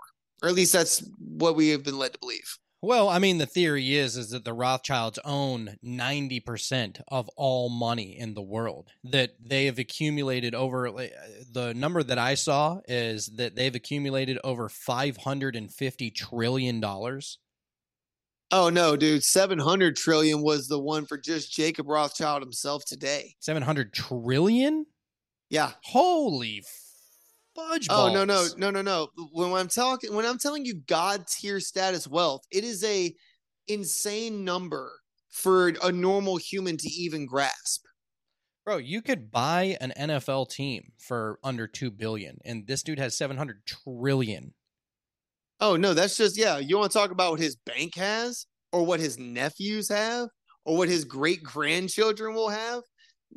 Or at least that's what we have been led to believe. Well, I mean, the theory is that the Rothschilds own 90% of all money in the world, that they have accumulated over the number that I saw is that they've accumulated over $550 trillion. Oh, no, dude. 700 trillion was the one for just Jacob Rothschild himself today. 700 trillion? Yeah. Holy fudge balls. Oh, no. When I'm telling you God tier status wealth, it is a insane number for a normal human to even grasp. Bro, you could buy an NFL team for under $2 billion, and this dude has $700 trillion. Oh, no, that's just, yeah, you want to talk about what his bank has or what his nephews have or what his great-grandchildren will have?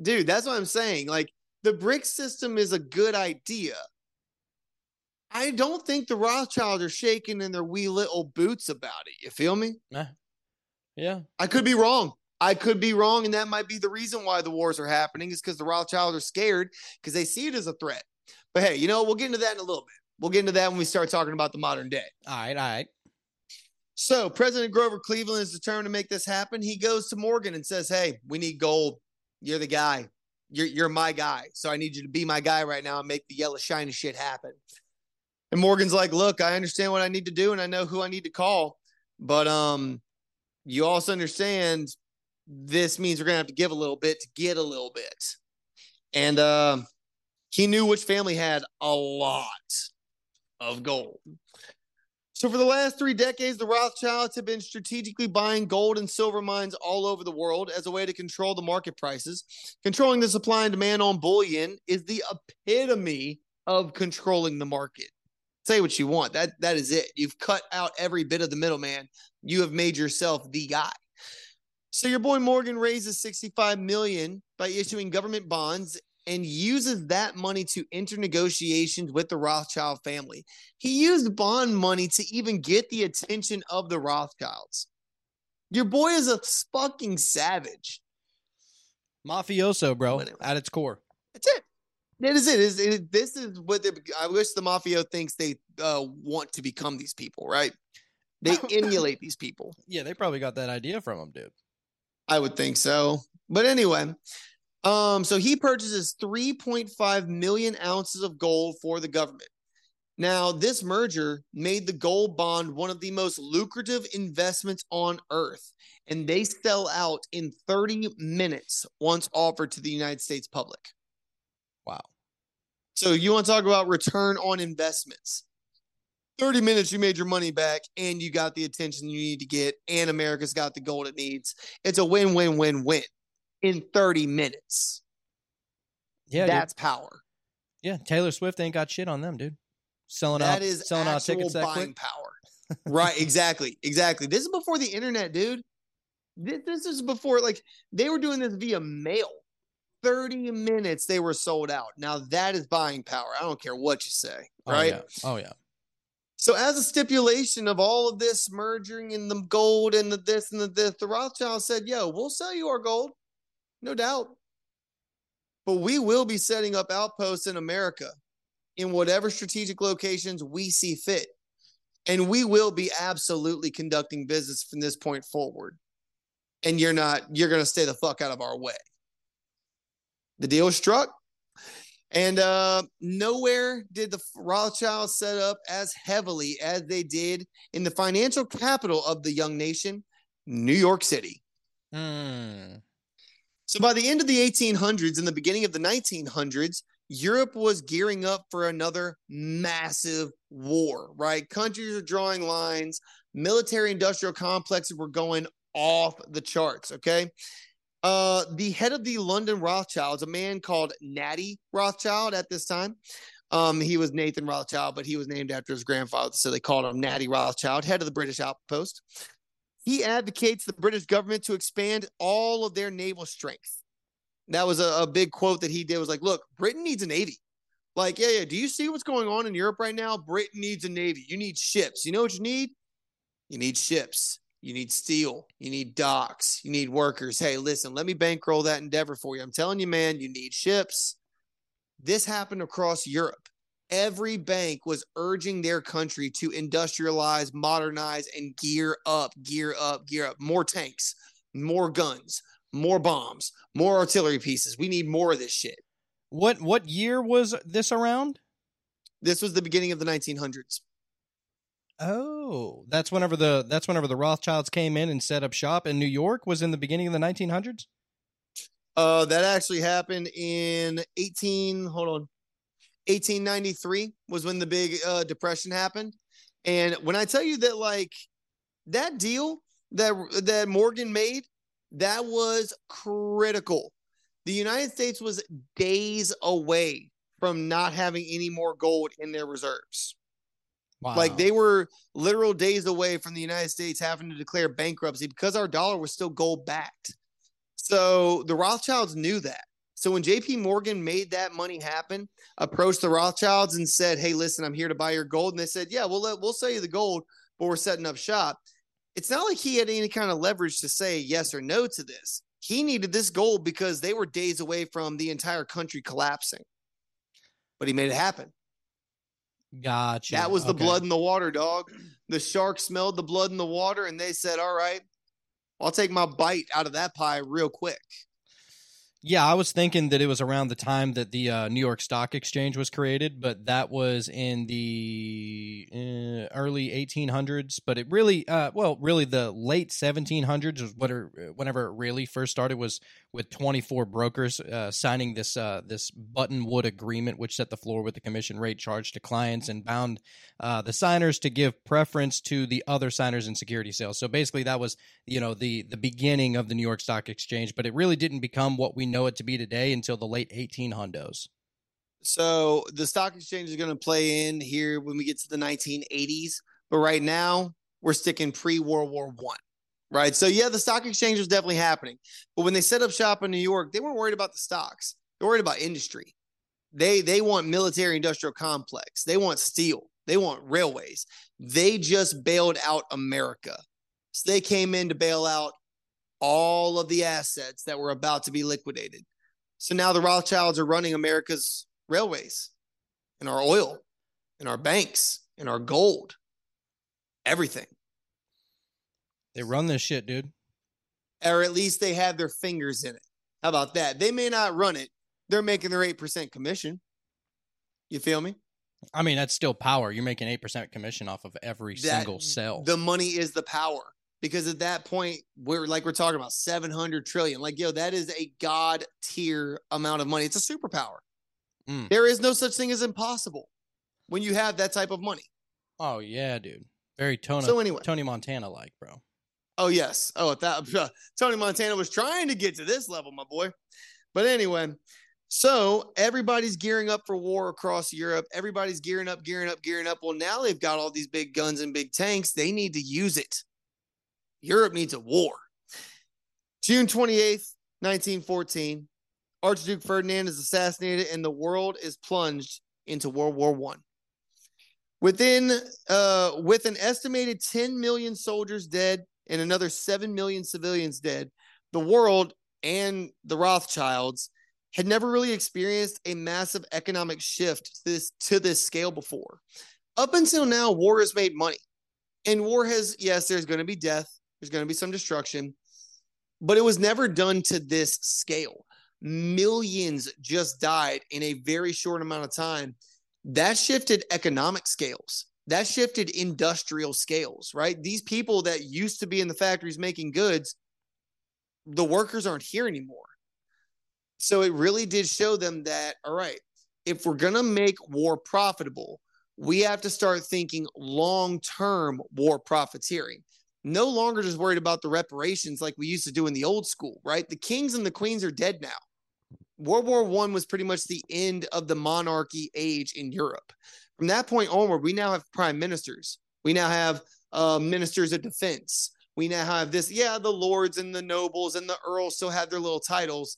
Dude, that's what I'm saying. Like, the BRICS system is a good idea. I don't think the Rothschilds are shaking in their wee little boots about it. You feel me? Yeah. I could be wrong. And that might be the reason why the wars are happening is because the Rothschilds are scared because they see it as a threat. But hey, you know, we'll get into that in a little bit. We'll get into that when we start talking about the modern day. All right. So President Grover Cleveland is determined to make this happen. He goes to Morgan and says, hey, we need gold. You're the guy. You're my guy. So I need you to be my guy right now and make the yellow shiny shit happen. And Morgan's like, look, I understand what I need to do and I know who I need to call. But you also understand this means we're going to have to give a little bit to get a little bit. And he knew which family had a lot of gold. So for the last 3 decades, the Rothschilds have been strategically buying gold and silver mines all over the world as a way to control the market prices. Controlling the supply and demand on bullion is the epitome of controlling the market. Say what you want. That is it. You've cut out every bit of the middleman. You have made yourself the guy. So your boy Morgan raises $65 million by issuing government bonds and uses that money to enter negotiations with the Rothschild family. He used bond money to even get the attention of the Rothschilds. Your boy is a fucking savage. Mafioso, bro, at its core. That's it. That is it. This is what I wish the mafia thinks they want to become these people, right? They emulate these people. Yeah, they probably got that idea from them, dude. I would think so. But anyway, so he purchases 3.5 million ounces of gold for the government. Now, this merger made the gold bond one of the most lucrative investments on earth, and they sell out in 30 minutes once offered to the United States public. Wow. So you want to talk about return on investments. 30 minutes, you made your money back, and you got the attention you need to get, and America's got the gold it needs. It's a win, win, win, win in 30 minutes. Yeah, that's power. Yeah, Taylor Swift ain't got shit on them, dude. Selling out tickets that quick. That is actual buying power. Right, exactly. This is before the internet, dude. This is before, like, they were doing this via mail. 30 minutes, they were sold out. Now, that is buying power. I don't care what you say, right? Oh, yeah. So as a stipulation of all of this merging and the gold and the this and the this, the Rothschild said, yo, we'll sell you our gold, no doubt. But we will be setting up outposts in America in whatever strategic locations we see fit. And we will be absolutely conducting business from this point forward. And you're going to stay the fuck out of our way. The deal was struck. And nowhere did the Rothschilds set up as heavily as they did in the financial capital of the young nation, New York City. So by the end of the 1800s and the beginning of the 1900s, Europe was gearing up for another massive war, right? Countries are drawing lines. Military industrial complexes were going off the charts, okay? The head of the London Rothschilds, a man called Natty Rothschild at this time, he was Nathan Rothschild, but he was named after his grandfather, so they called him Natty Rothschild, head of the British outpost. He advocates the British government to expand all of their naval strength. That was a big quote that he did. It was like, look, Britain needs a navy. Like, yeah, do you see what's going on in Europe right now? Britain needs a navy. You need ships. You know what you need? You need ships. You need steel. You need docks. You need workers. Hey, listen, let me bankroll that endeavor for you. I'm telling you, man, you need ships. This happened across Europe. Every bank was urging their country to industrialize, modernize, and gear up. More tanks, more guns, more bombs, more artillery pieces. We need more of this shit. What year was this around? This was the beginning of the 1900s. Oh, that's whenever the Rothschilds came in and set up shop in New York was in the beginning of the 1900s? That actually happened in 1893 was when the big Depression happened. And when I tell you that, like, that deal that Morgan made, that was critical. The United States was days away from not having any more gold in their reserves. Wow. Like, they were literal days away from the United States having to declare bankruptcy because our dollar was still gold backed. So the Rothschilds knew that. So when JP Morgan made that money happen, approached the Rothschilds and said, "Hey, listen, I'm here to buy your gold." And they said, "Yeah, we'll sell you the gold, but we're setting up shop." It's not like he had any kind of leverage to say yes or no to this. He needed this gold because they were days away from the entire country collapsing. But he made it happen. Gotcha. That was the blood in the water, dog. The shark smelled the blood in the water, and they said, "All right, I'll take my bite out of that pie real quick." Yeah, I was thinking that it was around the time that the New York Stock Exchange was created, but that was in the early 1800s. But it really, really the late 1700s was whenever it really first started, was with 24 brokers signing this Buttonwood Agreement, which set the floor with the commission rate charged to clients and bound the signers to give preference to the other signers in security sales. So basically, that was the beginning of the New York Stock Exchange, but it really didn't become what we know it to be today until the late 1800s. So the stock exchange is going to play in here when we get to the 1980s, but right now we're sticking pre-World War One, right? So yeah, the stock exchange was definitely happening, but when they set up shop in New York, they weren't worried about the stocks. They're worried about industry. They want military industrial complex. They want steel. They want railways. They just bailed out America. So they came in to bail out all of the assets that were about to be liquidated. So now the Rothschilds are running America's railways and our oil and our banks and our gold, everything. They run this shit, dude. Or at least they have their fingers in it. How about that? They may not run it. They're making their 8% commission. You feel me? I mean, that's still power. You're making 8% commission off of every single sale. The money is the power. Because at that point, we're talking about 700 trillion. Like, yo, that is a God tier amount of money. It's a superpower. Mm. There is no such thing as impossible when you have that type of money. Oh, yeah, dude. Very Tony Montana-like, bro. Oh, yes. Oh, Tony Montana was trying to get to this level, my boy. But anyway, so everybody's gearing up for war across Europe. Everybody's gearing up. Well, now they've got all these big guns and big tanks. They need to use it. Europe needs a war. June 28th, 1914, Archduke Ferdinand is assassinated and the world is plunged into World War One. With an estimated 10 million soldiers dead and another 7 million civilians dead, the world and the Rothschilds had never really experienced a massive economic shift to this scale before. Up until now, war has made money. And war has, yes, there's going to be death. There's going to be some destruction, but it was never done to this scale. Millions just died in a very short amount of time. That shifted economic scales. That shifted industrial scales, right? These people that used to be in the factories making goods, the workers aren't here anymore. So it really did show them that, all right, if we're going to make war profitable, we have to start thinking long-term war profiteering. No longer just worried about the reparations like we used to do in the old school, right? The kings and the queens are dead now. World War One was pretty much the end of the monarchy age in Europe. From that point onward, we now have prime ministers. We now have ministers of defense. We now have this. Yeah, the lords and the nobles and the earls still have their little titles.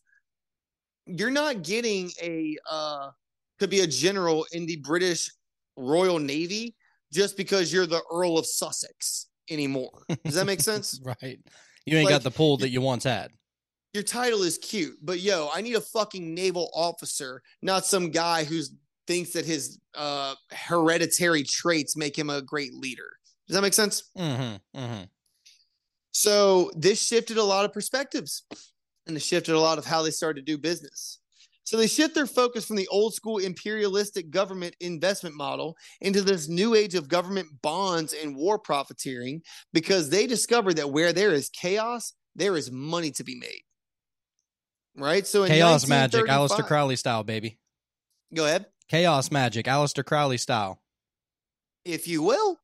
You're not getting could be a general in the British Royal Navy just because you're the Earl of Sussex anymore. Does that make sense? Right. You ain't got the pull that you once had. Your title is cute, but yo, I need a fucking naval officer, not some guy who thinks that his hereditary traits make him a great leader. Does that make sense? Mm-hmm. Mm-hmm. So this shifted a lot of perspectives, and it shifted a lot of how they started to do business. So they shift their focus from the old school imperialistic government investment model into this new age of government bonds and war profiteering, because they discovered that where there is chaos, there is money to be made. Right? So in chaos magic, Aleister Crowley style, baby. Go ahead. Chaos magic, Aleister Crowley style. If you will.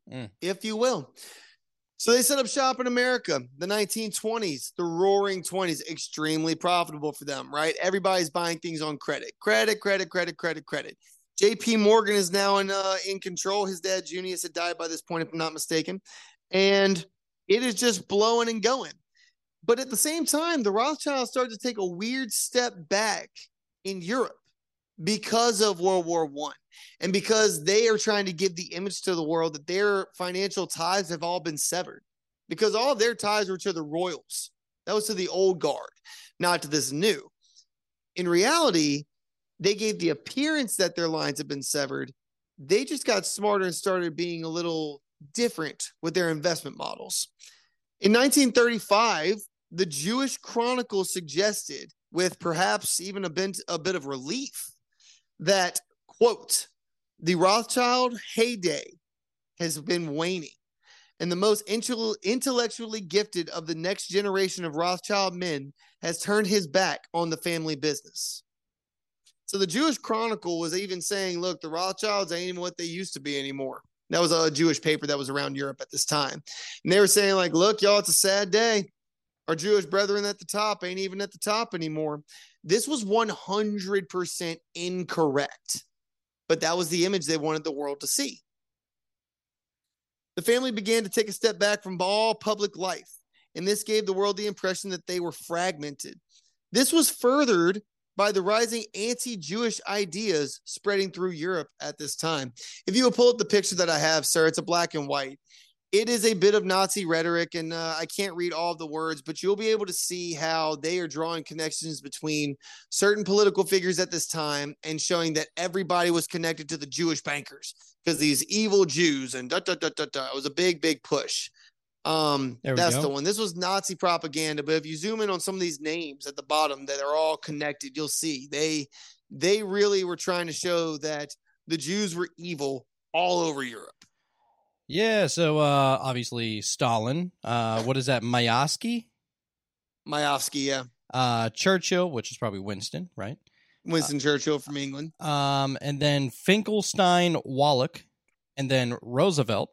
So they set up shop in America, the 1920s, the roaring 20s, extremely profitable for them, right? Everybody's buying things on credit. Credit. JP Morgan is now in control. His dad, Junius, had died by this point, if I'm not mistaken. And it is just blowing and going. But at the same time, the Rothschilds started to take a weird step back in Europe because of World War One, and because they are trying to give the image to the world that their financial ties have all been severed, because all of their ties were to the royals. That was to the old guard, not to this new. In reality, they gave the appearance that their lines have been severed. They just got smarter and started being a little different with their investment models. In 1935, the Jewish Chronicle suggested, with perhaps even a bit of relief, that, quote, the Rothschild heyday has been waning, and the most intellectually gifted of the next generation of Rothschild men has turned his back on the family business. So the Jewish Chronicle was even saying, look, the Rothschilds ain't even what they used to be anymore. That was a Jewish paper that was around Europe at this time. And they were saying, like, look, y'all, it's a sad day. Our Jewish brethren at the top ain't even at the top anymore. This was 100% incorrect, but that was the image they wanted the world to see. The family began to take a step back from all public life, and this gave the world the impression that they were fragmented. This was furthered by the rising anti-Jewish ideas spreading through Europe at this time. If you will pull up the picture that I have, sir, it's a black and white. It is a bit of Nazi rhetoric, and I can't read all of the words, but you'll be able to see how they are drawing connections between certain political figures at this time and showing that everybody was connected to the Jewish bankers because these evil Jews and It was a big, big push. That's the one. This was Nazi propaganda, but if you zoom in on some of these names at the bottom that are all connected, you'll see they really were trying to show that the Jews were evil all over Europe. Yeah, so obviously Stalin. What is that, Myovsky? Myovsky, yeah. Churchill, which is probably Winston, right? Winston Churchill from England. And then Finkelstein, Wallach, and then Roosevelt.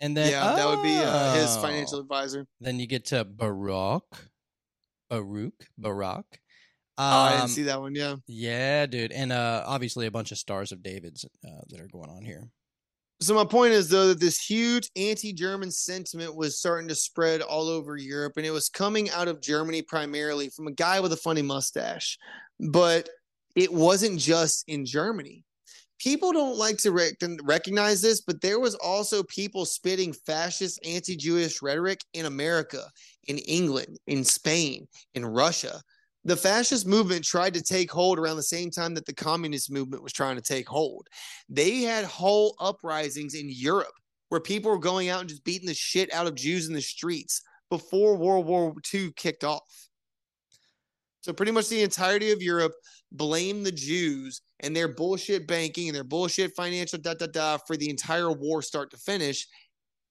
And then that would be his financial advisor. Then you get to Barak. I didn't see that one, yeah. Yeah, dude. And obviously a bunch of Stars of David's that are going on here. So my point is, though, that this huge anti-German sentiment was starting to spread all over Europe, and it was coming out of Germany primarily from a guy with a funny mustache. But it wasn't just in Germany. People don't like to recognize this, but there was also people spitting fascist anti-Jewish rhetoric in America, in England, in Spain, in Russia. The fascist movement tried to take hold around the same time that the communist movement was trying to take hold. They had whole uprisings in Europe where people were going out and just beating the shit out of Jews in the streets before World War II kicked off. So pretty much the entirety of Europe blamed the Jews and their bullshit banking and their bullshit financial for the entire war start to finish.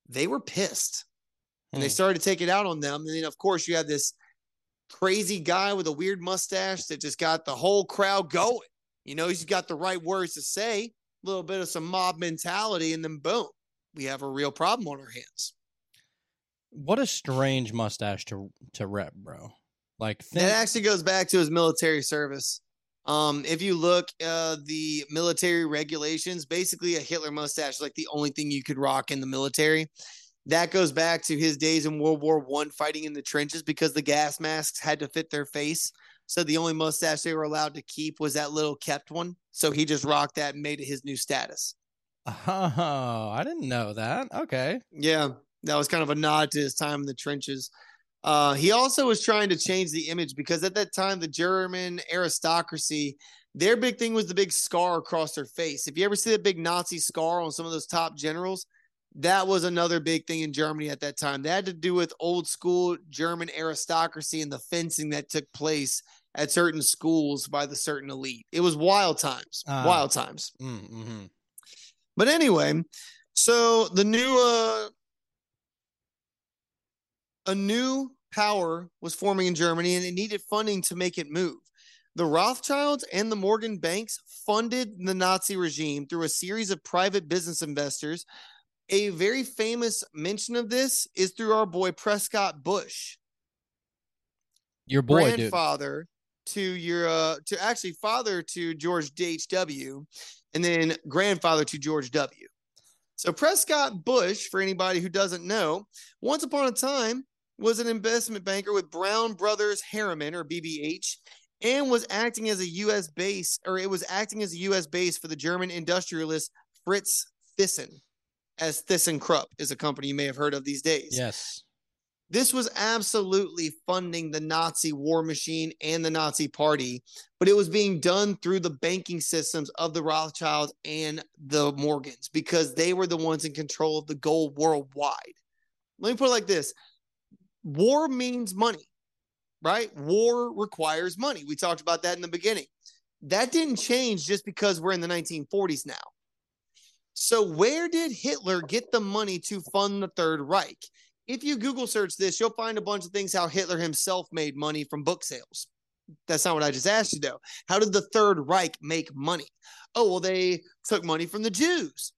They were pissed, and they started to take it out on them. And then, of course, you have this crazy guy with a weird mustache that just got the whole crowd going. You know, he's got the right words to say, a little bit of some mob mentality, and then boom, we have a real problem on our hands. What a strange mustache to rep, bro. Like that actually goes back to his military service. If you look the military regulations, basically a Hitler mustache is like the only thing you could rock in the military. That goes back to his days in World War One fighting in the trenches because the gas masks had to fit their face. So the only mustache they were allowed to keep was that little kept one. So he just rocked that and made it his new status. Oh, I didn't know that. Okay. Yeah, that was kind of a nod to his time in the trenches. He also was trying to change the image because at that time, the German aristocracy, their big thing was the big scar across their face. If you ever see the big Nazi scar on some of those top generals, that was another big thing in Germany at that time. That had to do with old school German aristocracy and the fencing that took place at certain schools by the certain elite. It was wild times, Mm-hmm. But anyway, so the new, a new power was forming in Germany, and it needed funding to make it move. The Rothschilds and the Morgan banks funded the Nazi regime through a series of private business investors A very famous mention of this is through our boy Prescott Bush. Your boy, grandfather dude. Father to George H.W. and then grandfather to George W. So Prescott Bush, for anybody who doesn't know, once upon a time was an investment banker with Brown Brothers Harriman, or BBH, and was acting as a U.S. base, or it was acting as a U.S. base for the German industrialist Fritz Thyssen, as ThyssenKrupp is a company you may have heard of these days. Yes. This was absolutely funding the Nazi war machine and the Nazi party, but it was being done through the banking systems of the Rothschilds and the Morgans because they were the ones in control of the gold worldwide. Let me put it like this. War means money, right? War requires money. We talked about that in the beginning. That didn't change just because we're in the 1940s now. So where did Hitler get the money to fund the Third Reich? If you Google search this, you'll find a bunch of things how Hitler himself made money from book sales. That's not what I just asked you, though. How did the Third Reich make money? Oh, well, they took money from the Jews.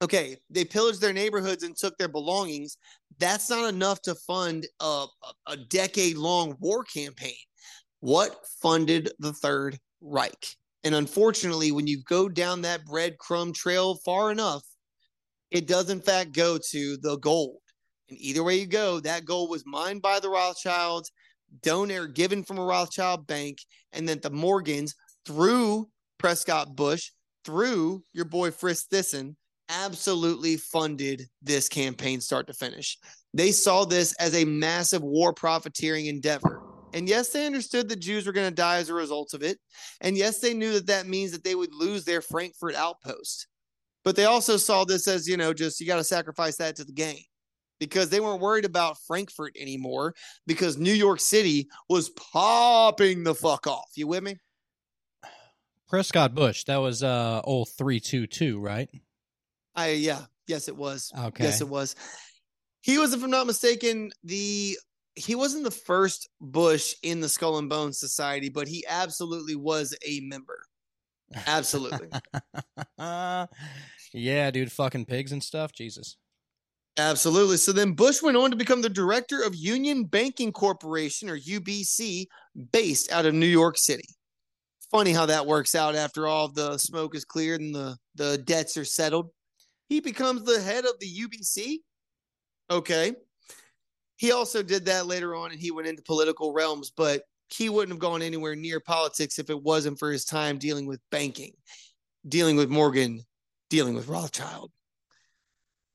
Okay, they pillaged their neighborhoods and took their belongings. That's not enough to fund a decade-long war campaign. What funded the Third Reich? And unfortunately, when you go down that breadcrumb trail far enough, it does, in fact, go to the gold. And either way you go, that gold was mined by the Rothschilds, donated, given from a Rothschild bank, and then the Morgans, through Prescott Bush, through your boy Fritz Thyssen, absolutely funded this campaign start to finish. They saw this as a massive war profiteering endeavor. And yes, they understood the Jews were going to die as a result of it. And yes, they knew that that means that they would lose their Frankfurt outpost. But they also saw this as, you know, just you got to sacrifice that to the game. Because they weren't worried about Frankfurt anymore because New York City was popping the fuck off. You with me? Prescott Bush, that was old 322, right? Yes, it was. Okay. Yes, it was. He was, if I'm not mistaken, he wasn't the first Bush in the Skull and Bones Society, but he absolutely was a member. Absolutely. Yeah, dude, fucking pigs and stuff. Jesus. Absolutely. So then Bush went on to become the director of Union Banking Corporation, or UBC, based out of New York City. Funny how that works out after all the smoke is cleared and the debts are settled. He becomes the head of the UBC. Okay. He also did that later on, and he went into political realms, but he wouldn't have gone anywhere near politics if it wasn't for his time dealing with banking, dealing with Morgan, dealing with Rothschild.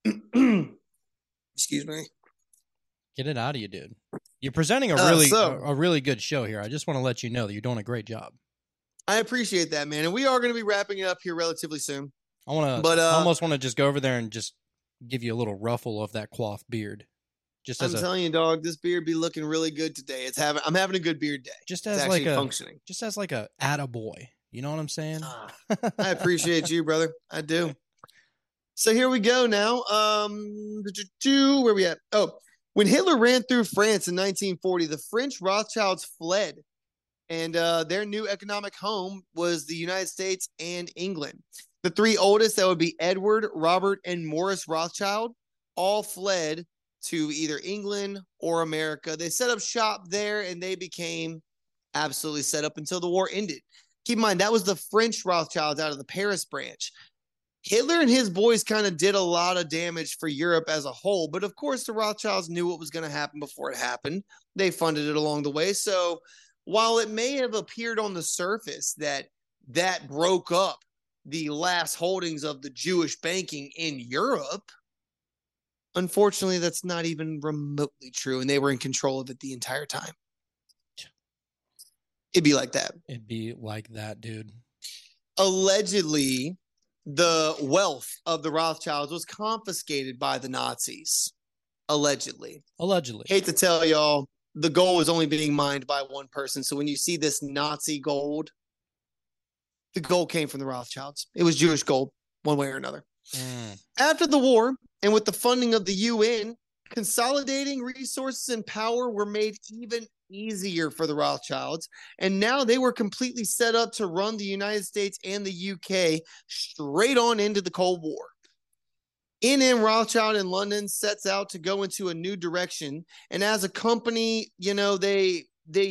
Excuse me. Get it out of you, dude. You're presenting a really good show here. I just want to let you know that you're doing a great job. I appreciate that, man. And we are going to be wrapping it up here relatively soon. I almost want to just go over there and just give you a little ruffle of that coif beard. Just as I'm telling you, dog, this beard be looking really good today. I'm having a good beard day. Just as like a attaboy. You know what I'm saying? I appreciate you, brother. I do. So here we go now. Where are we at? Oh, when Hitler ran through France in 1940, the French Rothschilds fled, and their new economic home was the United States and England. The three oldest, that would be Edward, Robert, and Morris Rothschild, all fled to either England or America. They set up shop there, and they became absolutely set up until the war ended. Keep in mind, that was the French Rothschilds out of the Paris branch. Hitler and his boys kind of did a lot of damage for Europe as a whole, but of course the Rothschilds knew what was going to happen before it happened. They funded it along the way. So while it may have appeared on the surface that broke up the last holdings of the Jewish banking in Europe, unfortunately that's not even remotely true, and they were in control of it the entire time. It'd be like that. It'd be like that, dude. Allegedly, the wealth of the Rothschilds was confiscated by the Nazis, allegedly. Hate to tell y'all, the gold was only being mined by one person. So when you see this Nazi gold, the gold came from the Rothschilds. It was Jewish gold, one way or another. After the war, and with the funding of the UN, consolidating resources and power were made even easier for the Rothschilds, and now they were completely set up to run the United States and the UK straight on into the Cold War. N.M. Rothschild in London sets out to go into a new direction. And as a company, you know, they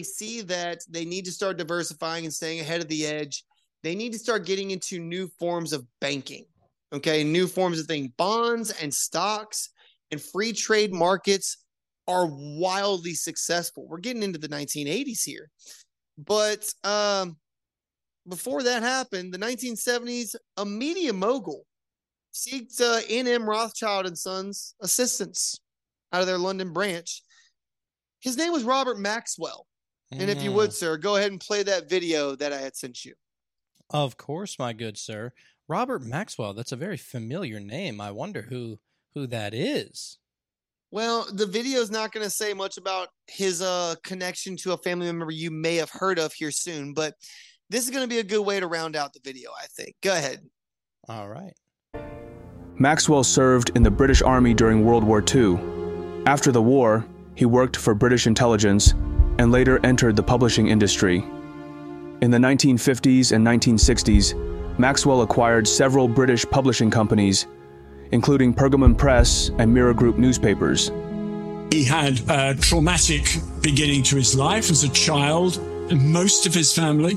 see that they need to start diversifying and staying ahead of the edge. They need to start getting into new forms of banking, okay? New forms of things. Bonds and stocks and free trade markets are wildly successful. We're getting into the 1980s here. But before that happened, the 1970s, a media mogul seeked N.M. Rothschild and Sons assistance out of their London branch. His name was Robert Maxwell. Yeah. And if you would, sir, go ahead and play that video that I had sent you. Of course, my good sir. Robert Maxwell, that's a very familiar name. I wonder who that is. Well, the video's not going to say much about his connection to a family member you may have heard of here soon, but this is going to be a good way to round out the video, I think. Go ahead. All right. Maxwell served in the British Army during World War II. After the war, he worked for British intelligence and later entered the publishing industry. In the 1950s and 1960s, Maxwell acquired several British publishing companies, including Pergamon Press and Mirror Group newspapers. He had a traumatic beginning to his life as a child, and most of his family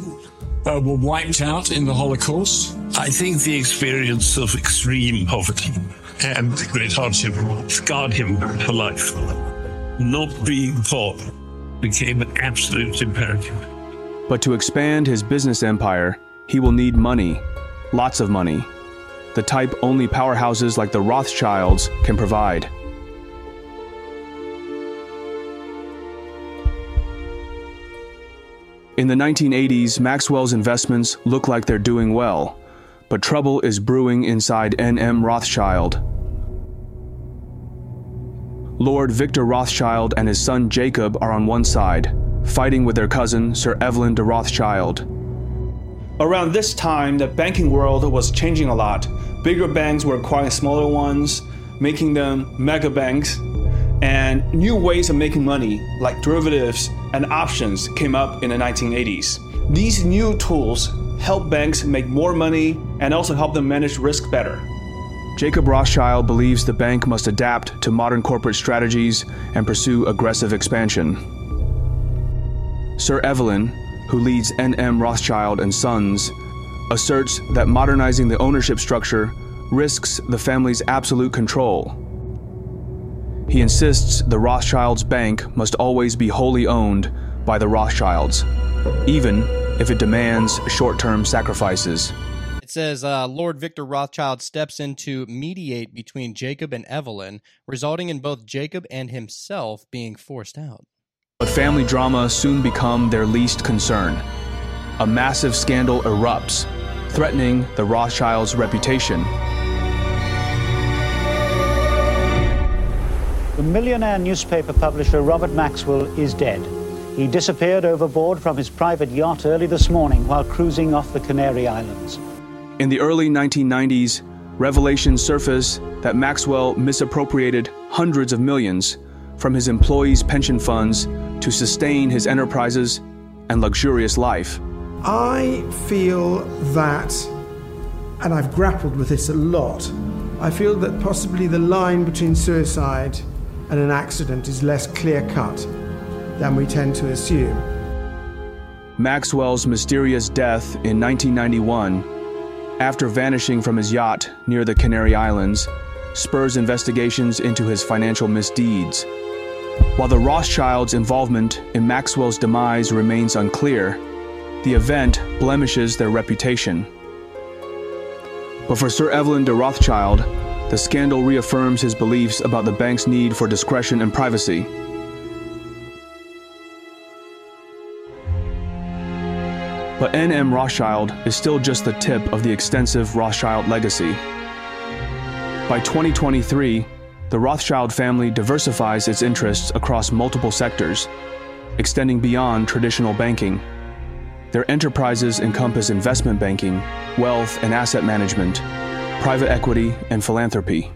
were wiped out in the Holocaust. I think the experience of extreme poverty and great hardship scarred him for life. Not being poor became an absolute imperative. But to expand his business empire, he will need money, lots of money, the type only powerhouses like the Rothschilds can provide. In the 1980s, Maxwell's investments look like they're doing well, but trouble is brewing inside N.M. Rothschild. Lord Victor Rothschild and his son Jacob are on one side, fighting with their cousin, Sir Evelyn de Rothschild. Around this time, the banking world was changing a lot. Bigger banks were acquiring smaller ones, making them mega banks, and new ways of making money, like derivatives and options, came up in the 1980s. These new tools help banks make more money and also help them manage risk better. Jacob Rothschild believes the bank must adapt to modern corporate strategies and pursue aggressive expansion. Sir Evelyn, who leads N.M. Rothschild and Sons, asserts that modernizing the ownership structure risks the family's absolute control. He insists the Rothschilds' bank must always be wholly owned by the Rothschilds, even if it demands short-term sacrifices. It says, Lord Victor Rothschild steps in to mediate between Jacob and Evelyn, resulting in both Jacob and himself being forced out. But family drama soon become their least concern. A massive scandal erupts, threatening the Rothschilds' reputation. The millionaire newspaper publisher Robert Maxwell is dead. He disappeared overboard from his private yacht early this morning while cruising off the Canary Islands. In the early 1990s, revelations surface that Maxwell misappropriated hundreds of millions from his employees' pension funds to sustain his enterprises and luxurious life. I feel that, and I've grappled with this a lot, I feel that possibly the line between suicide and an accident is less clear-cut than we tend to assume. Maxwell's mysterious death in 1991, after vanishing from his yacht near the Canary Islands, spurs investigations into his financial misdeeds. While the Rothschilds' involvement in Maxwell's demise remains unclear, the event blemishes their reputation. But for Sir Evelyn de Rothschild, the scandal reaffirms his beliefs about the bank's need for discretion and privacy. But N.M. Rothschild is still just the tip of the extensive Rothschild legacy. By 2023, the Rothschild family diversifies its interests across multiple sectors, extending beyond traditional banking. Their enterprises encompass investment banking, wealth and asset management, private equity, and philanthropy.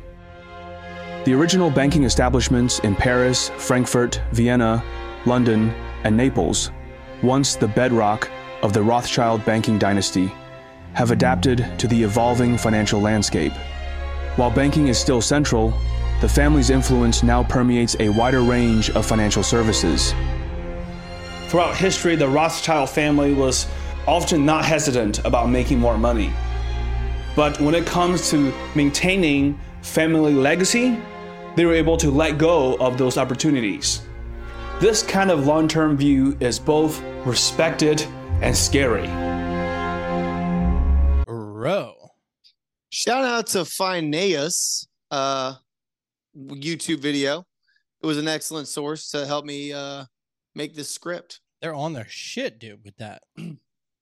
The original banking establishments in Paris, Frankfurt, Vienna, London, and Naples, once the bedrock of the Rothschild banking dynasty, have adapted to the evolving financial landscape. While banking is still central, the family's influence now permeates a wider range of financial services. Throughout history, the Rothschild family was often not hesitant about making more money. But when it comes to maintaining family legacy, they were able to let go of those opportunities. This kind of long-term view is both respected and scary. Bro. Shout out to Phineas YouTube video. It was an excellent source to help me make this script. They're on their shit, dude, with that.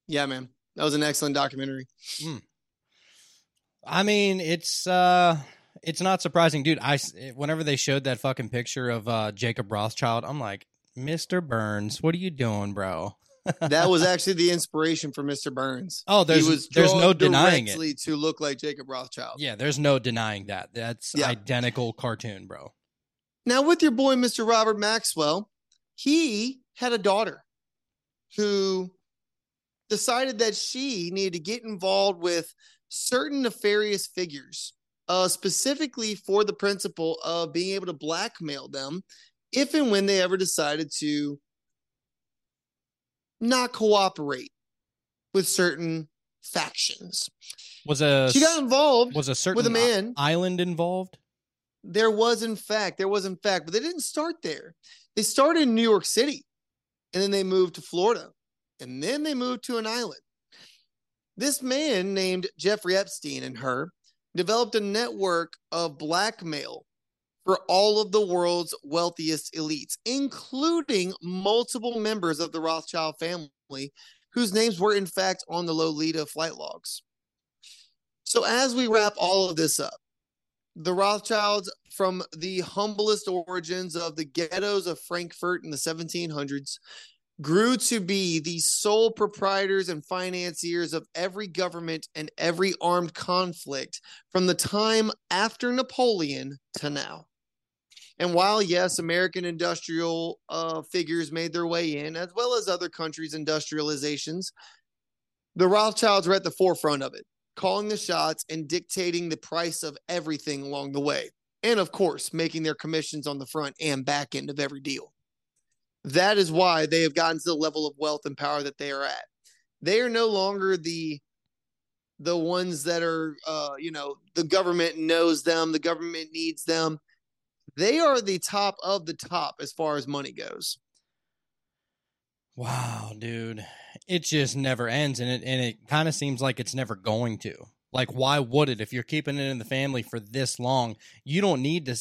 Yeah, man. That was an excellent documentary. Mm. I mean, it's not surprising, dude. Whenever they showed that fucking picture of Jacob Rothschild, I'm like, Mr. Burns, what are you doing, bro? That was actually the inspiration for Mr. Burns. Oh, there's no denying it. To look like Jacob Rothschild. Yeah, there's no denying that. That's identical cartoon, bro. Now, with your boy, Mr. Robert Maxwell, he had a daughter who decided that she needed to get involved with certain nefarious figures, specifically for the principle of being able to blackmail them if and when they ever decided to not cooperate with certain factions. She got involved with a man. Island involved? There was in fact, but they didn't start there. They started in New York City, and then they moved to Florida, and then they moved to an island. This man named Jeffrey Epstein and her developed a network of blackmail for all of the world's wealthiest elites, including multiple members of the Rothschild family, whose names were, in fact, on the Lolita flight logs. So as we wrap all of this up, the Rothschilds, from the humblest origins of the ghettos of Frankfurt in the 1700s, grew to be the sole proprietors and financiers of every government and every armed conflict from the time after Napoleon to now. And while, yes, American industrial figures made their way in, as well as other countries' industrializations, the Rothschilds were at the forefront of it, calling the shots and dictating the price of everything along the way. And, of course, making their commissions on the front and back end of every deal. That is why they have gotten to the level of wealth and power that they are at. They are no longer the ones that are, the government knows them, the government needs them. They are the top of the top as far as money goes. Wow, dude. It just never ends, and it kind of seems like it's never going to. Like, why would it? If you're keeping it in the family for this long, you don't need to,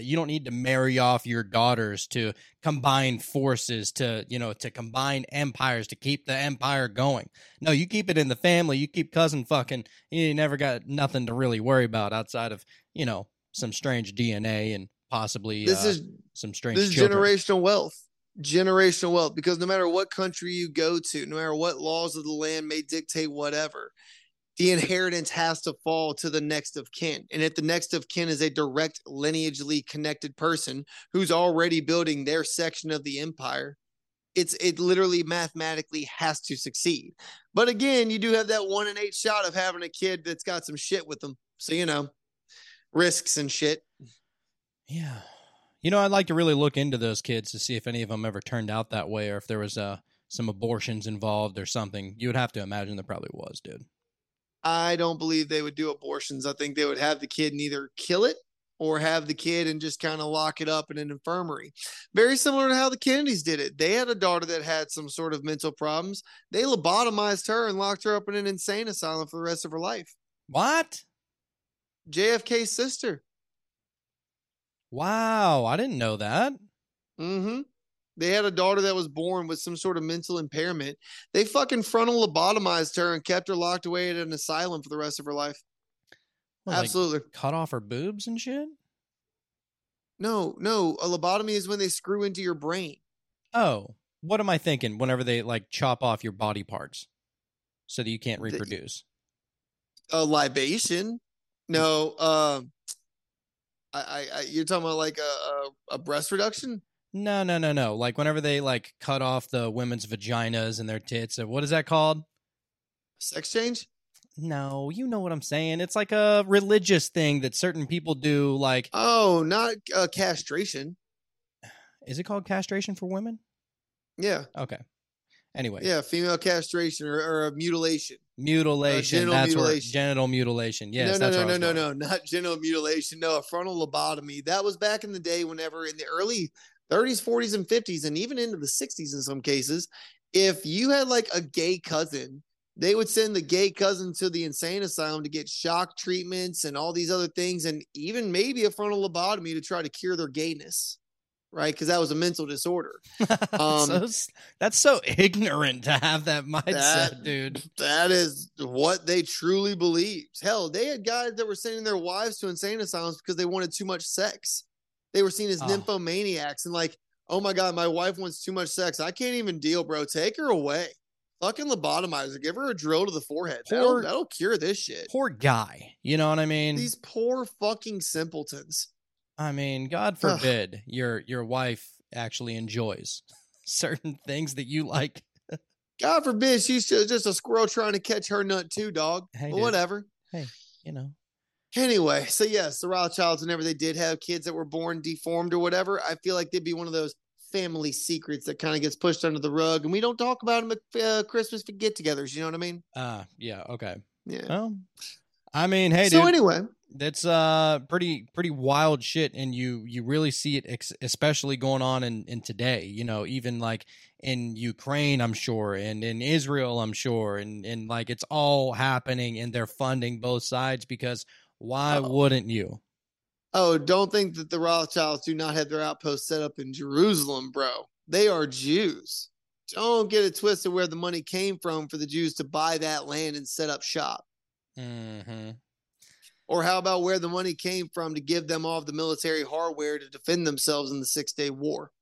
you don't need to marry off your daughters to combine forces, to combine empires, to keep the empire going. No, you keep it in the family. You keep cousin fucking. You never got nothing to really worry about outside of, some strange DNA and possibly this is generational wealth, because no matter what country you go to, no matter what laws of the land may dictate whatever, the inheritance has to fall to the next of kin. And if the next of kin is a direct lineagely connected person who's already building their section of the empire, it literally mathematically has to succeed. But again, you do have that 1 in 8 shot of having a kid that's got some shit with them. So, risks and shit. Yeah. I'd like to really look into those kids to see if any of them ever turned out that way, or if there was some abortions involved or something. You would have to imagine there probably was, dude. I don't believe they would do abortions. I think they would have the kid and either kill it or have the kid and just kind of lock it up in an infirmary. Very similar to how the Kennedys did it. They had a daughter that had some sort of mental problems. They lobotomized her and locked her up in an insane asylum for the rest of her life. What? JFK's sister. Wow, I didn't know that. Mm-hmm. They had a daughter that was born with some sort of mental impairment. They fucking frontal lobotomized her and kept her locked away at an asylum for the rest of her life. Well, absolutely. Like, cut off her boobs and shit? No. A lobotomy is when they screw into your brain. Oh, what am I thinking? Whenever they chop off your body parts so that you can't reproduce. A libation? No. You're talking about a breast reduction? No. Like whenever they cut off the women's vaginas and their tits. What is that called? Sex change? No, you know what I'm saying. It's like a religious thing that certain people do, like... Oh, not castration. Is it called castration for women? Yeah. Okay. Anyway. Yeah, female castration or mutilation. Mutilation. Genital that's mutilation. Genital mutilation. Yes, No, not genital mutilation. No, a frontal lobotomy. That was back in the day whenever in the early 30s, 40s, and 50s, and even into the 60s in some cases, if you had like a gay cousin... They would send the gay cousin to the insane asylum to get shock treatments and all these other things, and even maybe a frontal lobotomy to try to cure their gayness, right? Because that was a mental disorder. That's so ignorant to have that mindset, dude. That is what they truly believed. Hell, they had guys that were sending their wives to insane asylums because they wanted too much sex. They were seen as nymphomaniacs and like, oh my God, my wife wants too much sex. I can't even deal, bro. Take her away. Fucking lobotomize her. Give her a drill to the forehead. That'll cure this shit. Poor guy. You know what I mean? These poor fucking simpletons. I mean, God forbid your wife actually enjoys certain things that you like. God forbid she's just a squirrel trying to catch her nut too, dog. Hey, but whatever. Hey, you know. Anyway, so yes, the Rothschilds, whenever they did have kids that were born deformed or whatever, I feel like they'd be one of those family secrets that kind of gets pushed under the rug, and we don't talk about them at Christmas get-togethers. You know what I mean? Yeah. Okay. Yeah. Well, I mean, hey, so dude, anyway, that's pretty wild shit, and you really see it, especially going on in today. You know, even like in Ukraine, I'm sure, and in Israel, I'm sure, and like it's all happening, and they're funding both sides because why wouldn't you? Oh, don't think that the Rothschilds do not have their outpost set up in Jerusalem, bro. They are Jews. Don't get it twisted where the money came from for the Jews to buy that land and set up shop. Mm-hmm. Or how about where the money came from to give them all the military hardware to defend themselves in the Six-Day War?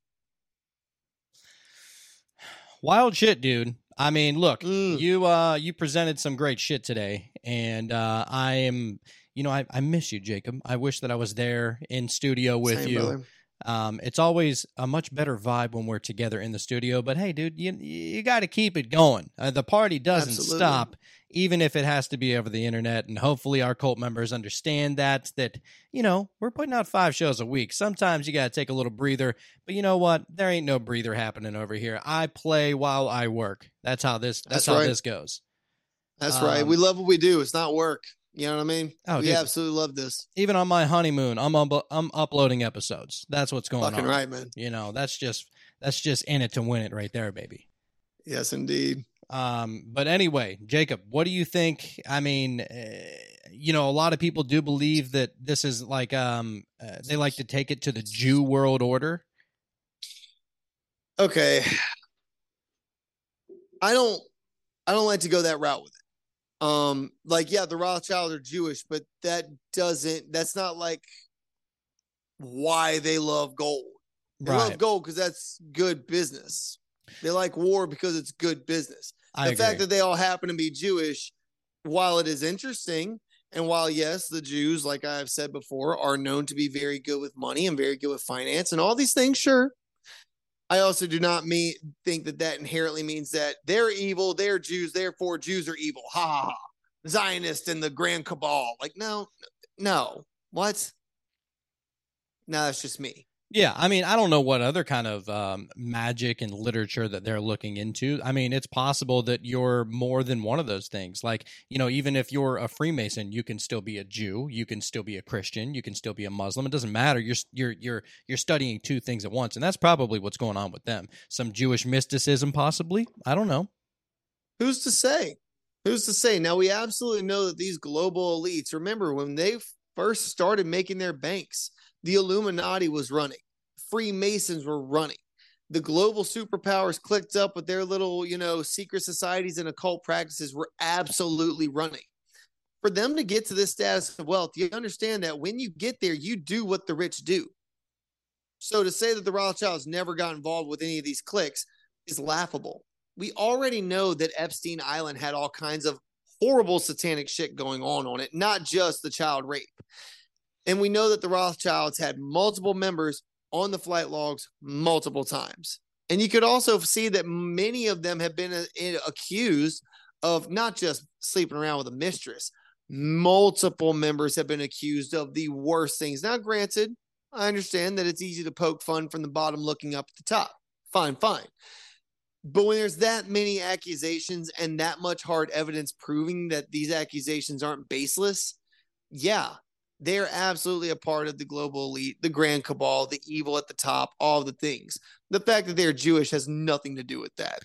Wild shit, dude. I mean, look, you presented some great shit today, and I am... You know, I miss you, Jacob. I wish that I was there in studio with you. Brother. It's always a much better vibe when we're together in the studio. But hey, dude, you got to keep it going. The party doesn't stop, even if it has to be over the internet. And hopefully our cult members understand that, you know, we're putting out 5 shows a week. Sometimes you got to take a little breather. But you know what? There ain't no breather happening over here. I play while I work. That's how this this goes. That's right. We love what we do. It's not work. You know what I mean? Oh, we absolutely love this. Even on my honeymoon, I'm uploading episodes. That's what's going on. Fucking right, man. You know, that's just in it to win it right there, baby. Yes, indeed. But anyway, Jacob, what do you think? I mean, you know, a lot of people do believe that this is like they like to take it to the Jew world order. Okay. I don't like to go that route with it. Like, yeah, the Rothschilds are Jewish, but that's not like why they love gold. They love gold because that's good business. They like war because it's good business. The fact that they all happen to be Jewish, while it is interesting, and while, yes, the Jews, like I've said before, are known to be very good with money and very good with finance and all these things, sure. I also do not think that inherently means that they're evil, they're Jews, therefore Jews are evil. Ha ha ha. Zionist and the Grand Cabal. Like, no. What? No, that's just me. Yeah, I mean, I don't know what other kind of magic and literature that they're looking into. I mean, it's possible that you're more than one of those things. Like, you know, even if you're a Freemason, you can still be a Jew, you can still be a Christian, you can still be a Muslim. It doesn't matter. You're studying 2 things at once, and that's probably what's going on with them. Some Jewish mysticism, possibly. I don't know. Who's to say? Who's to say? Now, we absolutely know that these global elites, remember, when they first started making their banks, the Illuminati was running. Freemasons were running. The global superpowers clicked up with their little, you know, secret societies and occult practices were absolutely running. For them to get to this status of wealth, you understand that when you get there, you do what the rich do. So to say that the Rothschilds never got involved with any of these cliques is laughable. We already know that Epstein Island had all kinds of horrible satanic shit going on it, not just the child rape. And we know that the Rothschilds had multiple members on the flight logs multiple times. And you could also see that many of them have been accused of not just sleeping around with a mistress. Multiple members have been accused of the worst things. Now, granted, I understand that it's easy to poke fun from the bottom looking up at the top. Fine, fine. But when there's that many accusations and that much hard evidence proving that these accusations aren't baseless, yeah, they're absolutely a part of the global elite, the grand cabal, the evil at the top, all the things. The fact that they're Jewish has nothing to do with that.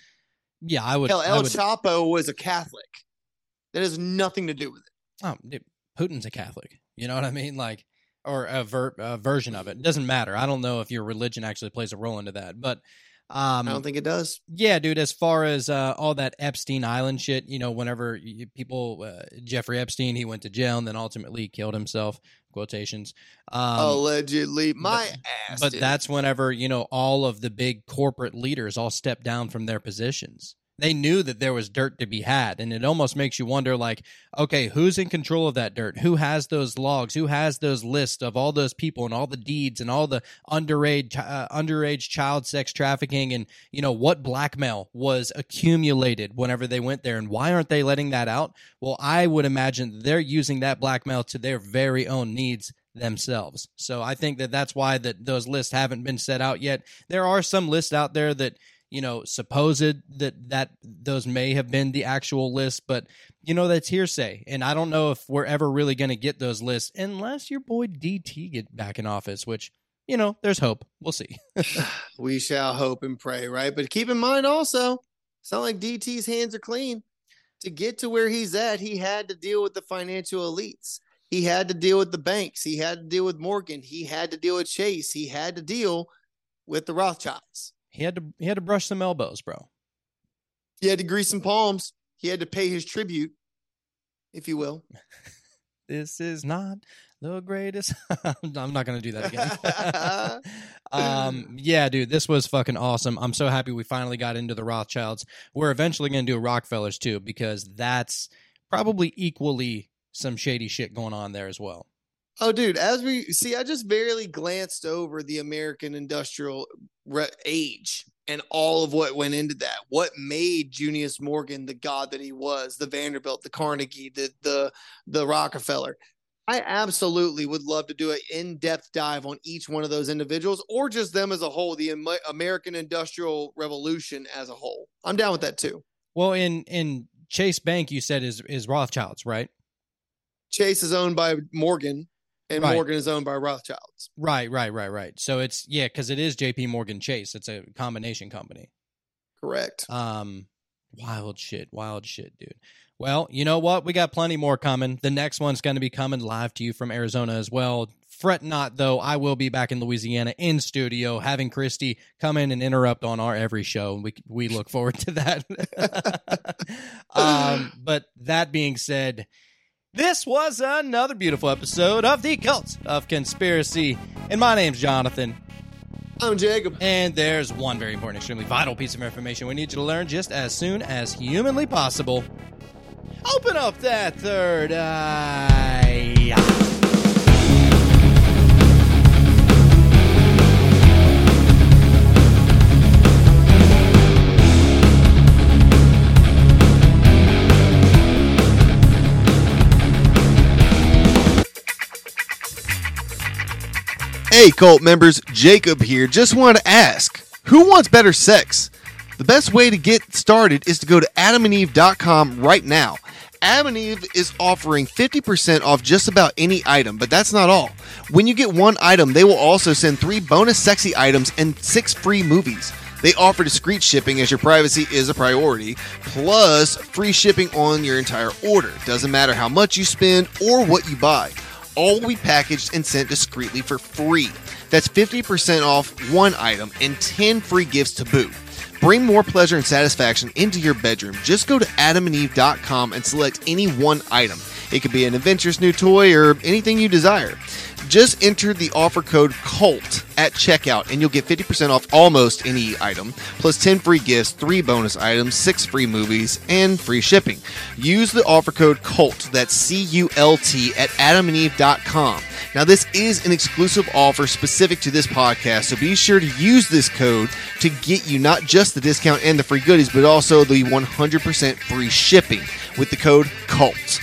Yeah, I would. Hell, Chapo was a Catholic. That has nothing to do with it. Oh, dude, Putin's a Catholic. You know what I mean? Like, or a version of it. It doesn't matter. I don't know if your religion actually plays a role into that, but I don't think it does. Yeah, dude, as far as all that Epstein Island shit, you know, whenever people, Jeffrey Epstein, he went to jail and then ultimately killed himself, quotations. Allegedly, my ass. But that's whenever, you know, all of the big corporate leaders all stepped down from their positions. They knew that there was dirt to be had, and it almost makes you wonder, like, okay, who's in control of that dirt? Who has those logs? Who has those lists of all those people and all the deeds and all the underage child sex trafficking and, you know, what blackmail was accumulated whenever they went there, and why aren't they letting that out? Well, I would imagine they're using that blackmail to their very own needs themselves. So I think that that's why that those lists haven't been set out yet. There are some lists out there that, you know, supposed that those may have been the actual list, but, you know, that's hearsay. And I don't know if we're ever really going to get those lists unless your boy DT get back in office, which, you know, there's hope. We'll see. We shall hope and pray, right? But keep in mind also, it's not like DT's hands are clean. To get to where he's at, he had to deal with the financial elites. He had to deal with the banks. He had to deal with Morgan. He had to deal with Chase. He had to deal with the Rothschilds. He had to brush some elbows, bro. He had to grease some palms. He had to pay his tribute, if you will. This is not the greatest. I'm not going to do that again. Yeah, dude, this was fucking awesome. I'm so happy we finally got into the Rothschilds. We're eventually going to do Rockefellers too, because that's probably equally some shady shit going on there as well. Oh, dude, as we see, I just barely glanced over the American industrial age and all of what went into that. What made Junius Morgan the god that he was, the Vanderbilt, the Carnegie, the Rockefeller. I absolutely would love to do an in-depth dive on each one of those individuals, or just them as a whole, the American Industrial Revolution as a whole. I'm down with that too. Well, in Chase Bank, you said is Rothschilds, right? Chase is owned by Morgan. And right. Morgan is owned by Rothschilds. Right. So it's, yeah, because it is J.P. Morgan Chase. It's a combination company. Correct. Wild shit, dude. Well, you know what? We got plenty more coming. The next one's going to be coming live to you from Arizona as well. Fret not, though. I will be back in Louisiana in studio having Christy come in and interrupt on our every show. We look forward to that. But that being said, this was another beautiful episode of the Cult of Conspiracy, and my name's Jonathan. I'm Jacob. And there's one very important, extremely vital piece of information we need you to learn just as soon as humanly possible. Open up that third eye. Hey, cult members, Jacob here. Just wanted to ask, who wants better sex? The best way to get started is to go to adamandeve.com right now. Adam and Eve is offering 50% off just about any item, but that's not all. When you get one item, they will also send 3 bonus sexy items and 6 free movies. They offer discreet shipping as your privacy is a priority, plus free shipping on your entire order. Doesn't matter how much you spend or what you buy. All will be packaged and sent discreetly for free. That's 50% off one item and 10 free gifts to boot. Bring more pleasure and satisfaction into your bedroom. Just go to adamandeve.com and select any one item. It could be an adventurous new toy or anything you desire. Just enter the offer code CULT at checkout, and you'll get 50% off almost any item, plus 10 free gifts, 3 bonus items, 6 free movies, and free shipping. Use the offer code CULT, that's C-U-L-T, at adamandeve.com. Now, this is an exclusive offer specific to this podcast, so be sure to use this code to get you not just the discount and the free goodies, but also the 100% free shipping with the code CULT.